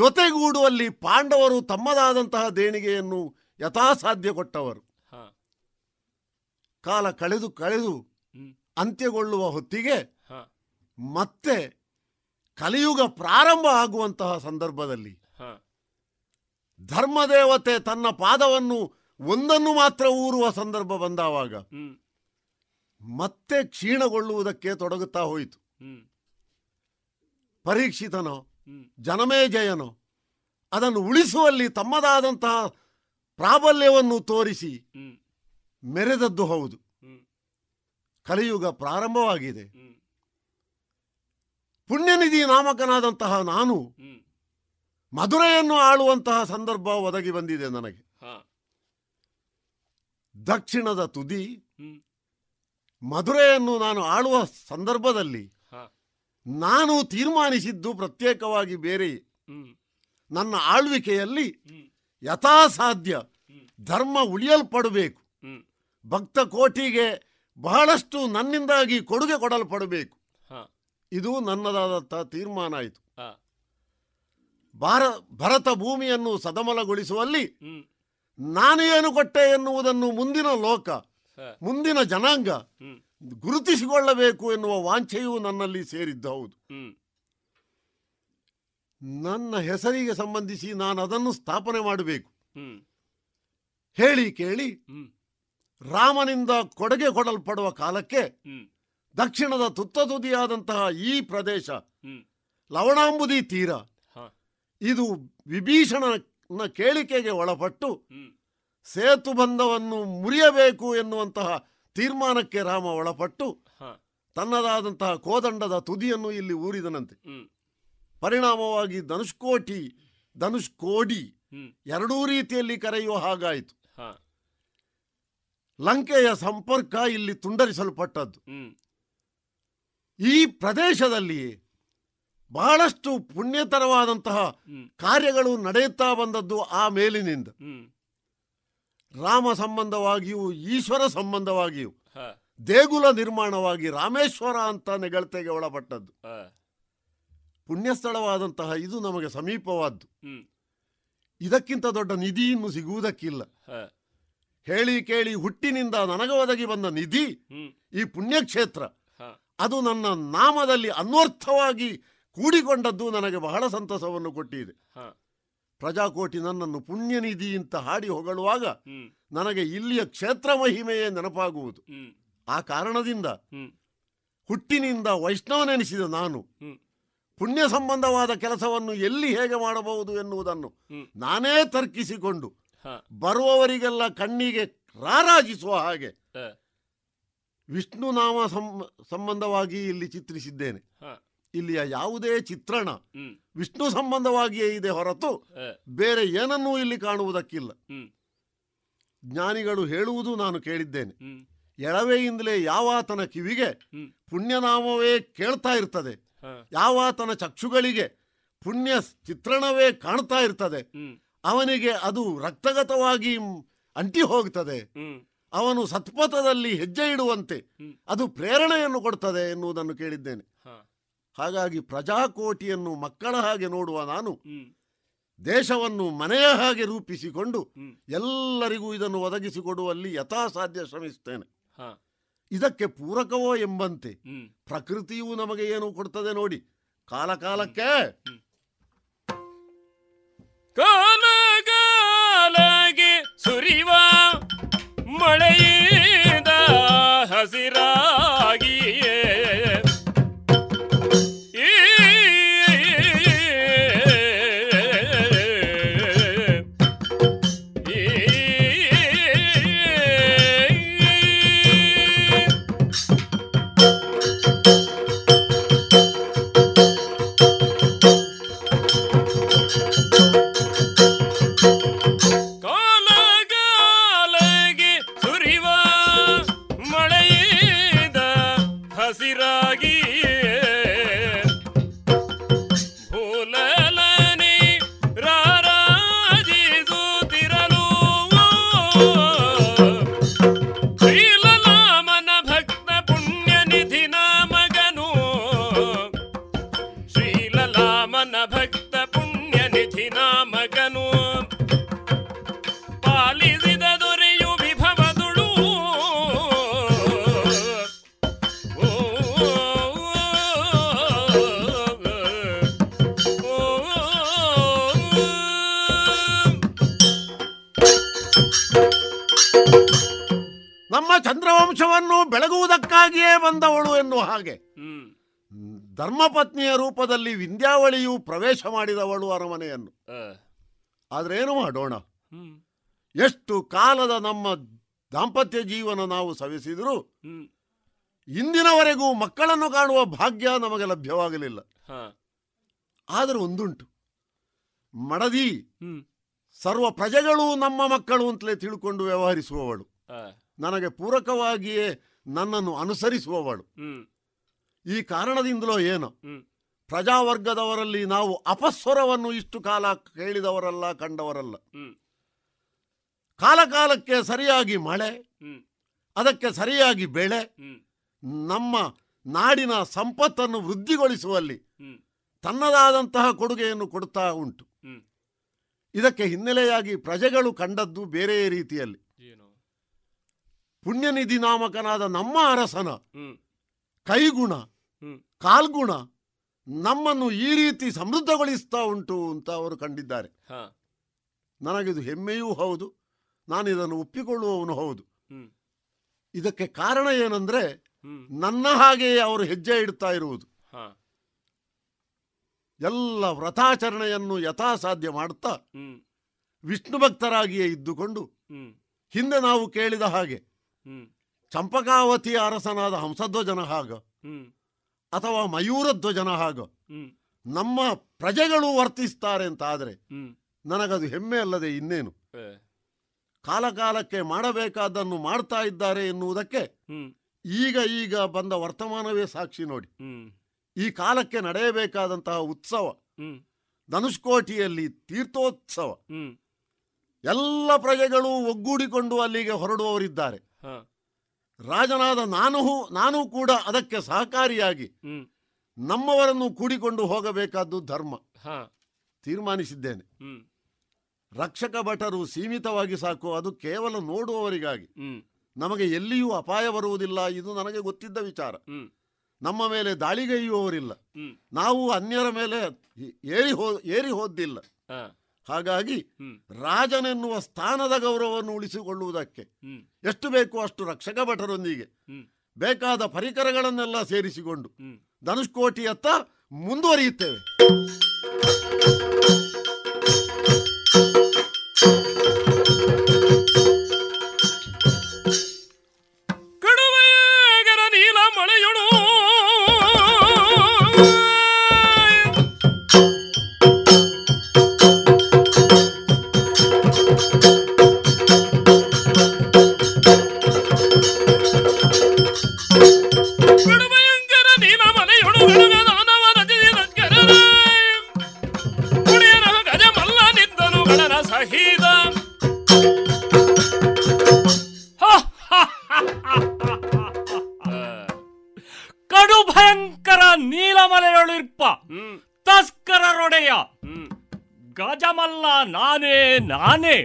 ಜೊತೆಗೂಡುವಲ್ಲಿ ಪಾಂಡವರು ತಮ್ಮದಾದಂತಹ ದೇಣಿಗೆಯನ್ನು ಯಥಾಸಾಧ್ಯ ಕೊಟ್ಟವರು. ಕಾಲ ಕಳೆದು ಕಳೆದು ಅಂತ್ಯಗೊಳ್ಳುವ ಹೊತ್ತಿಗೆ ಮತ್ತೆ ಕಲಿಯುಗ ಪ್ರಾರಂಭ ಆಗುವಂತಹ ಸಂದರ್ಭದಲ್ಲಿ ಧರ್ಮದೇವತೆ ತನ್ನ ಪಾದವನ್ನು ಒಂದನ್ನು ಮಾತ್ರ ಊರುವ ಸಂದರ್ಭ ಬಂದಾವಾಗ ಮತ್ತೆ ಕ್ಷೀಣಗೊಳ್ಳುವುದಕ್ಕೆ ತೊಡಗುತ್ತಾ ಹೋಯಿತು. ಪರೀಕ್ಷಿತನೋ ಜನಮೇಜಯನೋ ಅದನ್ನು ಉಳಿಸುವಲ್ಲಿ ತಮ್ಮದಾದಂತಹ ಪ್ರಾಬಲ್ಯವನ್ನು ತೋರಿಸಿ ಮೆರೆದದ್ದು ಹೌದು. ಕಲಿಯುಗ ಪ್ರಾರಂಭವಾಗಿದೆ. ಪುಣ್ಯನಿಧಿ ನಾಮಕನಾದಂತಹ ನಾನು ಮಧುರೆಯನ್ನು ಆಳುವಂತಹ ಸಂದರ್ಭ ಒದಗಿ ಬಂದಿದೆ ನನಗೆ. ದಕ್ಷಿಣದ ತುದಿ ಮಧುರೆಯನ್ನು ನಾನು ಆಳುವ ಸಂದರ್ಭದಲ್ಲಿ ನಾನು ತೀರ್ಮಾನಿಸಿದ್ದು ಪ್ರತ್ಯೇಕವಾಗಿ ಬೇರೆ. ನನ್ನ ಆಳ್ವಿಕೆಯಲ್ಲಿ ಯಥಾಸಾಧ್ಯ ಧರ್ಮ ಉಳಿಯಲ್ಪಡಬೇಕು, ಭಕ್ತ ಕೋಟಿಗೆ ಬಹಳಷ್ಟು ನನ್ನಿಂದಾಗಿ ಕೊಡುಗೆ ಕೊಡಲ್ಪಡಬೇಕು. ಇದು ನನ್ನದಾದಂಥ ತೀರ್ಮಾನ ಆಯಿತು. ಭರತ ಭೂಮಿಯನ್ನು ಸದಮಲಗೊಳಿಸುವಲ್ಲಿ ನಾನೇನು ಕೊಟ್ಟೆ ಎನ್ನುವುದನ್ನು ಮುಂದಿನ ಲೋಕ, ಮುಂದಿನ ಜನಾಂಗ ಗುರುತಿಸಿಕೊಳ್ಳಬೇಕು ಎನ್ನುವ ವಾಂಛೆಯೂ ನನ್ನಲ್ಲಿ ಸೇರಿದ್ದು ಹೌದು. ನನ್ನ ಹೆಸರಿಗೆ ಸಂಬಂಧಿಸಿ ನಾನು ಅದನ್ನು ಸ್ಥಾಪನೆ ಮಾಡಬೇಕು. ಹೇಳಿ ಕೇಳಿ ರಾಮನಿಂದ ಕೊಡುಗೆ ಕೊಡಲ್ಪಡುವ ಕಾಲಕ್ಕೆ ದಕ್ಷಿಣದ ತುತ್ತ ತುದಿಯಾದಂತಹ ಈ ಪ್ರದೇಶ ಲವಣಾಂಬುದಿ ತೀರ ಇದು ವಿಭೀಷಣನ ಕೇಳಿಕೆಗೆ ಒಳಪಟ್ಟು ಸೇತುಬಂಧವನ್ನು ಮುರಿಯಬೇಕು ಎನ್ನುವಂತಹ ತೀರ್ಮಾನಕ್ಕೆ ರಾಮ ಒಳಪಟ್ಟು ತನ್ನದಾದಂತಹ ಕೋದಂಡದ ತುದಿಯನ್ನು ಇಲ್ಲಿ ಊರಿದನಂತೆ. ಪರಿಣಾಮವಾಗಿ ಧನುಷ್ಕೋಟಿ, ಧನುಷ್ಕೋಡಿ ಎರಡೂ ರೀತಿಯಲ್ಲಿ ಕರೆಯುವ ಹಾಗಾಯಿತು. ಲಂಕೆಯ ಸಂಪರ್ಕ ಇಲ್ಲಿ ತುಂಡರಿಸಲ್ಪಟ್ಟದ್ದು. ಈ ಪ್ರದೇಶದಲ್ಲಿ ಬಹಳಷ್ಟು ಪುಣ್ಯತರವಾದಂತಹ ಕಾರ್ಯಗಳು ನಡೆಯುತ್ತಾ ಬಂದದ್ದು ಆ ಮೇಲಿನಿಂದ. ರಾಮ ಸಂಬಂಧವಾಗಿಯೂ ಈಶ್ವರ ಸಂಬಂಧವಾಗಿಯೂ ದೇಗುಲ ನಿರ್ಮಾಣವಾಗಿ ರಾಮೇಶ್ವರ ಅಂತ ನೆಗಳತೆಗೆ ಒಳಪಟ್ಟದ್ದು. ಪುಣ್ಯಸ್ಥಳವಾದಂತಹ ಇದು ನಮಗೆ ಸಮೀಪವಾದ್ದು. ಇದಕ್ಕಿಂತ ದೊಡ್ಡ ನಿಧಿಯನ್ನು ಸಿಗುವುದಕ್ಕಿಲ್ಲ. ಹೇಳಿ ಕೇಳಿ ಹುಟ್ಟಿನಿಂದ ನನಗೆ ಒದಗಿ ಬಂದ ನಿಧಿ ಈ ಪುಣ್ಯಕ್ಷೇತ್ರ. ಅದು ನನ್ನ ನಾಮದಲ್ಲಿ ಅನ್ವರ್ಥವಾಗಿ ಕೂಡಿಕೊಂಡದ್ದು ನನಗೆ ಬಹಳ ಸಂತಸವನ್ನು ಕೊಟ್ಟಿದೆ. ಪ್ರಜಾಕೋಟಿ ನನ್ನನ್ನು ಪುಣ್ಯನಿಧಿ ಅಂತ ಹಾಡಿ ಹೊಗಳುವಾಗ ನನಗೆ ಇಲ್ಲಿಯ ಕ್ಷೇತ್ರ ಮಹಿಮೆಯೇ ನೆನಪಾಗುವುದು. ಆ ಕಾರಣದಿಂದ ಹುಟ್ಟಿನಿಂದ ವೈಷ್ಣವನೆನಿಸಿದ ನಾನು ಪುಣ್ಯ ಸಂಬಂಧವಾದ ಕೆಲಸವನ್ನು ಎಲ್ಲಿ ಹೇಗೆ ಮಾಡಬಹುದು ಎನ್ನುವುದನ್ನು ನಾನೇ ತರ್ಕಿಸಿಕೊಂಡು ಬರುವವರಿಗೆಲ್ಲ ಕಣ್ಣಿಗೆ ರಾರಾಜಿಸುವ ಹಾಗೆ ವಿಷ್ಣುನಾಮ ಸಂಬಂಧವಾಗಿ ಇಲ್ಲಿ ಚಿತ್ರಿಸಿದ್ದೇನೆ. ಇಲ್ಲಿಯ ಯಾವುದೇ ಚಿತ್ರಣ ವಿಷ್ಣು ಸಂಬಂಧವಾಗಿಯೇ ಇದೆ ಹೊರತು ಬೇರೆ ಏನನ್ನೂ ಇಲ್ಲಿ ಕಾಣುವುದಕ್ಕಿಲ್ಲ. ಜ್ಞಾನಿಗಳು ಹೇಳುವುದು ನಾನು ಕೇಳಿದ್ದೇನೆ, ಎಳವೆಯಿಂದಲೇ ಯಾವಾತನ ಕಿವಿಗೆ ಪುಣ್ಯನಾಮವೇ ಕೇಳ್ತಾ ಇರ್ತದೆ, ಯಾವಾತನ ಚಕ್ಷುಗಳಿಗೆ ಪುಣ್ಯ ಚಿತ್ರಣವೇ ಕಾಣ್ತಾ ಇರ್ತದೆ, ಅವನಿಗೆ ಅದು ರಕ್ತಗತವಾಗಿ ಅಂಟಿ ಹೋಗ್ತದೆ, ಅವನು ಸತ್ಪಥದಲ್ಲಿ ಹೆಜ್ಜೆ ಇಡುವಂತೆ ಅದು ಪ್ರೇರಣೆಯನ್ನು ಕೊಡ್ತದೆ ಎನ್ನುವುದನ್ನು ಕೇಳಿದ್ದೇನೆ. ಹಾಗಾಗಿ ಪ್ರಜಾಕೋಟಿಯನ್ನು ಮಕ್ಕಳ ಹಾಗೆ ನೋಡುವ ನಾನು ದೇಶವನ್ನು ಮನೆಯ ಹಾಗೆ ರೂಪಿಸಿಕೊಂಡು ಎಲ್ಲರಿಗೂ ಇದನ್ನು ಒದಗಿಸಿಕೊಡುವಲ್ಲಿ ಯಥಾಸಾಧ್ಯ ಶ್ರಮಿಸ್ತೇನೆ. ಇದಕ್ಕೆ ಪೂರಕವೋ ಎಂಬಂತೆ ಪ್ರಕೃತಿಯು ನಮಗೆ ಏನು ಕೊಡ್ತದೆ ನೋಡಿ. ಕಾಲಕಾಲಕ್ಕೆ ಕಾಲಗಾಲಗೆ ಸುರಿವ ಮಳೆಯಿಂದ ಹಸಿರಾಗಿಯೇ ಅಂಶವನ್ನು ಬೆಳಗುವುದಕ್ಕಾಗಿಯೇ ಬಂದವಳು ಎನ್ನುವ ಹಾಗೆ ಧರ್ಮಪತ್ನಿಯ ರೂಪದಲ್ಲಿ ವಿಂಧ್ಯಾವಳಿಯು ಪ್ರವೇಶ ಮಾಡಿದವಳು ಅರಮನೆಯನ್ನು. ಆದ್ರೇನು ಮಾಡೋಣ, ಎಷ್ಟು ಕಾಲದ ನಮ್ಮ ದಾಂಪತ್ಯ ಜೀವನ ನಾವು ಸವಿಸಿದರೂ ಇಂದಿನವರೆಗೂ ಮಕ್ಕಳನ್ನು ಕಾಣುವ ಭಾಗ್ಯ ನಮಗೆ ಲಭ್ಯವಾಗಲಿಲ್ಲ. ಆದರೂ ಒಂದುಂಟು, ಮಡದಿ ಸರ್ವ ಪ್ರಜೆಗಳು ನಮ್ಮ ಮಕ್ಕಳು ಅಂತಲೇ ತಿಳ್ಕೊಂಡು ವ್ಯವಹರಿಸುವವಳು, ನನಗೆ ಪೂರಕವಾಗಿಯೇ ನನ್ನನ್ನು ಅನುಸರಿಸುವವಳು. ಈ ಕಾರಣದಿಂದಲೋ ಏನೋ ಪ್ರಜಾವರ್ಗದವರಲ್ಲಿ ನಾವು ಅಪಸ್ವರವನ್ನು ಇಷ್ಟು ಕಾಲ ಕೇಳಿದವರಲ್ಲ, ಕಂಡವರಲ್ಲ. ಕಾಲಕಾಲಕ್ಕೆ ಸರಿಯಾಗಿ ಮಳೆ, ಅದಕ್ಕೆ ಸರಿಯಾಗಿ ಬೆಳೆ ನಮ್ಮ ನಾಡಿನ ಸಂಪತ್ತನ್ನು ವೃದ್ಧಿಗೊಳಿಸುವಲ್ಲಿ ತನ್ನದಾದಂತಹ ಕೊಡುಗೆಯನ್ನು ಕೊಡ್ತಾ ಉಂಟು. ಇದಕ್ಕೆ ಹಿನ್ನೆಲೆಯಾಗಿ ಪ್ರಜೆಗಳು ಕಂಡದ್ದು ಬೇರೆ ರೀತಿಯಲ್ಲಿ ಪುಣ್ಯನಿಧಿ ನಾಮಕನಾದ ನಮ್ಮ ಅರಸನ ಕೈಗುಣ, ಕಾಲ್ಗುಣ ನಮ್ಮನ್ನು ಈ ರೀತಿ ಸಮೃದ್ಧಗೊಳಿಸ್ತಾ ಉಂಟು ಅಂತ ಅವರು ಕಂಡಿದ್ದಾರೆ. ನನಗಿದು ಹೆಮ್ಮೆಯೂ ಹೌದು, ನಾನಿದನ್ನು ಒಪ್ಪಿಕೊಳ್ಳುವವನು ಹೌದು. ಇದಕ್ಕೆ ಕಾರಣ ಏನಂದ್ರೆ ನನ್ನ ಹಾಗೆಯೇ ಅವರು ಹೆಜ್ಜೆ ಇಡ್ತಾ ಇರುವುದು, ಎಲ್ಲ ವ್ರತಾಚರಣೆಯನ್ನು ಯಥಾಸಾಧ್ಯ ಮಾಡುತ್ತಾ ವಿಷ್ಣು ಭಕ್ತರಾಗಿಯೇ ಇದ್ದುಕೊಂಡು, ಹಿಂದೆ ನಾವು ಕೇಳಿದ ಹಾಗೆ ಚಂಪಕಾವತಿಯ ಅರಸನಾದ ಹಂಸಧ್ವಜನ ಹಾಗ ಅಥವಾ ಮಯೂರಧ್ವಜನ ಹಾಗ ನಮ್ಮ ಪ್ರಜೆಗಳು ವರ್ತಿಸ್ತಾರೆ ಅಂತ ಆದ್ರೆ ನನಗದು ಹೆಮ್ಮೆ ಅಲ್ಲದೆ ಇನ್ನೇನು. ಕಾಲಕಾಲಕ್ಕೆ ಮಾಡಬೇಕಾದನ್ನು ಮಾಡ್ತಾ ಇದ್ದಾರೆ ಎನ್ನುವುದಕ್ಕೆ ಈಗ ಈಗ ಬಂದ ವರ್ತಮಾನವೇ ಸಾಕ್ಷಿ ನೋಡಿ. ಈ ಕಾಲಕ್ಕೆ ನಡೆಯಬೇಕಾದಂತಹ ಉತ್ಸವ ಧನುಷ್ಕೋಟಿಯಲ್ಲಿ ತೀರ್ಥೋತ್ಸವ, ಎಲ್ಲ ಪ್ರಜೆಗಳು ಒಗ್ಗೂಡಿಕೊಂಡು ಅಲ್ಲಿಗೆ ಹೊರಡುವವರಿದ್ದಾರೆ. ರಾಜನಾದ ನಾನು ಕೂಡ ಅದಕ್ಕೆ ಸಹಕಾರಿಯಾಗಿ ನಮ್ಮವರನ್ನು ಕೂಡಿಕೊಂಡು ಹೋಗಬೇಕಾದ್ದು ಧರ್ಮ. ತೀರ್ಮಾನಿಸಿದ್ದೇನೆ, ರಕ್ಷಕ ಭಟರು ಸೀಮಿತವಾಗಿ ಸಾಕು, ಅದು ಕೇವಲ ನೋಡುವವರಿಗಾಗಿ, ನಮಗೆ ಎಲ್ಲಿಯೂ ಅಪಾಯ ಬರುವುದಿಲ್ಲ. ಇದು ನನಗೆ ಗೊತ್ತಿದ್ದ ವಿಚಾರ. ನಮ್ಮ ಮೇಲೆ ದಾಳಿಗೈಯುವವರಿಲ್ಲ, ನಾವು ಅನ್ಯರ ಮೇಲೆ ಏರಿ ಹೋದಿಲ್ಲ. ಹಾಗಾಗಿ ರಾಜನೆನ್ನುವ ಸ್ಥಾನದ ಗೌರವವನ್ನು ಉಳಿಸಿಕೊಳ್ಳುವುದಕ್ಕೆ ಎಷ್ಟು ಬೇಕು ಅಷ್ಟು ರಕ್ಷಕ ಭಟರೊಂದಿಗೆ ಬೇಕಾದ ಪರಿಕರಗಳನ್ನೆಲ್ಲ ಸೇರಿಸಿಕೊಂಡು ಧನುಷ್ಕೋಟಿಯತ್ತ ಮುಂದುವರಿಯುತ್ತೇವೆ. ನಾನೇ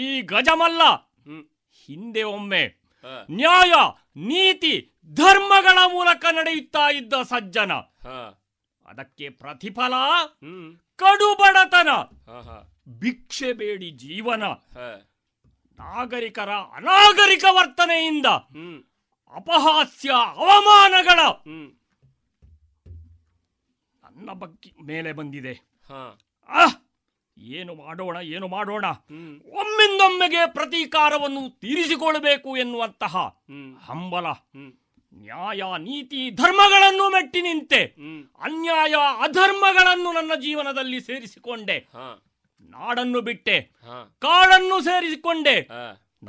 ಈ ಗಜಮಲ್ಲ, ಹಿಂದೆ ಒಮ್ಮೆ ನ್ಯಾಯ ನೀತಿ ಧರ್ಮಗಳ ಮೂಲಕ ನಡೆಯುತ್ತಾ ಇದ್ದ ಸಜ್ಜನ, ಅದಕ್ಕೆ ಪ್ರತಿಫಲ ಕಡುಬಡತನ, ಭಿಕ್ಷೆ ಬೇಡಿ ಜೀವನ, ನಾಗರಿಕರ ಅನಾಗರಿಕ ವರ್ತನೆಯಿಂದ ಅಪಹಾಸ್ಯ ಅವಮಾನಗಳ ನನ್ನ ಬಗ್ಗೆ ಮೇಲೆ ಬಂದಿದೆ. ಏನು ಮಾಡೋಣ, ಒಮ್ಮಿಂದೊಮ್ಮೆಗೆ ಪ್ರತೀಕಾರವನ್ನು ತೀರಿಸಿಕೊಳ್ಳಬೇಕು ಎನ್ನುವಂತಹ ಹಂಬಲ, ನ್ಯಾಯ ನೀತಿ ಧರ್ಮಗಳನ್ನು ಮೆಟ್ಟಿ ನಿಂತೆ ಅನ್ಯಾಯ ಅಧರ್ಮಗಳನ್ನು ನನ್ನ ಜೀವನದಲ್ಲಿ ಸೇರಿಸಿಕೊಂಡೆ, ನಾಡನ್ನು ಬಿಟ್ಟೆ, ಕಾಡನ್ನು ಸೇರಿಸಿಕೊಂಡೆ,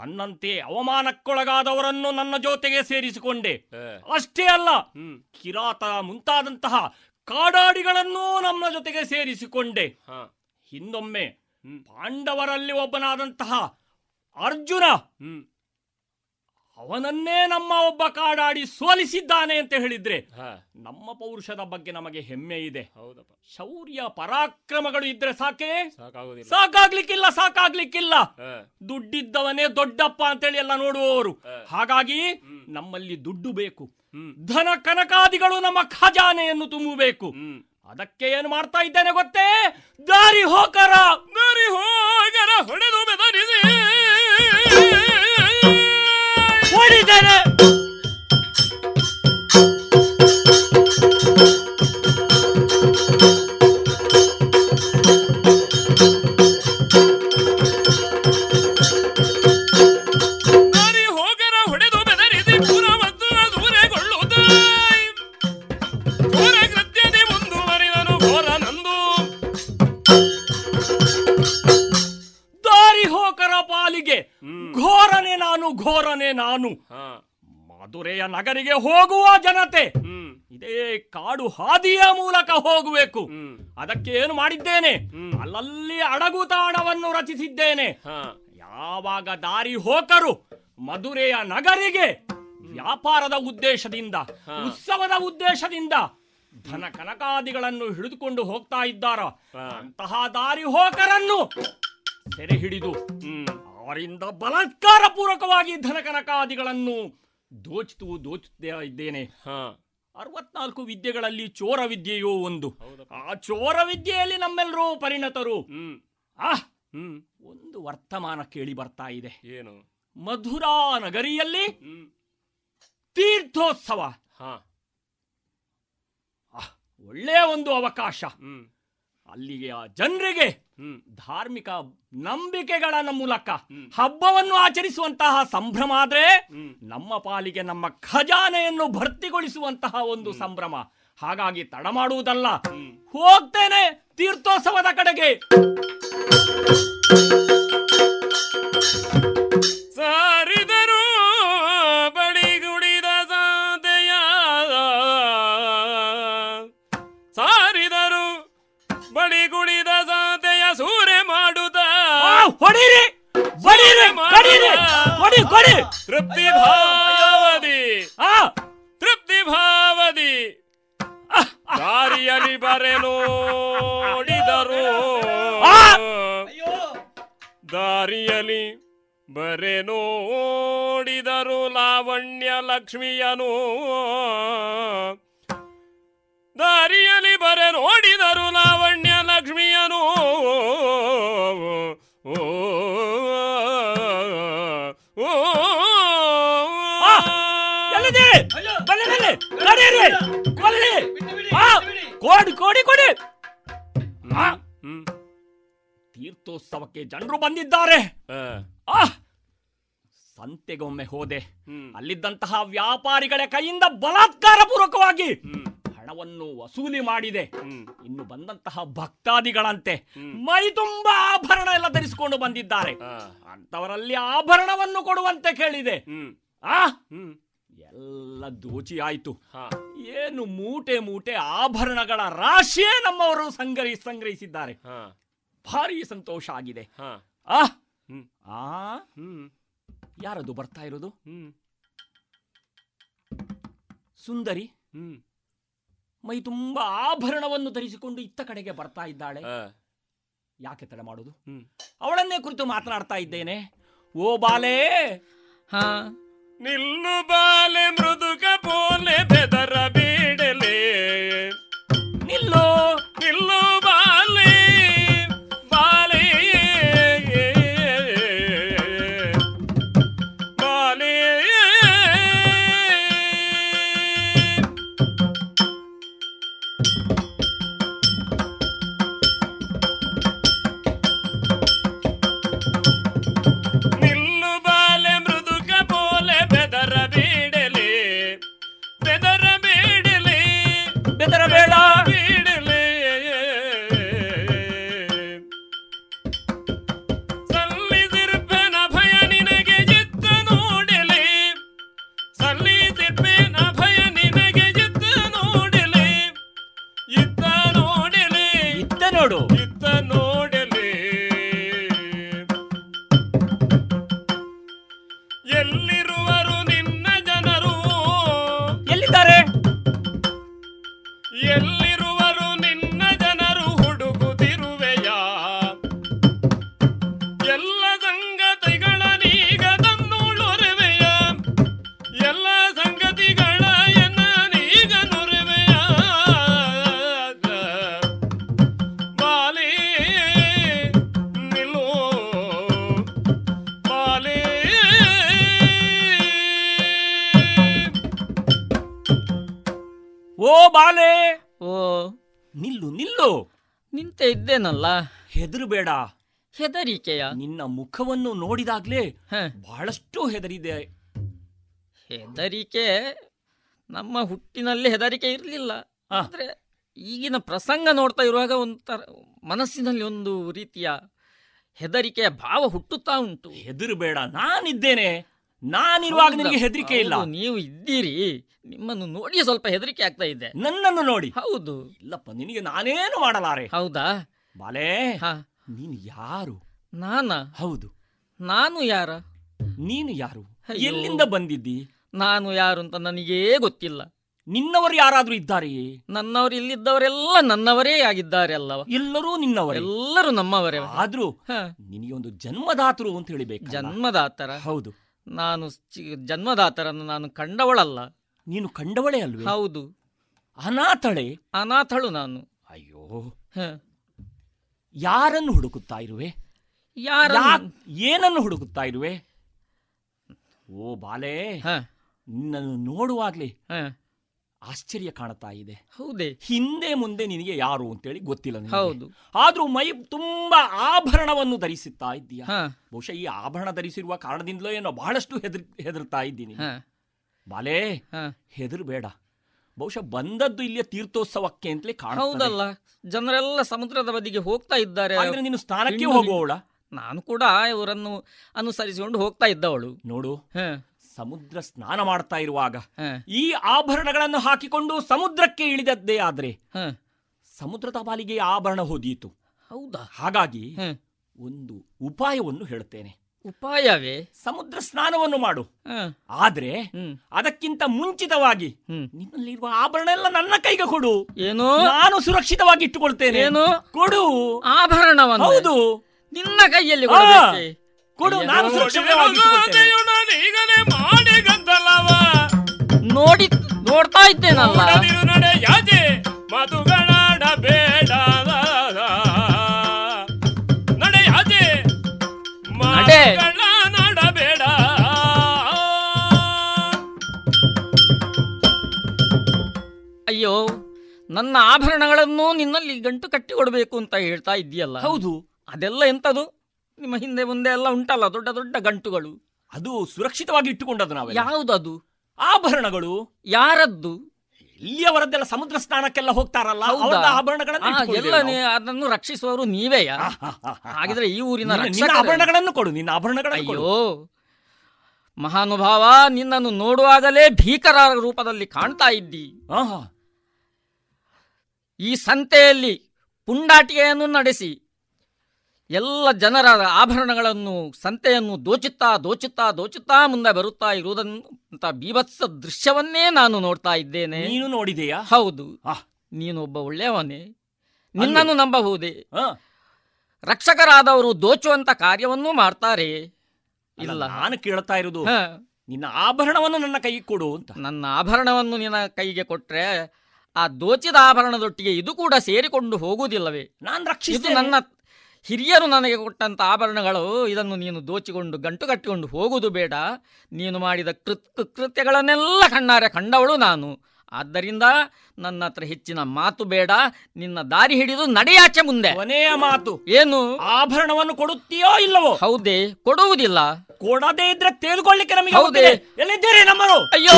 ನನ್ನಂತೆ ಅವಮಾನಕ್ಕೊಳಗಾದವರನ್ನು ನನ್ನ ಜೊತೆಗೆ ಸೇರಿಸಿಕೊಂಡೆ. ಅಷ್ಟೇ ಅಲ್ಲ, ಕಿರಾತ ಮುಂತಾದಂತಹ ಕಾಡಾಡಿಗಳನ್ನೂ ನಮ್ಮ ಜೊತೆಗೆ ಸೇರಿಸಿಕೊಂಡೆ. ಹಿಂದೊಮ್ಮೆ ಪಾಂಡವರಲ್ಲಿ ಒಬ್ಬನಾದಂತಹ ಅರ್ಜುನ, ಅವನನ್ನೇ ನಮ್ಮ ಒಬ್ಬ ಕಾಡಾಡಿ ಸೋಲಿಸಿದ್ದಾನೆ ಅಂತ ಹೇಳಿದ್ರೆ ನಮ್ಮ ಪೌರುಷದ ಬಗ್ಗೆ ನಮಗೆ ಹೆಮ್ಮೆ ಇದೆ. ಶೌರ್ಯ ಪರಾಕ್ರಮಗಳು ಇದ್ರೆ ಸಾಕಾಗ್ಲಿಕ್ಕಿಲ್ಲ. ದುಡ್ಡಿದ್ದವನೇ ದೊಡ್ಡಪ್ಪ ಅಂತೇಳಿ ಎಲ್ಲ ನೋಡುವವರು. ಹಾಗಾಗಿ ನಮ್ಮಲ್ಲಿ ದುಡ್ಡು ಬೇಕು, ಧನ ಕನಕಾದಿಗಳು ನಮ್ಮ ಖಜಾನೆಯನ್ನು ತುಂಬಬೇಕು. ಅದಕ್ಕೆ ಏನು ಮಾಡ್ತಾ ಇದ್ದೇನೆ ಗೊತ್ತೇ? ದಾರಿ ಹೋಕರ ಹೊಡೆದು ಬೆದರಿಸಿ ಮಾಡಿದ್ದಾನೆ. ಮಧುರೆಯ ನಗರಿಗೆ ಹೋಗುವ ಜನತೆ ಇದೇ ಕಾಡು ಹಾದಿಯ ಮೂಲಕ ಹೋಗಬೇಕು. ಅದಕ್ಕೆ ಏನು ಮಾಡಿದ್ದೇನೆ, ಅಲ್ಲಲ್ಲಿ ಅಡಗು ತಾಣವನ್ನು ರಚಿಸಿದ್ದೇನೆ. ಯಾವಾಗ ದಾರಿ ಹೋಕರು ಮಧುರೆಯ ನಗರಿಗೆ ವ್ಯಾಪಾರದ ಉದ್ದೇಶದಿಂದ, ಉತ್ಸವದ ಉದ್ದೇಶದಿಂದ ಧನ ಕನಕಾದಿಗಳನ್ನು ಹಿಡಿದುಕೊಂಡು ಹೋಗ್ತಾ ಇದ್ದಾರ, ಅಂತಹ ದಾರಿ ಹೋಕರನ್ನು ಸೆರೆ ಹಿಡಿದು ಅವರಿಂದ ಬಲಾತ್ಕಾರ ಪೂರ್ವಕವಾಗಿ ಧನಕನಕಾದಿಗಳನ್ನು ದೋಚುತ್ತಾ ಇದ್ದೇನೆ. 64 ವಿದ್ಯೆಗಳಲ್ಲಿ ಚೋರ ವಿದ್ಯೆಯೋ ಒಂದು. ಆ ಚೋರ ವಿದ್ಯೆಯಲ್ಲಿ ನಮ್ಮೆಲ್ಲರೂ ಪರಿಣತರು. ಒಂದು ವರ್ತಮಾನ ಕೇಳಿ ಬರ್ತಾ ಇದೆ, ಏನು? ಮಧುರಾ ನಗರಿಯಲ್ಲಿ ತೀರ್ಥೋತ್ಸವ, ಒಳ್ಳೆಯ ಒಂದು ಅವಕಾಶ. ಅಲ್ಲಿಯ ಜನರಿಗೆ ಧಾರ್ಮಿಕ ನಂಬಿಕೆಗಳ ಮೂಲಕ ಹಬ್ಬವನ್ನು ಆಚರಿಸುವಂತಹ ಸಂಭ್ರಮ. ಆದ್ರೆ ನಮ್ಮ ಪಾಲಿಗೆ ನಮ್ಮ ಖಜಾನೆಯನ್ನು ಭರ್ತಿಗೊಳಿಸುವಂತಹ ಒಂದು ಸಂಭ್ರಮ. ಹಾಗಾಗಿ ತಡ ಮಾಡುವುದಲ್ಲ, ಹೋಗ್ತೇನೆ ತೀರ್ಥೋತ್ಸವದ ಕಡೆಗೆ. ತೃಪ್ತಿ ಭಾವದಿ ದಾರಿಯಲ್ಲಿ ಬರೆನೋಡಿದರು, ದಾರಿಯಲ್ಲಿ ಬರೆನೋಡಿದರು ಲಾವಣ್ಯ ಲಕ್ಷ್ಮಿಯನು, ದಾರಿಯಲ್ಲಿ ಬರೆನೋಡಿದರು ಲಾವಣ್ಯ ಲಕ್ಷ್ಮಿಯನು. ಓ ತೀರ್ಥೋತ್ಸವಕ್ಕೆ ಜನರು ಬಂದಿದ್ದಾರೆ. ಸಂತೆಗೊಮ್ಮೆ ಹೋದೆ, ಅಲ್ಲಿದ್ದಂತಹ ವ್ಯಾಪಾರಿಗಳ ಕೈಯಿಂದ ಬಲಾತ್ಕಾರ ಪೂರ್ವಕವಾಗಿ ಹಣವನ್ನು ವಸೂಲಿ ಮಾಡಿದೆ. ಇನ್ನು ಬಂದಂತಹ ಭಕ್ತಾದಿಗಳಂತೆ ಮೈ ತುಂಬಾ ಆಭರಣ ಎಲ್ಲ ಧರಿಸಿಕೊಂಡು ಬಂದಿದ್ದಾರೆ. ಅಂತವರಲ್ಲಿ ಆಭರಣವನ್ನು ಕೊಡುವಂತೆ ಕೇಳಿದೆ. ಎಲ್ಲ ದೋಚಿ ಆಯ್ತು. ಏನು ಮೂಟೆ ಮೂಟೆ ಆಭರಣಗಳ ರಾಶಿಯೇ ನಮ್ಮವರು ಸಂಗ್ರಹಿಸಿದ್ದಾರೆ. ಭಾರಿ ಸಂತೋಷ ಆಗಿದೆ. ಯಾರದು ಬರ್ತಾ ಇರೋದು? ಸುಂದರಿ ಮೈ ತುಂಬಾ ಆಭರಣವನ್ನು ಧರಿಸಿಕೊಂಡು ಇತ್ತ ಕಡೆಗೆ ಬರ್ತಾ ಇದ್ದಾಳೆ. ಯಾಕೆ ತಡ ಮಾಡೋದು? ಅವಳನ್ನೇ ಕುರಿತು ಮಾತನಾಡ್ತಾ ಇದ್ದೇನೆ. ಓ ಬಾಲೆ, ಹಾ ನಿಲ್ಲು ಬಾಲೆ, ಮೃದುಕ ಬೋಲೆ ಬೆದರ ಬೀಡಲೆ, ನಿಲ್ಲು ನಿಲ್ಲು ಬಾಲೆ ಬಾಲೆ ಬಾಲೆ. ಓ ಬಾಲೆ! ಓ, ನಿಲ್ಲು ನಿಲ್ಲು. ನಿಂತೆ ಇದ್ದೇನಲ್ಲ. ಹೆದರಬೇಡ. ಹೆದರಿಕೆಯ? ನಿನ್ನ ಮುಖವನ್ನು ನೋಡಿದಾಗ್ಲೇ ಬಹಳಷ್ಟು ಹೆದರಿದೆ. ಹೆದರಿಕೆ ನಮ್ಮ ಹುಟ್ಟಿನಲ್ಲಿ ಹೆದರಿಕೆ ಇರಲಿಲ್ಲ. ಆದರೆ ಈಗಿನ ಪ್ರಸಂಗ ನೋಡ್ತಾ ಇರುವಾಗ ಒಂಥರ ಮನಸ್ಸಿನಲ್ಲಿ ಒಂದು ರೀತಿಯ ಹೆದರಿಕೆಯ ಭಾವ ಹುಟ್ಟುತ್ತಾ ಉಂಟು. ಹೆದರಬೇಡ, ನಾನಿದ್ದೇನೆ. ನಾನಿರುವಾಗ ನಿಮಗೆ ಹೆದರಿಕೆ ಇಲ್ಲ. ನೀವು ಇದ್ದೀರಿ, ನಿಮ್ಮನ್ನು ನೋಡಿ ಸ್ವಲ್ಪ ಹೆದರಿಕೆ ಆಗ್ತಾ ಇದೆ. ನನ್ನನ್ನು ನೋಡಿ? ಹೌದು. ಇಲ್ಲಪ್ಪ, ನಿನಗೆ ನಾನೇನು ಮಾಡಲಾರೆ. ಹೌದಾ ಬಾಲೆ? ನೀನು ಯಾರು? ನಾನಾ? ಹೌದು. ನಾನು ಯಾರ? ನೀನು ಯಾರು? ಎಲ್ಲಿಂದ ಬಂದಿದ್ದಿ? ನಾನು ಯಾರು ಅಂತ ನನಗೇ ಗೊತ್ತಿಲ್ಲ. ನಿನ್ನವರು ಯಾರಾದ್ರೂ ಇದ್ದಾರೆಯೇ? ನನ್ನವರು ಇಲ್ಲಿದ್ದವರೆಲ್ಲ ನನ್ನವರೇ ಆಗಿದ್ದಾರೆ ಅಲ್ಲವಾ? ಎಲ್ಲರೂ ನಿನ್ನವರು? ಎಲ್ಲರೂ ನಮ್ಮವರೇ. ಆದ್ರೂ ನಿನಗೆ ಒಂದು ಜನ್ಮದಾತರು ಅಂತ ಹೇಳಿಬೇಕು. ಜನ್ಮದಾತರ? ಹೌದು. ನಾನು ಜನ್ಮದಾತರನ್ನು ನಾನು ಕಂಡವಳಲ್ಲ. ನೀನು ಕಂಡವಳೇ ಅಲ್ವೇ? ಹೌದು. ಅನಾಥಳೆ? ಅನಾಥಳು ನಾನು. ಅಯ್ಯೋ, ಯಾರನ್ನು ಹುಡುಕುತ್ತಾ ಇರುವೆ? ಏನನ್ನು ಹುಡುಕುತ್ತಾ ಇರುವೆ? ಓ ಬಾಲೆ, ನಿನ್ನನ್ನು ನೋಡುವಾಗ್ಲೇ ಆಶ್ಚರ್ಯ ಕಾಣ್ತಾ ಇದೆ. ಹೌದೇ? ಹಿಂದೆ ಮುಂದೆ ನಿನಗೆ ಯಾರು ಅಂತೇಳಿ ಗೊತ್ತಿಲ್ಲ. ಹೌದು. ಆದ್ರೂ ಮೈ ತುಂಬಾ ಆಭರಣವನ್ನು ಧರಿಸುತ್ತಾ ಇದ್ದೀಯ. ಬಹುಶಃ ಈ ಆಭರಣ ಧರಿಸಿರುವ ಕಾರಣದಿಂದಲೋ ಏನೋ ಬಹಳಷ್ಟು ಹೆದರ್ತಾ ಇದ್ದೀನಿ. ಬಾಲೆ, ಹೆದರ್ಬೇಡ. ಬಹುಶಃ ಬಂದದ್ದು ಇಲ್ಲಿಯ ತೀರ್ಥೋತ್ಸವಕ್ಕೆ ಅಂತಲೇ ಕಾಣ್ತಾ. ಹೌದಲ್ಲ, ಜನರೆಲ್ಲ ಸಮುದ್ರದ ಬದಿಗೆ ಹೋಗ್ತಾ ಇದ್ದಾರೆ. ನೀನು ಸ್ನಾನಕ್ಕೆ ಹೋಗುವವಳ? ನಾನು ಕೂಡ ಇವರನ್ನು ಅನುಸರಿಸಿಕೊಂಡು ಹೋಗ್ತಾ ಇದ್ದವಳು. ನೋಡು, ಸಮುದ್ರ ಸ್ನಾನ ಮಾಡ್ತಾ ಇರುವಾಗ ಈ ಆಭರಣಗಳನ್ನು ಹಾಕಿಕೊಂಡು ಸಮುದ್ರಕ್ಕೆ ಇಳಿದದ್ದೇ ಆದ್ರೆ ಸಮುದ್ರದ ಬಾಲಿಗೆ ಆಭರಣ ಹೊದಿಯಿತು. ಹೌದಾ? ಹಾಗಾಗಿ ಒಂದು ಉಪಾಯವನ್ನು ಹೇಳ್ತೇನೆ. ಉಪಾಯವೇ? ಸಮುದ್ರ ಸ್ನಾನವನ್ನು ಮಾಡು. ಆದ್ರೆ ಅದಕ್ಕಿಂತ ಮುಂಚಿತವಾಗಿ ನಿನ್ನಲ್ಲಿರುವ ಆಭರಣ ಎಲ್ಲ ನನ್ನ ಕೈಗೆ ಕೊಡು. ಏನು? ನಾನು ಸುರಕ್ಷಿತವಾಗಿ ಇಟ್ಟುಕೊಳ್ತೇನೆ. ಏನು? ಕೊಡು ಆಭರಣವನ್ನು. ಹೌದು, ನಿನ್ನ ಕೈಯಲ್ಲಿ ಕೊಡು. ನಾನು ನೋಡಿ ನೋಡ್ತಾ ಇದ್ದೇನಲ್ಲ. ಅಯ್ಯೋ, ನನ್ನ ಆಭರಣಗಳನ್ನು ನಿನ್ನಲ್ಲಿ ಗಂಟು ಕಟ್ಟಿಕೊಡ್ಬೇಕು ಅಂತ ಹೇಳ್ತಾ ಇದೆಯಲ್ಲ. ಹೌದು. ಅದೆಲ್ಲ ಎಂತದು? ನಿಮ್ಮ ಹಿಂದೆ ಮುಂದೆ ಎಲ್ಲ ಉಂಟಲ್ಲ ದೊಡ್ಡ ದೊಡ್ಡ ಗಂಟುಗಳು. ಅದು ಸುರಕ್ಷಿತವಾಗಿ ಇಟ್ಟುಕೊಂಡದ್ದು ನಾವು. ಯಾವುದದು? ಆಭರಣಗಳು. ಯಾರದ್ದು? ಇಲ್ಲಿಯವರದ್ದೆಲ್ಲ ಸಮುದ್ರ ಸ್ನಾನಕ್ಕೆಲ್ಲ ಹೋಗ್ತಾರಲ್ಲ ಅವರ ಆಭರಣಗಳನ್ನು. ಎಲ್ಲನೇ ಅದನ್ನು ರಕ್ಷಿಸುವವರು ನೀವೇಯಾ? ಹಾಗಿದ್ರೆ ಈ ಊರಿನ ಆಭರಣಗಳನ್ನು ಕೊಡು. ನಿನ್ನ ಆಭರಣಗಳನ್ನು ಕೊಡು. ಅಯ್ಯೋ ಮಹಾನುಭಾವ, ನಿನ್ನನ್ನು ನೋಡುವಾಗಲೇ ಭೀಕರ ರೂಪದಲ್ಲಿ ಕಾಣ್ತಾ ಇದ್ದಿ. ಈ ಸಂತೆಯಲ್ಲಿ ಪುಂಡಾಟಿಕೆಯನ್ನು ನಡೆಸಿ ಎಲ್ಲ ಜನರ ಆಭರಣಗಳನ್ನು, ಸಂತೆಯನ್ನು ದೋಚುತ್ತಾ ದೋಚುತ್ತಾ ದೋಚುತ್ತಾ ಮುಂದೆ ಬರುತ್ತಾ ಇರುವುದಂತ ಬೀಭತ್ಸ ದೃಶ್ಯವನ್ನೇ ನಾನು ನೋಡ್ತಾ ಇದ್ದೇನೆ. ನೀನು ನೋಡಿದೆಯಾ? ಹೌದು. ನೀನೊಬ್ಬ ಒಳ್ಳೆಯವನೇ, ನಿನ್ನನ್ನು ನಂಬಬಹುದೇ. ರಕ್ಷಕರಾದವರು ದೋಚುವಂತ ಕಾರ್ಯವನ್ನೂ ಮಾಡ್ತಾರೆ. ಇಲ್ಲ, ನಾನು ಕೇಳ್ತಾ ಇರೋದು ನಿನ್ನ ಆಭರಣವನ್ನು ನನ್ನ ಕೈಗೆ ಕೊಡು ಅಂತ. ನನ್ನ ಆಭರಣವನ್ನು ನಿನ್ನ ಕೈಗೆ ಕೊಟ್ರೆ ಆ ದೋಚಿದ ಆಭರಣದೊಟ್ಟಿಗೆ ಇದು ಕೂಡ ಸೇರಿಕೊಂಡು ಹೋಗುವುದಿಲ್ಲವೇ? ನಾನು ರಕ್ಷಿಸುತ್ತೇನೆ. ನನ್ನ ಹಿರಿಯರು ನನಗೆ ಕೊಟ್ಟಂಥ ಆಭರಣಗಳು, ಇದನ್ನು ನೀನು ದೋಚಿಕೊಂಡು ಗಂಟು ಕಟ್ಟಿಕೊಂಡು ಹೋಗುವುದು ಬೇಡ. ನೀನು ಮಾಡಿದ ಕೃತ್ಯಗಳನ್ನೆಲ್ಲ ಕಣ್ಣಾರೆ ಕಂಡವಳು ನಾನು. ಆದ್ದರಿಂದ ನನ್ನ ಹತ್ರ ಹೆಚ್ಚಿನ ಮಾತು ಬೇಡ. ನಿನ್ನ ದಾರಿ ಹಿಡಿದು ನಡೆಯಾಚೆ ಮುಂದೆ. ಕೊನೆಯ ಮಾತು ಏನು? ಆಭರಣವನ್ನು ಕೊಡುತ್ತೀಯೋ ಇಲ್ಲವೋ? ಹೌದೇ, ಕೊಡುವುದಿಲ್ಲ. ಕೊಡದೇ ಇದ್ರೆ ತೆಗೆದುಕೊಳ್ಳಿಕ್ಕೆ ನಮಗೆ. ಹೌದೇ, ಎಲ್ಲಿದ್ದೀರಿ ನಮ್ಮರು? ಅಯ್ಯೋ,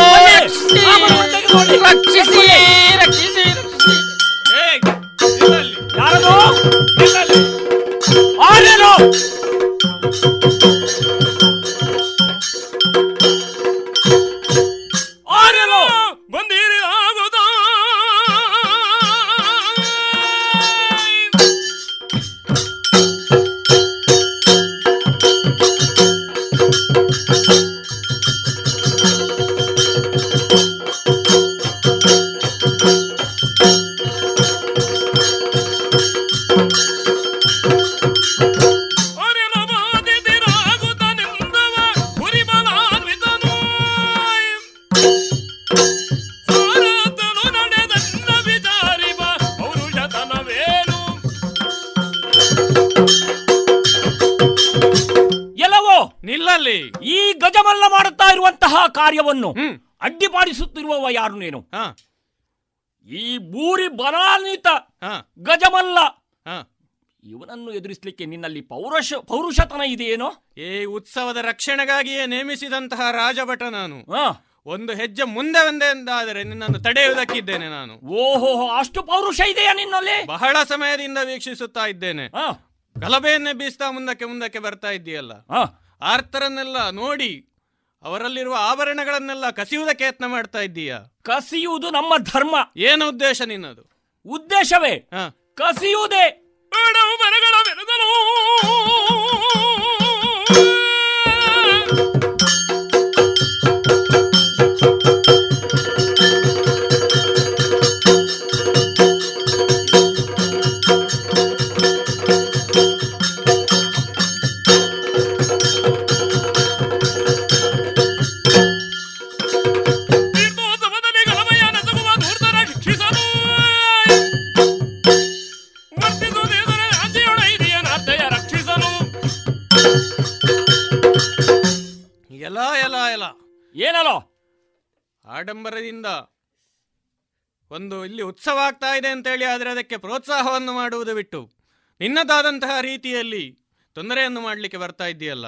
ರಕ್ಷಿಸಿ ರಕ್ಷಿಸಿ. ಈ ಗಜಮಲ್ಲ ಮಾಡುತ್ತಾ ಇರುವಂತಹ ಕಾರ್ಯವನ್ನು ಅಡ್ಡಿಪಾಡಿಸುತ್ತಿರುವವ ಯಾರು ನೀನು? ಈ ಬೂರಿ ಬಲಾನ್ವಿತ ಗಜಮಲ್ಲ ಇವನನ್ನು ಎದುರಿಸಲಿಕ್ಕೆ ನಿನ್ನಲ್ಲಿ ಪೌರುಷತನ ಇದೆಯೇನೋ? ಈ ಉತ್ಸವದ ರಕ್ಷಣೆಗಾಗಿಯೇ ನೇಮಿಸಿದಂತಹ ರಾಜಭಟ ನಾನು. ಒಂದು ಹೆಜ್ಜೆ ಮುಂದೆ ಒಂದೇ ಎಂದಾದರೆ ನಿನ್ನನ್ನು ತಡೆಯುವುದಕ್ಕಿದ್ದೇನೆ ನಾನು. ಓಹೋ, ಅಷ್ಟು ಪೌರುಷ ಇದೆಯಾ ನಿನ್ನಲ್ಲಿ? ಬಹಳ ಸಮಯದಿಂದ ವೀಕ್ಷಿಸುತ್ತಾ ಇದ್ದೇನೆ. ಗಲಭೆಯನ್ನೇ ಬೀಸ್ತಾ ಮುಂದಕ್ಕೆ ಮುಂದಕ್ಕೆ ಬರ್ತಾ ಇದ್ದೀಯಲ್ಲ, ಆರ್ತರನ್ನೆಲ್ಲ ನೋಡಿ ಅವರಲ್ಲಿರುವ ಆಭರಣಗಳನ್ನೆಲ್ಲ ಕಸಿಯುವುದಕ್ಕೆ ಯತ್ನ ಮಾಡ್ತಾ ಇದ್ದೀಯಾ. ಕಸಿಯುವುದು ನಮ್ಮ ಧರ್ಮ. ಏನು ಉದ್ದೇಶ ನಿನ್ನದು? ಉದ್ದೇಶವೇ ಕಸಿಯುವುದೇ. ಆಡಂಬರದಿಂದ ಒಂದು ಇಲ್ಲಿ ಉತ್ಸವ ಆಗ್ತಾ ಇದೆ ಅಂತೇಳಿ ಆದರೆ ಅದಕ್ಕೆ ಪ್ರೋತ್ಸಾಹವನ್ನು ಮಾಡುವುದು ಬಿಟ್ಟು ನಿನ್ನದಾದಂತಹ ರೀತಿಯಲ್ಲಿ ತೊಂದರೆಯನ್ನು ಮಾಡಲಿಕ್ಕೆ ಬರ್ತಾ ಇದ್ದೀಯಲ್ಲ,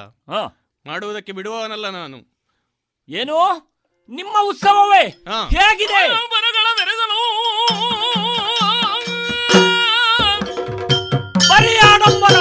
ಮಾಡುವುದಕ್ಕೆ ಬಿಡುವವನಲ್ಲ ನಾನು. ಏನೋ ನಿಮ್ಮ ಉತ್ಸವವೇ ಹೇಗಿದೆ? ಬರೀ ಆಡಂಬರ.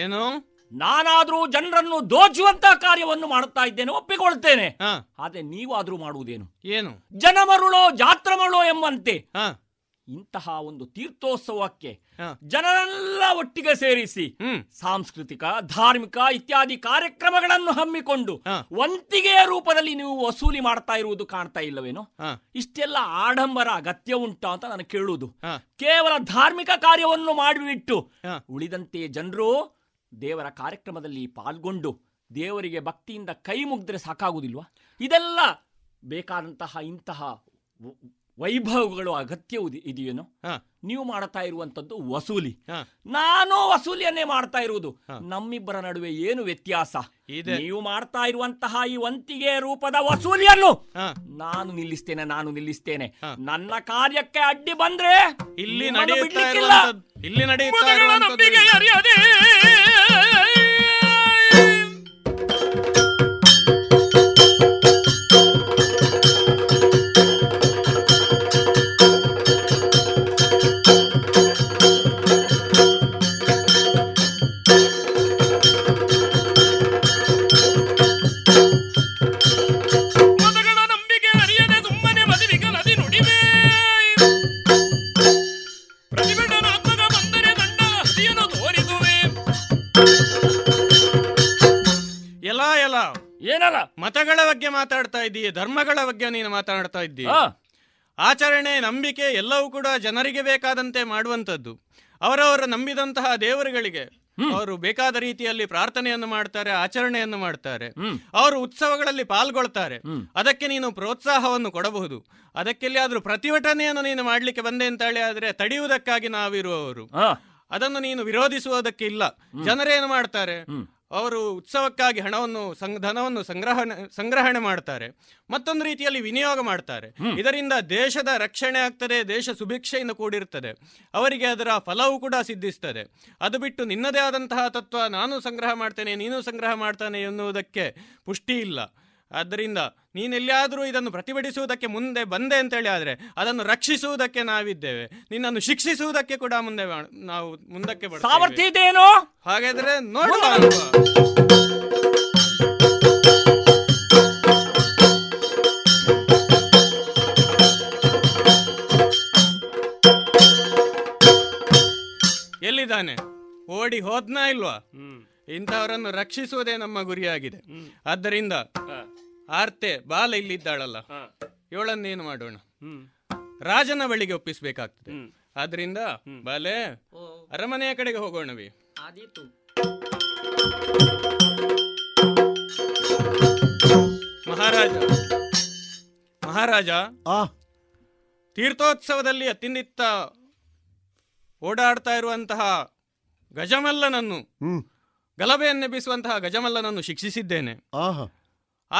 ಏನು ನಾನಾದ್ರೂ ಜನರನ್ನು ದೋಚುವಂತಹ ಕಾರ್ಯವನ್ನು ಮಾಡುತ್ತಾ ಇದ್ದೇನೆ, ಒಪ್ಪಿಕೊಳ್ತೇನೆ. ಆದ್ರೆ ನೀವು ಆದ್ರೂ ಮಾಡುವುದೇನು? ಏನು ಜನಮರುಳೋ ಜಾತ್ರಮರುಳೋ ಎಂಬಂತೆ ಇಂತಹ ಒಂದು ತೀರ್ಥೋತ್ಸವಕ್ಕೆ ಜನರೆಲ್ಲ ಒಟ್ಟಿಗೆ ಸೇರಿಸಿ ಸಾಂಸ್ಕೃತಿಕ, ಧಾರ್ಮಿಕ ಇತ್ಯಾದಿ ಕಾರ್ಯಕ್ರಮಗಳನ್ನು ಹಮ್ಮಿಕೊಂಡು ವಂತಿಗೆಯ ರೂಪದಲ್ಲಿ ನೀವು ವಸೂಲಿ ಮಾಡ್ತಾ ಇರುವುದು ಕಾಣ್ತಾ ಇಲ್ಲವೇನೋ? ಇಷ್ಟೆಲ್ಲ ಆಡಂಬರ ಅಗತ್ಯ ಉಂಟಾ ಅಂತ ನಾನು ಕೇಳುವುದು. ಕೇವಲ ಧಾರ್ಮಿಕ ಕಾರ್ಯವನ್ನು ಮಾಡಿಬಿಟ್ಟು ಉಳಿದಂತೆ ಜನರು ದೇವರ ಕಾರ್ಯಕ್ರಮದಲ್ಲಿ ಪಾಲ್ಗೊಂಡು ದೇವರಿಗೆ ಭಕ್ತಿಯಿಂದ ಕೈ ಮುಗಿದ್ರೆ ಸಾಕಾಗುವುದಿಲ್ವಾ? ಇದೆಲ್ಲ ಬೇಕಾದಂತಹ ಇಂತಹ ವೈಭವಗಳು ಅಗತ್ಯವೂ ಇದೆಯೇನೋ? ನೀವು ಮಾಡ್ತಾ ಇರುವಂತದ್ದು ವಸೂಲಿ, ನಾನು ವಸೂಲಿಯನ್ನೇ ಮಾಡ್ತಾ ಇರುವುದು. ನಮ್ಮಿಬ್ಬರ ನಡುವೆ ಏನು ವ್ಯತ್ಯಾಸ? ನೀವು ಮಾಡ್ತಾ ಇರುವಂತಹ ಈ ವಂತಿಗೆ ರೂಪದ ವಸೂಲಿಯನ್ನು ನಾನು ನಿಲ್ಲಿಸ್ತೇನೆ, ನನ್ನ ಕಾರ್ಯಕ್ಕೆ ಅಡ್ಡಿ ಬಂದ್ರೆ ಇಲ್ಲಿ ಮತಗಳ ಬಗ್ಗೆ ಮಾತಾಡ್ತಾ ಇದ್ದೀಯ, ಧರ್ಮಗಳ ಬಗ್ಗೆ ನೀನು ಮಾತಾಡ್ತಾ ಇದ್ದೀಯ. ಆಚರಣೆ, ನಂಬಿಕೆ ಎಲ್ಲವೂ ಕೂಡ ಜನರಿಗೆ ಬೇಕಾದಂತೆ ಮಾಡುವಂಥದ್ದು. ಅವರವರು ನಂಬಿದಂತಹ ದೇವರುಗಳಿಗೆ ಅವರು ಬೇಕಾದ ರೀತಿಯಲ್ಲಿ ಪ್ರಾರ್ಥನೆಯನ್ನು ಮಾಡ್ತಾರೆ, ಆಚರಣೆಯನ್ನು ಮಾಡ್ತಾರೆ, ಅವರು ಉತ್ಸವಗಳಲ್ಲಿ ಪಾಲ್ಗೊಳ್ತಾರೆ. ಅದಕ್ಕೆ ನೀನು ಪ್ರೋತ್ಸಾಹವನ್ನು ಕೊಡಬಹುದು. ಅದಕ್ಕೆಲ್ಲಿ ಆದ್ರೂ ಪ್ರತಿಭಟನೆಯನ್ನು ನೀನು ಮಾಡ್ಲಿಕ್ಕೆ ಬಂದೆ ಅಂತ ಹೇಳಿ ಆದ್ರೆ ತಡೆಯುವುದಕ್ಕಾಗಿ ನಾವಿರುವವರು. ಅದನ್ನು ನೀನು ವಿರೋಧಿಸುವುದಕ್ಕೆ ಇಲ್ಲ. ಜನರೇನು ಮಾಡ್ತಾರೆ, ಅವರು ಉತ್ಸವಕ್ಕಾಗಿ ಧನವನ್ನು ಸಂಗ್ರಹಣೆ ಮಾಡ್ತಾರೆ, ಮತ್ತೊಂದು ರೀತಿಯಲ್ಲಿ ವಿನಿಯೋಗ ಮಾಡ್ತಾರೆ. ಇದರಿಂದ ದೇಶದ ರಕ್ಷಣೆ ಆಗ್ತದೆ, ದೇಶ ಸುಭಿಕ್ಷೆಯಿಂದ ಕೂಡಿರ್ತದೆ, ಅವರಿಗೆ ಅದರ ಫಲವೂ ಕೂಡ ಸಿದ್ಧಿಸ್ತದೆ. ಅದು ಬಿಟ್ಟು ನಿನ್ನದೇ ಆದಂತಹ ತತ್ವ, ನಾನು ಸಂಗ್ರಹ ಮಾಡ್ತೇನೆ ನೀನು ಸಂಗ್ರಹ ಮಾಡ್ತಾನೆ ಎನ್ನುವುದಕ್ಕೆ ಪುಷ್ಟಿ ಇಲ್ಲ. ಆದ್ದರಿಂದ ನೀನೆಲ್ಲಾದರೂ ಇದನ್ನು ಪ್ರತಿಭಟಿಸುವುದಕ್ಕೆ ಮುಂದೆ ಬಂದೆ ಅಂತೇಳಿ ಆದರೆ ಅದನ್ನು ರಕ್ಷಿಸುವುದಕ್ಕೆ ನಾವಿದ್ದೇವೆ, ನಿನ್ನನ್ನು ಶಿಕ್ಷಿಸುವುದಕ್ಕೆ ಕೂಡ ಮುಂದೆ ನಾವು ಮುಂದಕ್ಕೆ ಸಾಮರ್ಥ್ಯ ಇದೆಯೇನೋ? ಹಾಗಾದ್ರೆ ನೋಡುವ. ಎಲ್ಲಿದ್ದಾನೆ? ಓಡಿ ಹೋದ್ನಾ ಇಲ್ವಾ? ಇಂಥವರನ್ನು ರಕ್ಷಿಸುವುದೇ ನಮ್ಮ ಗುರಿಯಾಗಿದೆ. ಆದ್ದರಿಂದ ಆರ್ತೆ ಬಾಲ ಇಲ್ಲಿದ್ದಾಳಲ್ಲ, ಏಳನ್ನೇನು ಮಾಡೋಣ, ರಾಜನ ಬಳಿಗೆ ಒಪ್ಪಿಸಬೇಕಾಗ್ತದೆ. ಆದ್ರಿಂದ ಬಾಲೆ ಅರಮನೆಯ ಕಡೆಗೆ ಹೋಗೋಣವಿ. ಮಹಾರಾಜ ಮಹಾರಾಜ ತೀರ್ಥೋತ್ಸವದಲ್ಲಿ ಅತ್ತಿಂದಿತ್ತ ಓಡಾಡ್ತಾ ಇರುವಂತಹ ಗಜಮಲ್ಲನನ್ನು, ಗಲಭೆಯನ್ನೆಬ್ಬಿಸುವಂತಹ ಗಜಮಲ್ಲನನ್ನು ಶಿಕ್ಷಿಸಿದ್ದೇನೆ.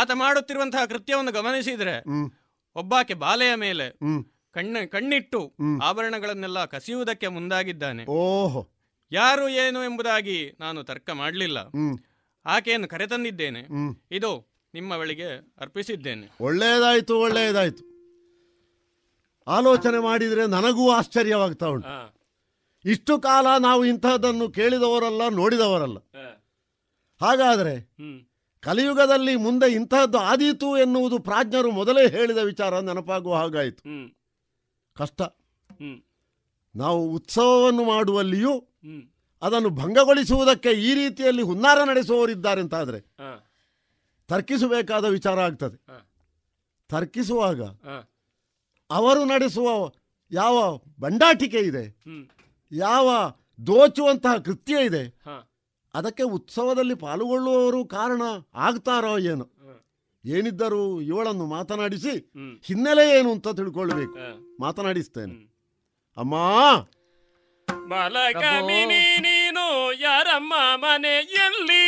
ಆತ ಮಾಡುತ್ತಿರುವಂತಹ ಕೃತ್ಯವನ್ನು ಗಮನಿಸಿದ್ರೆ ಒಬ್ಬಾಕೆ ಬಾಲೆಯ ಮೇಲೆ ಕಣ್ಣಿಟ್ಟು ಆಭರಣಗಳನ್ನೆಲ್ಲ ಕಸಿಯುವುದಕ್ಕೆ ಮುಂದಾಗಿದ್ದಾನೆ. ಯಾರು ಏನು ಎಂಬುದಾಗಿ ನಾನು ತರ್ಕ ಮಾಡಲಿಲ್ಲ, ಆಕೆಯನ್ನು ಕರೆತಂದಿದ್ದೇನೆ, ಇದು ನಿಮ್ಮ ಬಳಿಗೆ ಅರ್ಪಿಸಿದ್ದೇನೆ. ಒಳ್ಳೆಯದಾಯ್ತು ಒಳ್ಳೆಯದಾಯ್ತು. ಆಲೋಚನೆ ಮಾಡಿದರೆ ನನಗೂ ಆಶ್ಚರ್ಯವಾಗ್ತಾ ಉಂಟು. ಇಷ್ಟು ಕಾಲ ನಾವು ಇಂಥದ್ದನ್ನು ಕೇಳಿದವರಲ್ಲ, ನೋಡಿದವರಲ್ಲ. ಹಾಗಾದರೆ ಕಲಿಯುಗದಲ್ಲಿ ಮುಂದೆ ಇಂತಹದ್ದು ಆದೀತು ಎನ್ನುವುದು ಪ್ರಾಜ್ಞರು ಮೊದಲೇ ಹೇಳಿದ ವಿಚಾರ ನೆನಪಾಗುವ ಹಾಗಾಯಿತು. ಕಷ್ಟ. ನಾವು ಉತ್ಸವವನ್ನು ಮಾಡುವಲ್ಲಿಯೂ ಅದನ್ನು ಭಂಗಗೊಳಿಸುವುದಕ್ಕೆ ಈ ರೀತಿಯಲ್ಲಿ ಹುನ್ನಾರ ನಡೆಸುವವರಿದ್ದಾರೆ ಅಂತಾದರೆ ತರ್ಕಿಸಬೇಕಾದ ವಿಚಾರ ಆಗ್ತದೆ. ತರ್ಕಿಸುವಾಗ ಅವರು ನಡೆಸುವ ಯಾವ ಬಂಡಾಟಿಕೆ ಇದೆ, ಯಾವ ದೋಚುವಂತಹ ಕೃತ್ಯ ಇದೆ, ಅದಕ್ಕೆ ಉತ್ಸವದಲ್ಲಿ ಪಾಲ್ಗೊಳ್ಳುವವರು ಕಾರಣ ಆಗ್ತಾರೋ ಏನೋ. ಏನಿದ್ದರೂ ಇವಳನ್ನು ಮಾತನಾಡಿಸಿ ಹಿನ್ನೆಲೆ ಏನು ಅಂತ ತಿಳ್ಕೊಳ್ಬೇಕು. ಮಾತನಾಡಿಸ್ತೇನೆ. ಅಮ್ಮ ಬಾಲಕಾಮಿನಿ ನೀನು ಯಾರಮ್ಮ ಮನೆಯಲ್ಲಿ,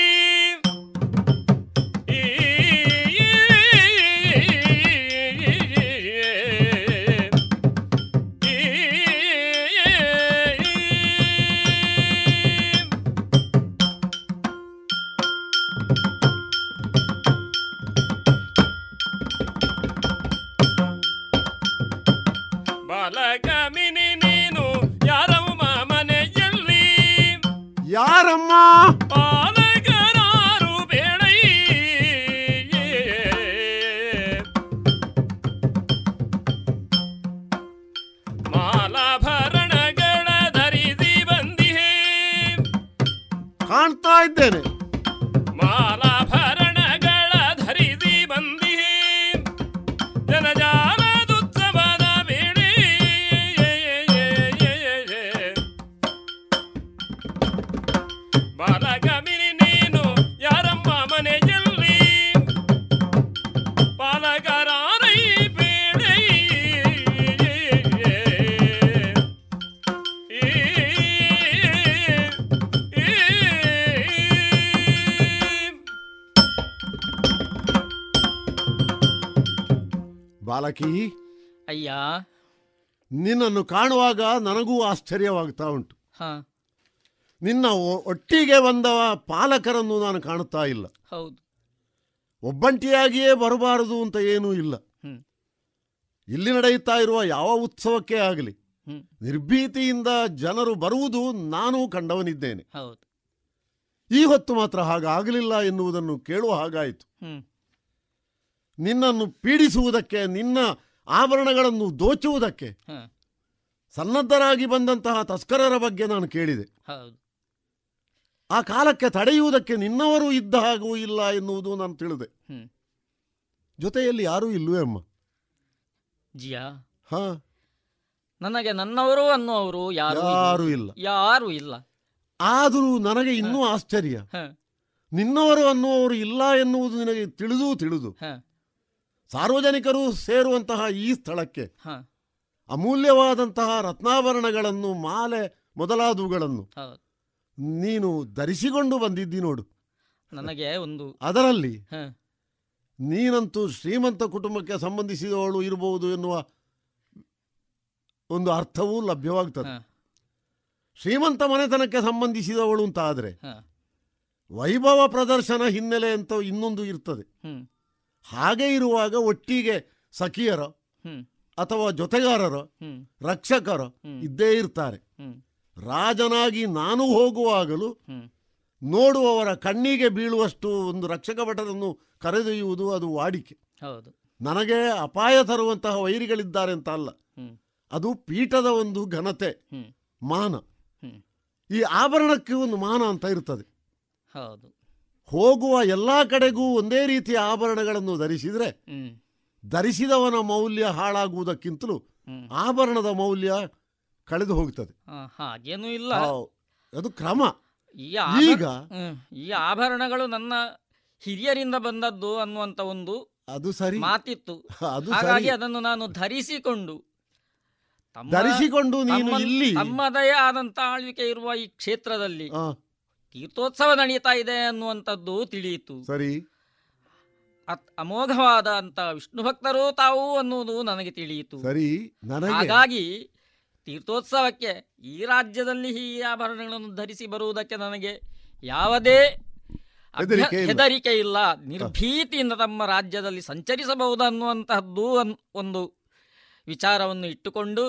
ಯಾರಮ್ಮ ಪಾಲಕರಾರು ಬೇಡ ಮಾಲಾಭರಣಗಳ ಧರಿಸಿ ಬಂದಿಹೇ. ಕಾಣ್ತಾ ಇದ್ದೇನೆ. ಮಾಲಾಭರಣಗಳ ಧರಿಸಿ ಬಂದಿಹೇ ಜನಜಾಲ ಬಾಲಕಿ. ಅಯ್ಯ, ನಿನ್ನನ್ನು ಕಾಣುವಾಗ ನನಗೂ ಆಶ್ಚರ್ಯವಾಗ್ತಾ ಉಂಟು. ನಿನ್ನ ಒಟ್ಟಿಗೆ ಬಂದವ ಪಾಲಕರನ್ನು ನಾನು ಕಾಣುತ್ತಾ ಇಲ್ಲ. ಹೌದು, ಒಬ್ಬಂಟಿಯಾಗಿಯೇ ಬರಬಾರದು ಅಂತ ಏನೂ ಇಲ್ಲ. ಇಲ್ಲಿ ನಡೆಯುತ್ತಾ ಇರುವ ಯಾವ ಉತ್ಸವಕ್ಕೆ ಆಗಲಿ ನಿರ್ಭೀತಿಯಿಂದ ಜನರು ಬರುವುದು ನಾನು ಕಂಡವನಿದ್ದೇನೆ. ಈ ಹೊತ್ತು ಮಾತ್ರ ಹಾಗಾಗಲಿಲ್ಲ ಎನ್ನುವುದನ್ನು ಕೇಳುವ ಹಾಗಾಯಿತು. ನಿನ್ನನ್ನು ಪೀಡಿಸುವುದಕ್ಕೆ, ನಿನ್ನ ಆಭರಣಗಳನ್ನು ದೋಚುವುದಕ್ಕೆ ಸನ್ನದ್ಧರಾಗಿ ಬಂದಂತಹ ತಸ್ಕರರ ಬಗ್ಗೆ ನಾನು ಕೇಳಿದೆ. ಆ ಕಾಲಕ್ಕೆ ತಡೆಯುವುದಕ್ಕೆ ನಿನ್ನವರು ಇದ್ದ ಹಾಗೂ ಇಲ್ಲ ಎನ್ನುವುದು ನಾನು ತಿಳಿದೆ. ಜೊತೆಯಲ್ಲಿ ಯಾರೂ ಇಲ್ಲವೇ ಅಮ್ಮ? ಜಿಯಾ, ನನಗೆ ನನ್ನವರು ಅನ್ನುವರು ಯಾರೂ ಇಲ್ಲ. ಯಾರೂ ಇಲ್ಲ. ಆದರೂ ನನಗೆ ಇನ್ನೂ ಆಶ್ಚರ್ಯ, ನಿನ್ನವರು ಅನ್ನುವರು ಇಲ್ಲ ಎನ್ನುವುದು ನಿನಗೆ ತಿಳಿದು ಸಾರ್ವಜನಿಕರು ಸೇರುವಂತಹ ಈ ಸ್ಥಳಕ್ಕೆ ಅಮೂಲ್ಯವಾದಂತಹ ರತ್ನಾಭರಣಗಳನ್ನು, ಮಾಲೆ ಮೊದಲಾದವುಗಳನ್ನು ನೀನು ಧರಿಸಿಕೊಂಡು ಬಂದಿದ್ದಿ ನೋಡು. ನನಗೆ ಒಂದು ಅದರಲ್ಲಿ ನೀನಂತೂ ಶ್ರೀಮಂತ ಕುಟುಂಬಕ್ಕೆ ಸಂಬಂಧಿಸಿದವಳು ಇರಬಹುದು ಎನ್ನುವ ಒಂದು ಅರ್ಥವೂ ಲಭ್ಯವಾಗ್ತದೆ. ಶ್ರೀಮಂತ ಮನೆತನಕ್ಕೆ ಸಂಬಂಧಿಸಿದವಳು ಅಂತ ಆದರೆ ವೈಭವ ಪ್ರದರ್ಶನ ಹಿನ್ನೆಲೆ ಅಂತ ಇನ್ನೊಂದು ಇರ್ತದೆ. ಹಾಗೆ ಇರುವಾಗ ಒಟ್ಟಿಗೆ ಸಖಿಯರ ಅಥವಾ ಜೊತೆಗಾರರ, ರಕ್ಷಕರ ಇದ್ದೇ ಇರ್ತಾರೆ. ರಾಜನಾಗಿ ನಾನು ಹೋಗುವಾಗಲೂ ನೋಡುವವರ ಕಣ್ಣಿಗೆ ಬೀಳುವಷ್ಟು ಒಂದು ರಕ್ಷಕ ಭಟರನ್ನು ಕರೆದೊಯ್ಯುವುದು ಅದು ವಾಡಿಕೆ. ನನಗೆ ಅಪಾಯ ತರುವಂತಹ ವೈರಿಗಳಿದ್ದಾರೆ ಅಂತ ಅಲ್ಲ, ಅದು ಪೀಠದ ಒಂದು ಘನತೆ, ಮಾನ. ಈ ಆಭರಣಕ್ಕೆ ಒಂದು ಮಾನ ಅಂತ ಇರ್ತದೆ. ಹೋಗುವ ಎಲ್ಲ ಕಡೆಗೂ ಒಂದೇ ರೀತಿಯ ಆಭರಣಗಳನ್ನು ಧರಿಸಿದರೆ ಧರಿಸಿದವನ ಮೌಲ್ಯ ಹಾಳಾಗುವುದಕ್ಕಿಂತಲೂ ಆಭರಣದ ಮೌಲ್ಯ ಕಳೆದು ಹೋಗ್ತದೆ. ಹಾಗೇನೂ ಇಲ್ಲ, ಅದು ಕ್ರಮ. ಈಗ ಈ ಆಭರಣಗಳು ನನ್ನ ಹಿರಿಯರಿಂದ ಬಂದದ್ದು ಅನ್ನುವಂತ ಒಂದು ಅದು ಸರಿ ಮಾತಿತ್ತು. ಹಾಗಾಗಿ ಅದನ್ನು ನಾನು ಧರಿಸಿಕೊಂಡು ನೀನು ಇಲ್ಲಿ ತಮ್ಮದೇ ಆದಂತ ಆಳ್ವಿಕೆ ಇರುವ ಈ ಕ್ಷೇತ್ರದಲ್ಲಿ ತೀರ್ಥೋತ್ಸವ ನಡೀತಾ ಇದೆ ಅನ್ನುವಂಥದ್ದು ತಿಳಿಯಿತು. ಸರಿ, ಅಮೋಘವಾದ ಅಂತ ವಿಷ್ಣು ಭಕ್ತರು ತಾವು ಅನ್ನುವುದು ನನಗೆ ತಿಳಿಯಿತು. ಸರಿ, ಹಾಗಾಗಿ ತೀರ್ಥೋತ್ಸವಕ್ಕೆ ಈ ರಾಜ್ಯದಲ್ಲಿ ಈ ಆಭರಣಗಳನ್ನು ಧರಿಸಿ ಬರುವುದಕ್ಕೆ ನನಗೆ ಯಾವುದೇ ಹೆದರಿಕೆ ಇಲ್ಲ, ನಿರ್ಭೀತಿಯಿಂದ ತಮ್ಮ ರಾಜ್ಯದಲ್ಲಿ ಸಂಚರಿಸಬಹುದು ಅನ್ನುವಂತಹದ್ದು ಒಂದು ವಿಚಾರವನ್ನು ಇಟ್ಟುಕೊಂಡು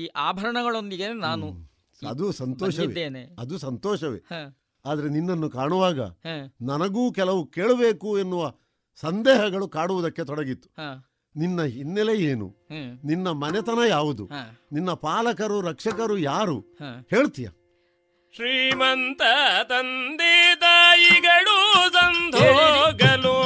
ಈ ಆಭರಣಗಳೊಂದಿಗೆ ನಾನು ಅದು ಸಂತೋಷವೇ. ಆದ್ರೆ ನಿನ್ನನ್ನು ಕಾಣುವಾಗ ನನಗೂ ಕೆಲವು ಕೇಳಬೇಕು ಎನ್ನುವ ಸಂದೇಹಗಳು ಕಾಡುವುದಕ್ಕೆ ತೊಡಗಿತ್ತು. ನಿನ್ನ ಹಿನ್ನೆಲೆ ಏನು, ನಿನ್ನ ಮನೆತನ ಯಾವುದು, ನಿನ್ನ ಪಾಲಕರು ರಕ್ಷಕರು ಯಾರು ಹೇಳ್ತೀಯ? ಶ್ರೀಮಂತ ತಂದೆ ತಾಯಿಗಳು ಸಂಧೋಗಲು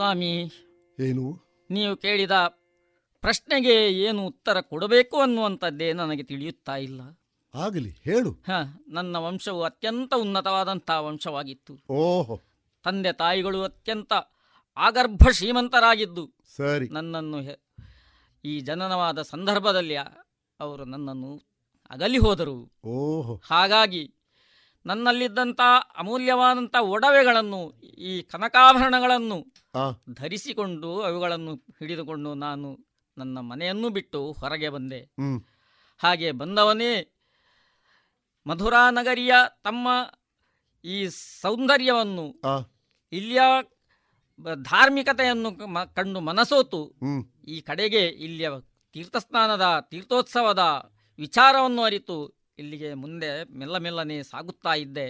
ಸ್ವಾಮಿ, ಏನು ನೀವು ಕೇಳಿದ ಪ್ರಶ್ನೆಗೆ ಏನು ಉತ್ತರ ಕೊಡಬೇಕು ಅನ್ನುವಂಥದ್ದೇ ನನಗೆ ತಿಳಿಯುತ್ತಾ ಇಲ್ಲ. ಆಗಲಿ, ಹೇಳು. ನನ್ನ ವಂಶವು ಅತ್ಯಂತ ಉನ್ನತವಾದಂತಹ ವಂಶವಾಗಿತ್ತು. ಓಹೋ, ತಂದೆ ತಾಯಿಗಳು ಅತ್ಯಂತ ಆಗರ್ಭ ಶ್ರೀಮಂತರಾಗಿದ್ದು. ಸರಿ, ನನ್ನನ್ನು ಈ ಜನನವಾದ ಸಂದರ್ಭದಲ್ಲಿ ಅವರು ನನ್ನನ್ನು ಅಗಲಿ ಹೋದರು. ಓಹೋ, ಹಾಗಾಗಿ ನನ್ನಲ್ಲಿದ್ದಂಥ ಅಮೂಲ್ಯವಾದಂಥ ಒಡವೆಗಳನ್ನು, ಈ ಕನಕಾಭರಣಗಳನ್ನು ಧರಿಸಿಕೊಂಡು ಅವುಗಳನ್ನು ಹಿಡಿದುಕೊಂಡು ನಾನು ನನ್ನ ಮನೆಯನ್ನು ಬಿಟ್ಟು ಹೊರಗೆ ಬಂದೆ. ಹಾಗೆ ಬಂದವನೇ ಮಧುರಾ ನಗರಿಯ ತಮ್ಮ ಈ ಸೌಂದರ್ಯವನ್ನು, ಇಲ್ಲಿಯ ಧಾರ್ಮಿಕತೆಯನ್ನು ಕಂಡು ಮನಸೋತು. ಈ ಕಡೆಗೆ ಇಲ್ಲಿಯ ತೀರ್ಥಸ್ನಾನದ ತೀರ್ಥೋತ್ಸವದ ವಿಚಾರವನ್ನು ಅರಿತು ಇಲ್ಲಿಗೆ ಮುಂದೆ ಮೆಲ್ಲನೆ ಸಾಗುತ್ತಾ ಇದ್ದೆ.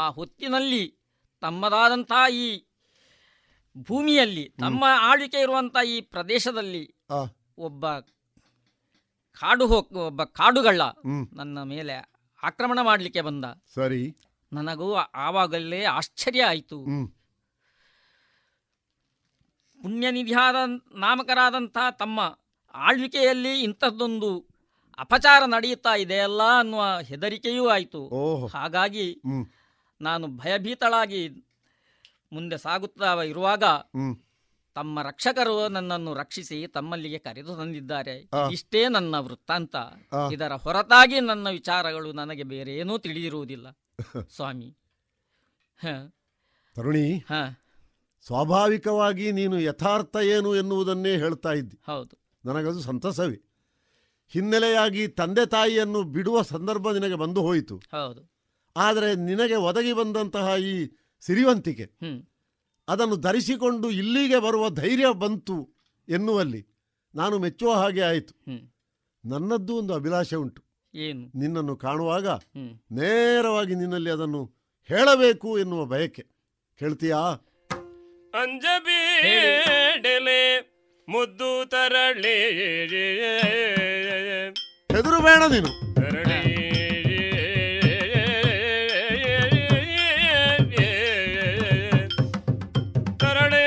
ಆ ಹೊತ್ತಿನಲ್ಲಿ ತಮ್ಮದಾದಂಥ ಈ ಭೂಮಿಯಲ್ಲಿ, ತಮ್ಮ ಆಳ್ವಿಕೆ ಇರುವಂಥ ಈ ಪ್ರದೇಶದಲ್ಲಿ ಒಬ್ಬ ಕಾಡುಗಳ್ಳ ನನ್ನ ಮೇಲೆ ಆಕ್ರಮಣ ಮಾಡಲಿಕ್ಕೆ ಬಂದ. ಸರಿ, ನನಗೂ ಆವಾಗಲೇ ಆಶ್ಚರ್ಯ ಆಯಿತು. ಪುಣ್ಯನಿಧಿಯಾದ ನಾಮಕರಾದಂಥ ತಮ್ಮ ಆಳ್ವಿಕೆಯಲ್ಲಿ ಇಂಥದ್ದೊಂದು ಅಪಚಾರ ನಡೆಯುತ್ತಾ ಇದೆಯಲ್ಲ ಅನ್ನುವ ಹೆದರಿಕೆಯೂ ಆಯಿತು. ಹಾಗಾಗಿ ನಾನು ಭಯಭೀತಳಾಗಿ ಮುಂದೆ ಸಾಗುತ್ತಾ ಇರುವಾಗ ತಮ್ಮ ರಕ್ಷಕರು ನನ್ನನ್ನು ರಕ್ಷಿಸಿ ತಮ್ಮಲ್ಲಿಗೆ ಕರೆದು ತಂದಿದ್ದಾರೆ. ಇಷ್ಟೇ ನನ್ನ ವೃತ್ತಾಂತ. ಇದರ ಹೊರತಾಗಿ ನನ್ನ ವಿಚಾರಗಳು ನನಗೆ ಬೇರೆ ಏನೂ ತಿಳಿದಿರುವುದಿಲ್ಲ ಸ್ವಾಮಿ. ತರುಣಿ, ಸ್ವಾಭಾವಿಕವಾಗಿ ನೀನು ಯಥಾರ್ಥ ಏನು ಎನ್ನುವುದನ್ನೇ ಹೇಳ್ತಾ ಇದ್ದಿ. ಹೌದು, ನನಗದು ಸಂತಸವೇ. ಹಿನ್ನೆಲೆಯಾಗಿ ತಂದೆ ತಾಯಿಯನ್ನು ಬಿಡುವ ಸಂದರ್ಭ ನಿನಗೆ ಬಂದು ಹೋಯಿತು. ಹೌದು, ಆದರೆ ನಿನಗೆ ಒದಗಿ ಬಂದಂತಹ ಈ ಸಿರಿವಂತಿಕೆ, ಅದನ್ನು ಧರಿಸಿಕೊಂಡು ಇಲ್ಲಿಗೆ ಬರುವ ಧೈರ್ಯ ಬಂತು ಎನ್ನುವಲ್ಲಿ ನಾನು ಮೆಚ್ಚುವ ಹಾಗೆ ಆಯಿತು. ನನ್ನದ್ದು ಒಂದು ಅಭಿಲಾಷೆ ಉಂಟು. ಏನು? ನಿನ್ನನ್ನು ಕಾಣುವಾಗ ನೇರವಾಗಿ ನಿನ್ನಲ್ಲಿ ಅದನ್ನು ಹೇಳಬೇಕು ಎನ್ನುವ ಬಯಕೆ. ಕೇಳ್ತೀಯಾ? ಅಂಜಬೇಡಲೇ ಮುದ್ದು ತರಳೆ, ಹೆದರು ಬೇಡ ನೀನು. ತರಳೆ ತರಳೆ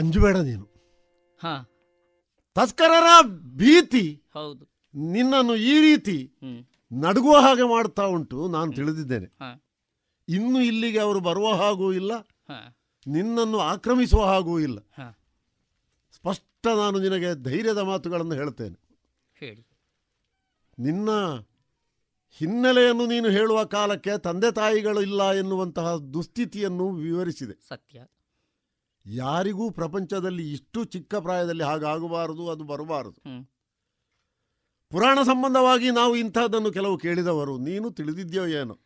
ಅಂಜಬೇಡ ನೀನು. ತಸ್ಕರರ ಭೀತಿ ನಿನ್ನನ್ನು ಈ ರೀತಿ ನಡುಗುವ ಹಾಗೆ ಮಾಡ್ತಾ ಉಂಟು, ನಾನು ತಿಳಿದಿದ್ದೇನೆ. ಇನ್ನು ಇಲ್ಲಿಗೆ ಅವರು ಬರುವ ಹಾಗೂ ಇಲ್ಲ, ನಿನ್ನನ್ನು ಆಕ್ರಮಿಸುವ ಹಾಗೂ ಇಲ್ಲ. ಸ್ಪಷ್ಟ ನಾನು ನಿನಗೆ ಧೈರ್ಯದ ಮಾತುಗಳನ್ನು ಹೇಳ್ತೇನೆ. ನಿನ್ನ ಹಿನ್ನೆಲೆಯನ್ನು ನೀನು ಹೇಳುವ ಕಾಲಕ್ಕೆ ತಂದೆ ತಾಯಿಗಳು ಇಲ್ಲ ಎನ್ನುವಂತಹ ದುಸ್ಥಿತಿಯನ್ನು ವಿವರಿಸಿದೆ. ಸತ್ಯ. ಯಾರಿಗೂ ಪ್ರಪಂಚದಲ್ಲಿ ಇಷ್ಟು ಚಿಕ್ಕ ಪ್ರಾಯದಲ್ಲಿ ಹಾಗಾಗಬಾರದು, ಅದು ಬರಬಾರದು. ಪುರಾಣ ಸಂಬಂಧವಾಗಿ ನಾವು ಇಂಥದ್ದನ್ನು ಕೆಲವು ಕೇಳಿದವರು. ನೀನು ತಿಳಿದಿದ್ಯೋ ಏನೋ?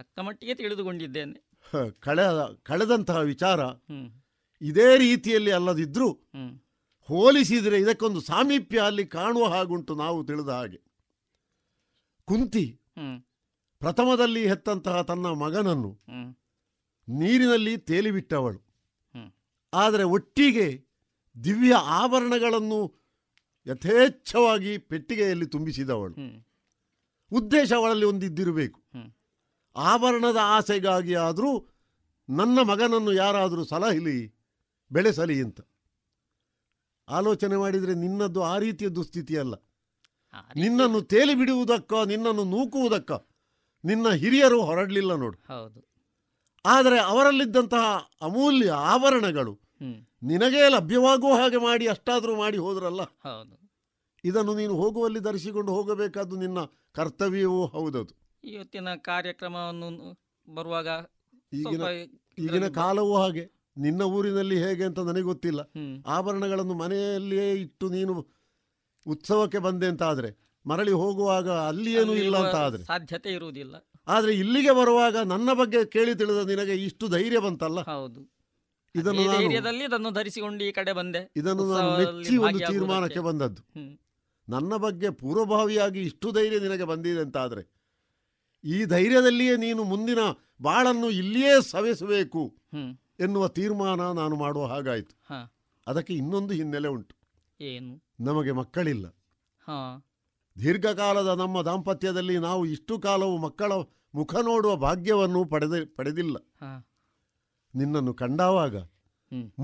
ತಕ್ಕ ಮಟ್ಟಿಗೆ ತಿಳಿದುಕೊಂಡಿದ್ದೇನೆ. ಕಳೆದಂತಹ ವಿಚಾರ ಇದೇ ರೀತಿಯಲ್ಲಿ ಅಲ್ಲದಿದ್ರೂ ಹೋಲಿಸಿದರೆ ಇದಕ್ಕೊಂದು ಸಾಮೀಪ್ಯ ಅಲ್ಲಿ ಕಾಣುವ ಹಾಗುಂಟು. ನಾವು ತಿಳಿದ ಹಾಗೆ ಕುಂತಿ ಪ್ರಥಮದಲ್ಲಿ ಹೆತ್ತಂತಹ ತನ್ನ ಮಗನನ್ನು ನೀರಿನಲ್ಲಿ ತೇಲಿಬಿಟ್ಟವಳು. ಆದರೆ ಒಟ್ಟಿಗೆ ದಿವ್ಯ ಆಭರಣಗಳನ್ನು ಯಥೇಚ್ಛವಾಗಿ ಪೆಟ್ಟಿಗೆಯಲ್ಲಿ ತುಂಬಿಸಿದವಳು. ಉದ್ದೇಶ ಅವಳಲ್ಲಿ ಒಂದಿದ್ದಿರಬೇಕು, ಆಭರಣದ ಆಸೆಗಾಗಿ ಆದರೂ ನನ್ನ ಮಗನನ್ನು ಯಾರಾದರೂ ಸಲಹಲಿ, ಬೆಳೆಸಲಿ ಅಂತ ಆಲೋಚನೆ ಮಾಡಿದರೆ ನಿನ್ನದ್ದು ಆ ರೀತಿಯ ದುಸ್ಥಿತಿಯಲ್ಲ. ನಿನ್ನನ್ನು ತೇಲಿ ಬಿಡುವುದಕ್ಕೋ ನಿನ್ನನ್ನು ನೂಕುವುದಕ್ಕೋ ನಿನ್ನ ಹಿರಿಯರು ಹೊರಡಲಿಲ್ಲ ನೋಡು. ಆದರೆ ಅವರಲ್ಲಿದ್ದಂತಹ ಅಮೂಲ್ಯ ಆಭರಣಗಳು ನಿನಗೇ ಲಭ್ಯವಾಗುವ ಹಾಗೆ ಮಾಡಿ ಅಷ್ಟಾದರೂ ಮಾಡಿ ಹೋದ್ರಲ್ಲ. ಇದನ್ನು ನೀನು ಹೋಗುವಲ್ಲಿ ಧರಿಸಿಕೊಂಡು ಹೋಗಬೇಕಾದ್ದು ನಿನ್ನ ಕರ್ತವ್ಯವೂ ಹೌದದು. ಇವತ್ತಿನ ಕಾರ್ಯಕ್ರಮವನ್ನು ಬರುವಾಗ ಈಗಿನ ಕಾಲವೂ ಹಾಗೆ. ನಿನ್ನ ಊರಿನಲ್ಲಿ ಹೇಗೆ ಅಂತ ನನಗೆ ಗೊತ್ತಿಲ್ಲ. ಆಭರಣಗಳನ್ನು ಮನೆಯಲ್ಲಿಯೇ ಇಟ್ಟು ನೀನು ಉತ್ಸವಕ್ಕೆ ಬಂದೆ ಅಂತ ಆದರೆ, ಮರಳಿ ಹೋಗುವಾಗ ಅಲ್ಲಿ ಏನೂ ಇಲ್ಲ ಅಂತ ಆದರೆ ಸಾಧ್ಯತೆ ಇರುವುದಿಲ್ಲ. ಆದರೆ ಇಲ್ಲಿಗೆ ಬರುವಾಗ ನನ್ನ ಬಗ್ಗೆ ಕೇಳಿ ತಿಳಿದ ನಿನಗೆ ಇಷ್ಟು ಧೈರ್ಯ ಬಂತಲ್ಲ. ಹೌದು, ಇದನ್ನು ಧರಿಸಿಕೊಂಡು ಈ ಕಡೆ ಬಂದೆ. ಇದನ್ನು ನಾನು ಮೆಚ್ಚಿ ಒಂದು ತೀರ್ಮಾನಕ್ಕೆ ಬಂದದ್ದು. ನನ್ನ ಬಗ್ಗೆ ಪೂರ್ವಭಾವಿಯಾಗಿ ಇಷ್ಟು ಧೈರ್ಯ ನಿನಗೆ ಬಂದಿದೆ ಅಂತ ಆದರೆ, ಈ ಧೈರ್ಯದಲ್ಲಿಯೇ ನೀನು ಮುಂದಿನ ಬಾಳನ್ನು ಇಲ್ಲಿಯೇ ಸವೆಸಬೇಕು ಎನ್ನುವ ತೀರ್ಮಾನ ನಾನು ಮಾಡುವ ಹಾಗಾಯಿತು. ಅದಕ್ಕೆ ಇನ್ನೊಂದು ಹಿನ್ನೆಲೆ ಉಂಟು. ಏನು? ನಮಗೆ ಮಕ್ಕಳಿಲ್ಲ. ದೀರ್ಘಕಾಲದ ನಮ್ಮ ದಾಂಪತ್ಯದಲ್ಲಿ ನಾವು ಇಷ್ಟು ಕಾಲವು ಮಕ್ಕಳ ಮುಖ ನೋಡುವ ಭಾಗ್ಯವನ್ನು ಪಡೆದಿಲ್ಲ. ನಿನ್ನನ್ನು ಕಂಡಾವಾಗ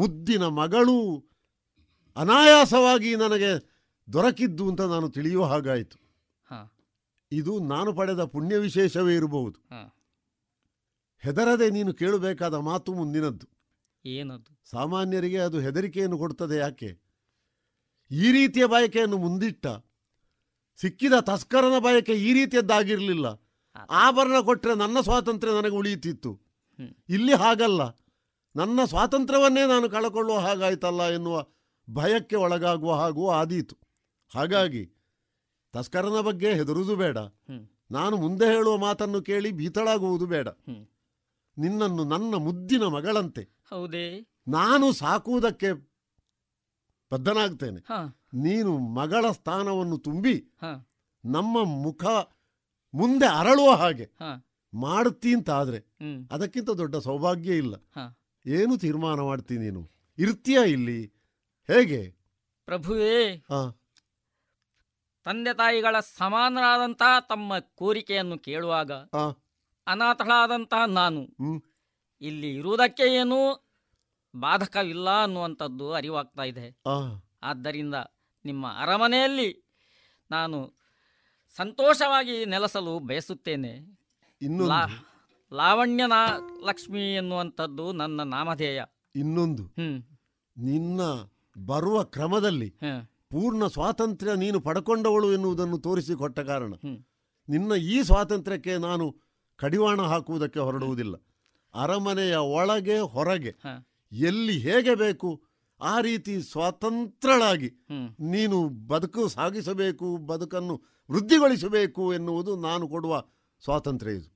ಮುದ್ದಿನ ಮಗಳು ಅನಾಯಾಸವಾಗಿ ನನಗೆ ದೊರಕಿದ್ದು ಅಂತ ನಾನು ತಿಳಿಯುವ ಹಾಗಾಯಿತು. ಇದು ನಾನು ಪಡೆದ ಪುಣ್ಯ ವಿಶೇಷವೇ ಇರಬಹುದು. ಹೆದರದೆ ನೀನು ಕೇಳಬೇಕಾದ ಮಾತು ಮುಂದಿನದ್ದು. ಏನದು? ಸಾಮಾನ್ಯರಿಗೆ ಅದು ಹೆದರಿಕೆಯನ್ನು ಕೊಡುತ್ತದೆ. ಯಾಕೆ ಈ ರೀತಿಯ ಬಯಕೆಯನ್ನು ಮುಂದಿಟ್ಟ? ಸಿಕ್ಕಿದ ತಸ್ಕರನ ಬಯಕೆ ಈ ರೀತಿಯದ್ದಾಗಿರಲಿಲ್ಲ. ಆಭರಣ ಕೊಟ್ಟರೆ ನನ್ನ ಸ್ವಾತಂತ್ರ್ಯ ನನಗೆ ಉಳಿಯುತ್ತಿತ್ತು, ಇಲ್ಲಿ ಹಾಗಲ್ಲ, ನನ್ನ ಸ್ವಾತಂತ್ರ್ಯವನ್ನೇ ನಾನು ಕಳಕೊಳ್ಳುವ ಹಾಗಾಯ್ತಲ್ಲ ಎನ್ನುವ ಭಯಕ್ಕೆ ಒಳಗಾಗುವ ಹಾಗೂ ಆದೀತು. ಹಾಗಾಗಿ ತಸ್ಕರನ ಬಗ್ಗೆ ಹೆದರುವುದು ಬೇಡ, ನಾನು ಮುಂದೆ ಹೇಳುವ ಮಾತನ್ನು ಕೇಳಿ ಭೀತಳಾಗುವುದು ಬೇಡ. ನಿನ್ನನ್ನು ನನ್ನ ಮುದ್ದಿನ ಮಗಳಂತೆ ನಾನು ಸಾಕುವುದಕ್ಕೆ ಬದ್ಧನಾಗ್ತೇನೆ. ನೀನು ಮಗಳ ಸ್ಥಾನವನ್ನು ತುಂಬಿ ನಮ್ಮ ಮುಖ ಮುಂದೆ ಅರಳುವ ಹಾಗೆ ಮಾಡ್ತಿ ಅಂತ ಆದ್ರೆ ಅದಕ್ಕಿಂತ ದೊಡ್ಡ ಸೌಭಾಗ್ಯ ಇಲ್ಲ. ಏನು ತೀರ್ಮಾನ ಮಾಡ್ತೀನಿ ನೀನು? ಇರ್ತೀಯ ಇಲ್ಲಿ? ಹೇಗೆ? ಪ್ರಭುವೇ, ತಂದೆ ತಾಯಿಗಳ ಸಮಾನರಾದಂತಹ ತಮ್ಮ ಕೋರಿಕೆಯನ್ನು ಕೇಳುವಾಗ ಅನಾಥಳಾದಂತಹ ನಾನು ಇಲ್ಲಿ ಇರುವುದಕ್ಕೆ ಏನು ಬಾಧಕವಿಲ್ಲ ಅನ್ನುವಂಥದ್ದು ಅರಿವಾಗ್ತಾ ಇದೆ. ಆದ್ದರಿಂದ ನಿಮ್ಮ ಅರಮನೆಯಲ್ಲಿ ನಾನು ಸಂತೋಷವಾಗಿ ನೆಲೆಸಲು ಬಯಸುತ್ತೇನೆ. ಇನ್ನು ಲಾವಣ್ಯನ ಲಕ್ಷ್ಮಿ ಎನ್ನುವಂಥದ್ದು ನನ್ನ ನಾಮಧೇಯ. ಇನ್ನೊಂದು, ನಿನ್ನ ಬರುವ ಕ್ರಮದಲ್ಲಿ ಪೂರ್ಣ ಸ್ವಾತಂತ್ರ್ಯ ನೀನು ಪಡ್ಕೊಂಡವಳು ಎನ್ನುವುದನ್ನು ತೋರಿಸಿಕೊಟ್ಟ ಕಾರಣ ನಿನ್ನ ಈ ಸ್ವಾತಂತ್ರ್ಯಕ್ಕೆ ನಾನು ಕಡಿವಾಣ ಹಾಕುವುದಕ್ಕೆ ಹೊರಡುವುದಿಲ್ಲ. ಅರಮನೆಯ ಒಳಗೆ ಹೊರಗೆ ಎಲ್ಲಿ ಹೇಗೆ ಬೇಕು ಆ ರೀತಿ ಸ್ವತಂತ್ರಳಾಗಿ ನೀನು ಬದುಕು ಸಾಗಿಸಬೇಕು, ಬದುಕನ್ನು ವೃದ್ಧಿಗೊಳಿಸಬೇಕು ಎನ್ನುವುದು ನಾನು ಕೊಡುವ ಸ್ವಾತಂತ್ರ್ಯ ಇದು.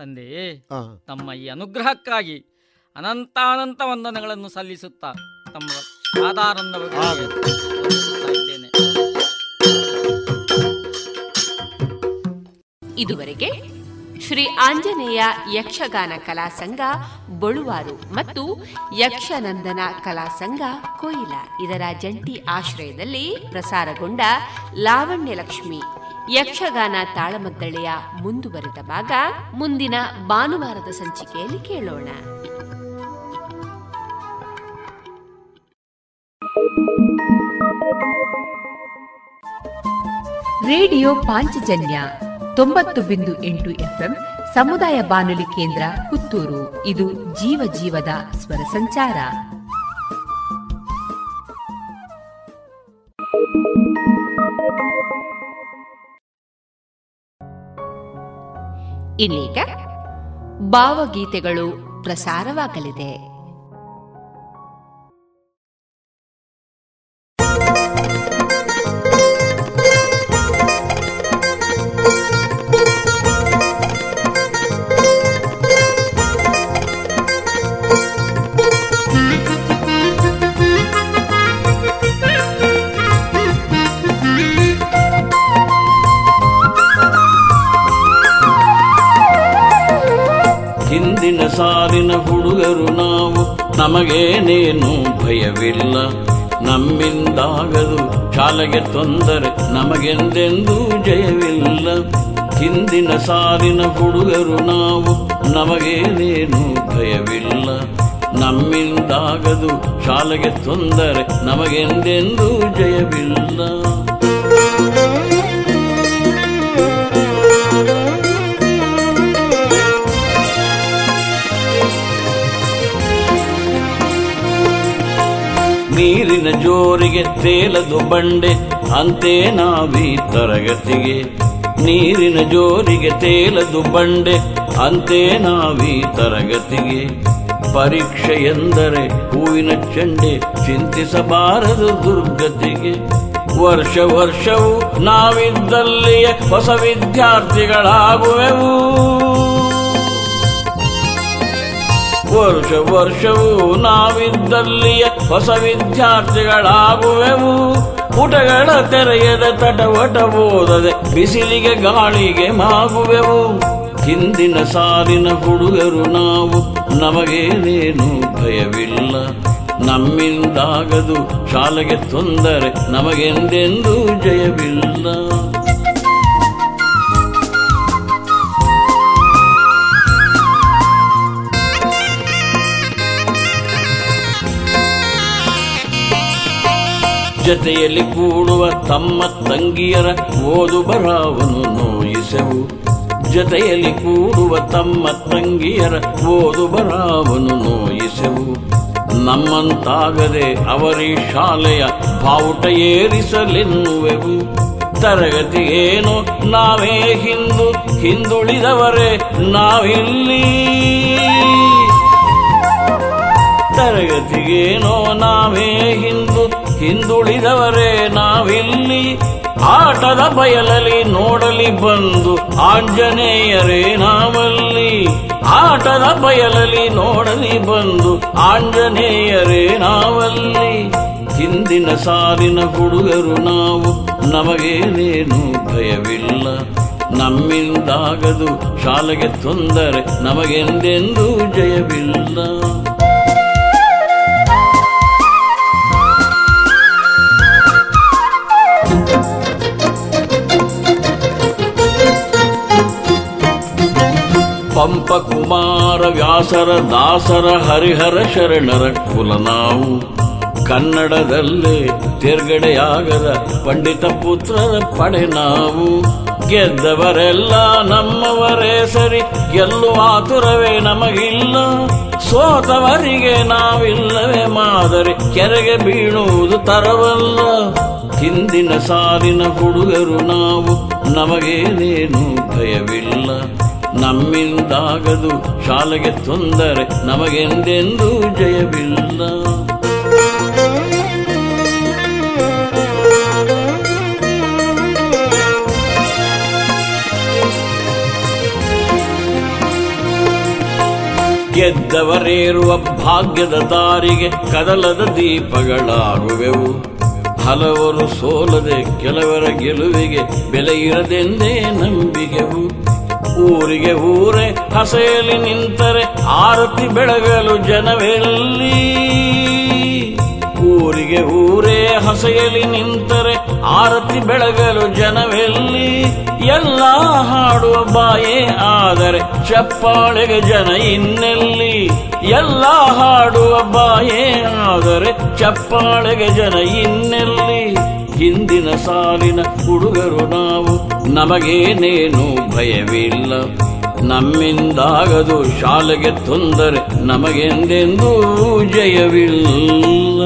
ತಂದೆಯೇ, ತಮ್ಮ ಈ ಅನುಗ್ರಹಕ್ಕಾಗಿ ಅನಂತಾನಂತ ವಂದನೆಗಳನ್ನು ಸಲ್ಲಿಸುತ್ತಾ ತಮ್ಮ ಸಾಧಾರಣವಾಗಿದ್ದೇನೆ. ಇದುವರೆಗೆ ಶ್ರೀ ಆಂಜನೇಯ ಯಕ್ಷಗಾನ ಕಲಾಸಂಘ ಬೊಳುವಾರು ಮತ್ತು ಯಕ್ಷನಂದನ ಕಲಾಸಂಘ ಕೊಯಿಲ ಇದರ ಜಂಟಿ ಆಶ್ರಯದಲ್ಲಿ ಪ್ರಸಾರಗೊಂಡ ಲಾವಣ್ಯಲಕ್ಷ್ಮಿ ಯಕ್ಷಗಾನ ತಾಳಮದ್ದಳೆಯ ಮುಂದುವರೆದ ಭಾಗ ಮುಂದಿನ ಭಾನುವಾರದ ಸಂಚಿಕೆಯಲ್ಲಿ ಕೇಳೋಣ. ರೇಡಿಯೋ ಪಾಂಚಜನ್ಯ 90.8 FM ಸಮುದಾಯ ಬಾನುಲಿ ಕೇಂದ್ರ ಪುತ್ತೂರು. ಇದು ಜೀವ ಜೀವದ ಸ್ವರ ಸಂಚಾರ. ಇನ್ನೀಗ ಭಾವಗೀತೆಗಳು ಪ್ರಸಾರವಾಗಲಿದೆ. ಹಿಂದಿನ ಸಾಲಿನ ಹುಡುಗರು ನಾವು, ನಮಗೇನೇನು ಭಯವಿಲ್ಲ. ನಮ್ಮಿಂದಾಗದು ಶಾಲೆಗೆ ತೊಂದರೆ, ನಮಗೆಂದೆಂದೂ ಜಯವಿಲ್ಲ. ಹಿಂದಿನ ಸಾಲಿನ ಹುಡುಗರು ನಾವು, ನಮಗೇನೇನು ಭಯವಿಲ್ಲ. ನಮ್ಮಿಂದಾಗದು ಶಾಲೆಗೆ ತೊಂದರೆ, ನಮಗೆಂದೆಂದೂ ಜಯವಿಲ್ಲ. ನೀರಿನ ಜೋರಿಗೆ ತೇಲದು ಬಂಡೆ, ಅಂತೆ ನಾವೀ ತರಗತಿಗೆ. ನೀರಿನ ಜೋರಿಗೆ ತೇಲದು ಬಂಡೆ, ಅಂತೆ ನಾವೀ ತರಗತಿಗೆ. ಪರೀಕ್ಷೆ ಎಂದರೆ ಹೂವಿನ ಚೆಂಡೆ, ಚಿಂತಿಸಬಾರದು ದುರ್ಗತಿಗೆ. ವರ್ಷ ವರ್ಷವೂ ನಾವಿದ್ದಲ್ಲಿಯೇ ಹೊಸ ವಿದ್ಯಾರ್ಥಿಗಳಾಗುವೆವು. ವರ್ಷ ವರ್ಷವೂ ನಾವಿದ್ದಲ್ಲಿಯೇ ಹೊಸ ವಿದ್ಯಾರ್ಥಿಗಳಾಗುವೆವು. ಪುಟಗಳ ತೆರೆಯದ ತಟವಟ ಓದದೆ ಬಿಸಿಲಿಗೆ ಗಾಳಿಗೆ ಮಾಗುವೆವು. ಹಿಂದಿನ ಸಾಲಿನ ಹುಡುಗರು ನಾವು, ನಮಗೇನೇನು ಭಯವಿಲ್ಲ. ನಮ್ಮಿಂದಾಗದು ಶಾಲೆಗೆ ತೊಂದರೆ, ನಮಗೆಂದೆಂದೂ ಜಯವಿಲ್ಲ. ಜತೆಯಲ್ಲಿ ಕೂಡುವ ತಮ್ಮ ತಂಗಿಯರ ಓದು ಬರಹವನ್ನು ನೋಯಿಸೆವು. ಜತೆಯಲ್ಲಿ ಕೂಡುವ ತಮ್ಮ ತಂಗಿಯರ ಓದು ಬರಹವನ್ನು ನೋಯಿಸೆವು. ನಮ್ಮಂತಾಗದೆ ಅವರಿ ಶಾಲೆಯ ಬಾವುಟ ಏರಿಸಲೆನ್ನುವೆವು. ತರಗತಿ ಏನೋ ನಾವೇ ಹಿಂದುಳಿದವರೇ ನಾವಿಲ್ಲಿ. ತರಗತಿಗೇನೋ ನಾವೇ ಹಿಂದುಳಿದವರೇ ನಾವಿಲ್ಲಿ. ಆಟದ ಬಯಲಲ್ಲಿ ನೋಡಲಿ ಬಂದು ಆಂಜನೇಯರೇ ನಾವಲ್ಲಿ. ಆಟದ ಬಯಲಲ್ಲಿ ನೋಡಲಿ ಬಂದು ಆಂಜನೇಯರೇ ನಾವಲ್ಲಿ. ಹಿಂದಿನ ಸಾಲಿನ ಹುಡುಗರು ನಾವು, ನಮಗೇನೇನು ಭಯವಿಲ್ಲ. ನಮ್ಮಿಂದಾಗದು ಶಾಲೆಗೆ ತೊಂದರೆ, ನಮಗೆಂದೆಂದೂ ಜಯವಿಲ್ಲ. ಪಂಪ ಕುಮಾರ ವ್ಯಾಸರ ದಾಸರ ಹರಿಹರ ಶರಣರ ಕುಲ ನಾವು. ಕನ್ನಡದಲ್ಲೇ ತಿರ್ಗಡೆಯಾಗದ ಪಂಡಿತ ಪುತ್ರರ ಪಡೆ ನಾವು. ಗೆದ್ದವರೆಲ್ಲ ನಮ್ಮವರೇ ಸರಿ, ಗೆಲ್ಲುವ ಆತುರವೇ ನಮಗಿಲ್ಲ. ಸೋತವರಿಗೆ ನಾವಿಲ್ಲವೇ ಮಾದರಿ, ಕೆರೆಗೆ ಬೀಳುವುದು ತರವಲ್ಲ. ಹಿಂದಿನ ಸಾಲಿನ ಹುಡುಗರು ನಾವು, ನಮಗೇನೇನು ಭಯವಿಲ್ಲ. ನಮ್ಮಿಂದಾಗದು ಶಾಲೆಗೆ ತೊಂದರೆ, ನಮಗೆಂದೆಂದೂ ಜಯವಿಲ್ಲ. ಗೆದ್ದವರೇರುವ ಭಾಗ್ಯದ ದಾರಿಗೆ ಕದಲದ ದೀಪಗಳಾರುವೆವು. ಹಲವರು ಸೋಲದೆ ಕೆಲವರ ಗೆಲುವಿಗೆ ಬೆಲೆ ಇರದೆಂದೇ ನಂಬಿಕೆವು. ಊರಿಗೆ ಊರೇ ಹಸೆಯಲ್ಲಿ ನಿಂತರೆ ಆರತಿ ಬೆಳಗಲು ಜನವೆಲ್ಲಿ. ಊರಿಗೆ ಊರೇ ಹಸೆಯಲ್ಲಿ ನಿಂತರೆ ಆರತಿ ಬೆಳಗಲು ಜನವೆಲ್ಲಿ. ಎಲ್ಲ ಹಾಡುವ ಬಾಯೇ ಆದರೆ ಚಪ್ಪಾಳೆಗೆ ಜನ ಇನ್ನೆಲ್ಲಿ, ಎಲ್ಲ ಹಾಡುವ ಬಾಯೇ ಆದರೆ ಚಪ್ಪಾಳೆಗೆ ಜನ ಇನ್ನೆಲ್ಲಿ. ಹಿಂದಿನ ಸಾಲಿನ ಹುಡುಗರು ನಾವು, ನಮಗೇನೇನು ಭಯವಿಲ್ಲ, ನಮ್ಮಿಂದಾಗದು ಶಾಲೆಗೆ ತೊಂದರೆ, ನಮಗೆಂದೆಂದೂ ಜಯವಿಲ್ಲ.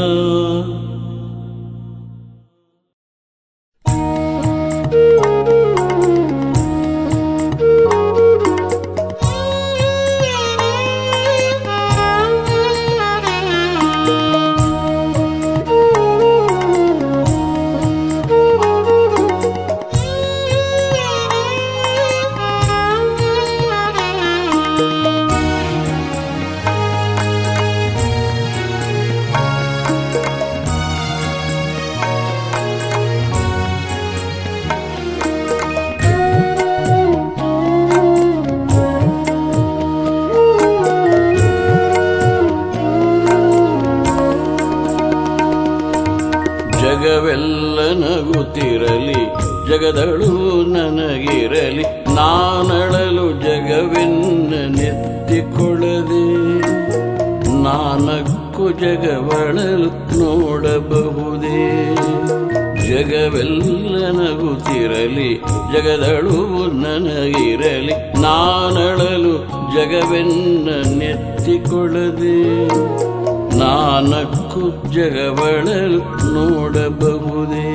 ಜಗವೆಲ್ಲ ನಗುತ್ತಿರಲಿ, ಜಗದಳು ನನಗಿರಲಿ, ನಾನಳಲು ಜಗವೆನ್ನ ನೆತ್ತಿಕೊಳ್ಳದೆ, ನಾನಕ್ಕು ಜಗವಳಲು ನೋಡಬಹುದೇ. ಜಗವೆಲ್ಲ ನಗುತ್ತಿರಲಿ, ಜಗದಳು ನನಗಿರಲಿ, ನಾನಳಲು ಜಗವೆನ್ನ ನೆತ್ತಿಕೊಳ್ಳದೆ, ನಾನಕ್ಕು ಜಗವಳಲು ನೋಡಬಹುದೇ.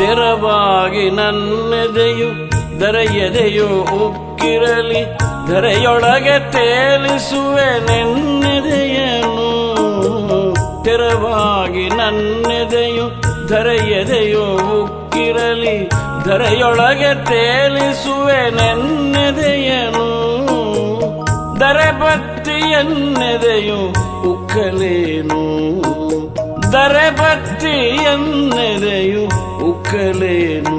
ತೆರವಾಗಿ ನನ್ನೆದೆಯು ಧರೆಯದೆಯೋ ಉಕ್ಕಿರಲಿ, ಧರೆಯೊಳಗೆ ತೇಲಿಸುವೆ ನೆನ್ನೆದೆಯನು. ತೆರವಾಗಿ ನನ್ನೆದೆಯು ಧರೆಯದೆಯೋ ಉಕ್ಕಿರಲಿ, ಧರೆಯೊಳಗೆ ತೇಲಿಸುವೆ ನೆನ್ನೆದೆಯನು. ಧರೆಬತ್ತಿಯನ್ನೆದೆಯು ಉಕ್ಕಲೇನು, ಧರೆಬತ್ತಿಯನ್ನೆದೆಯು ಉಕ್ಕಲೇನು.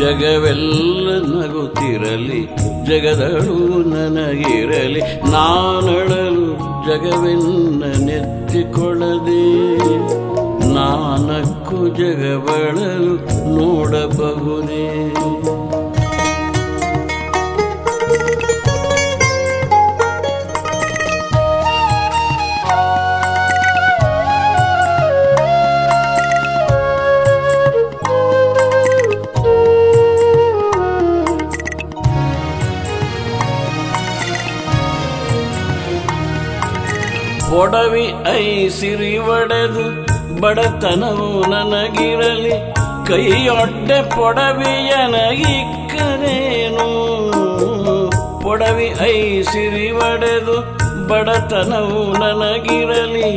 ಜಗವೆಲ್ಲ ನಗುತ್ತಿರಲಿ, ಜಗದಳು ನನಗಿರಲಿ, ನಾನಳಲು ಜಗವೆನ್ನ ನೆತ್ತಿಕೊಳ್ಳದೆ, ನಾನಕ್ಕು ಜಗವಳಲು ನೋಡಬಹುದೇ. ಒಡವಿ ಐಸಿರಿ ಒಡೆದು ಬಡತನವು ನನಗಿರಲಿ, ಕೈಯೊಡ್ಡೆ ಪೊಡವಿಯನಗಿಕ್ಕರೇನು. ಪೊಡವಿ ಐಸಿರಿ ಒಡೆದು ಬಡತನವು ನನಗಿರಲಿ,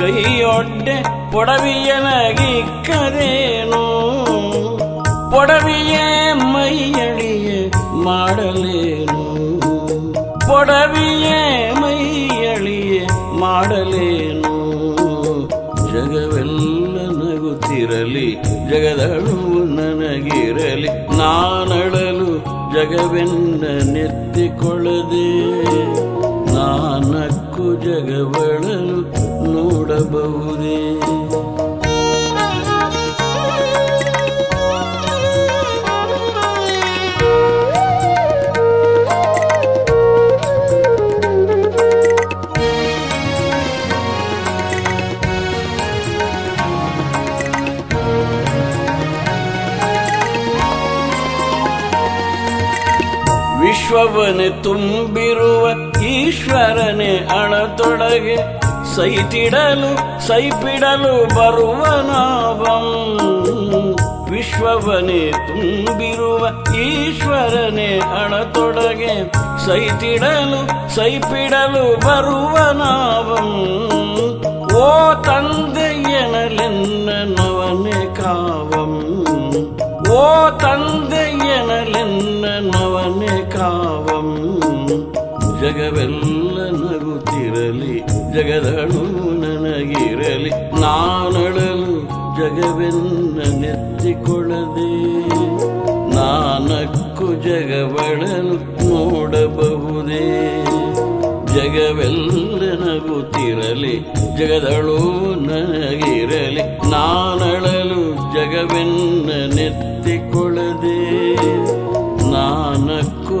ಕೈಯೊಡ್ಡೆ ಪೊಡವಿಯನಗಿಕ್ಕರೇನು. ಪೊಡವಿಯೇ ಮೈಯಳಿಯೇ ಮಾಡಲೇನು, ಪೊಡವಿಯೇ ಮೈಯಳಿಯೇ ಮಾಡಲೇನು. ಜಗವೆಲ್ಲ ನಗುತ್ತಿರಲಿ, ಜಗದಳು ನನಗಿರಲಿ, ನಾನಳಲು ಜಗವೆನ್ನ ನೆತ್ತಿಕೊಳ್ಳದೆ, ನಾನಕ್ಕು ಜಗವಳಲು ನೋಡಬಹುದೇ. ವಿಶ್ವವನೇ ತುಂಬಿರುವ ಈಶ್ವರನೇ ಅಣತೊಡಗೆ, ಸೈತಿಡಲು ಸೈಪಿಡಲು ಬರುವನಾವಂ. ವಿಶ್ವವನೇ ತುಂಬಿರುವ ಈಶ್ವರನೇ ಅಣತೊಡಗೆ, ಸೈತಿಡಲು ಸೈಪಿಡಲು ಬರುವನಾವಂ. ಓ ತಂದೆಯನಲೆನ್ನವನೇ ಕಾವಂ, ಓ ತಂದೆಯನಲೆನ್ನವನೇ ಕಾವಂ. ಜಗವೆಲ್ಲ ನಗುತ್ತಿರಲಿ, ಜಗದಳು ನನಗಿರಲಿ, ನಾನಳಲು ಜಗವೆನ್ನ ನೆತ್ತಿಕೊಳ್ಳದೆ, ನಾನಕ್ಕು ಜಗವಳಲು ನೋಡಬಹುದೇ. ಜಗವೆಲ್ಲ ನಗುತ್ತಿರಲಿ, ಜಗದಳು ನನಗಿರಲಿ, ನಾನಳಲು ಜಗವೆನ್ನ ನೆತ್ತಿಕೊಳ್ಳದೆ, ನಾನಕ್ಕು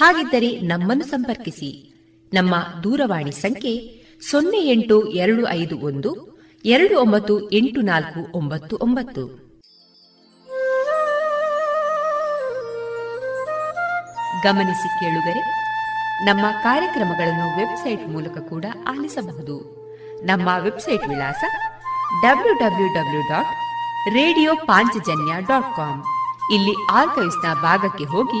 ಹಾಗಿದ್ದರೆ ನಮ್ಮನ್ನು ಸಂಪರ್ಕಿಸಿ. ನಮ್ಮ ದೂರವಾಣಿ ಸಂಖ್ಯೆ 082512984999. ಗಮನಿಸಿ ಕೇಳುಗರೆ, ನಮ್ಮ ಕಾರ್ಯಕ್ರಮಗಳನ್ನು ವೆಬ್ಸೈಟ್ ಮೂಲಕ ಕೂಡ ಆಲಿಸಬಹುದು. ನಮ್ಮ ವೆಬ್ಸೈಟ್ ವಿಳಾಸ www.radiopanchajanya.com. ಇಲ್ಲಿ ಆರ್ಕೈವ್ಸ್ನ ಭಾಗಕ್ಕೆ ಹೋಗಿ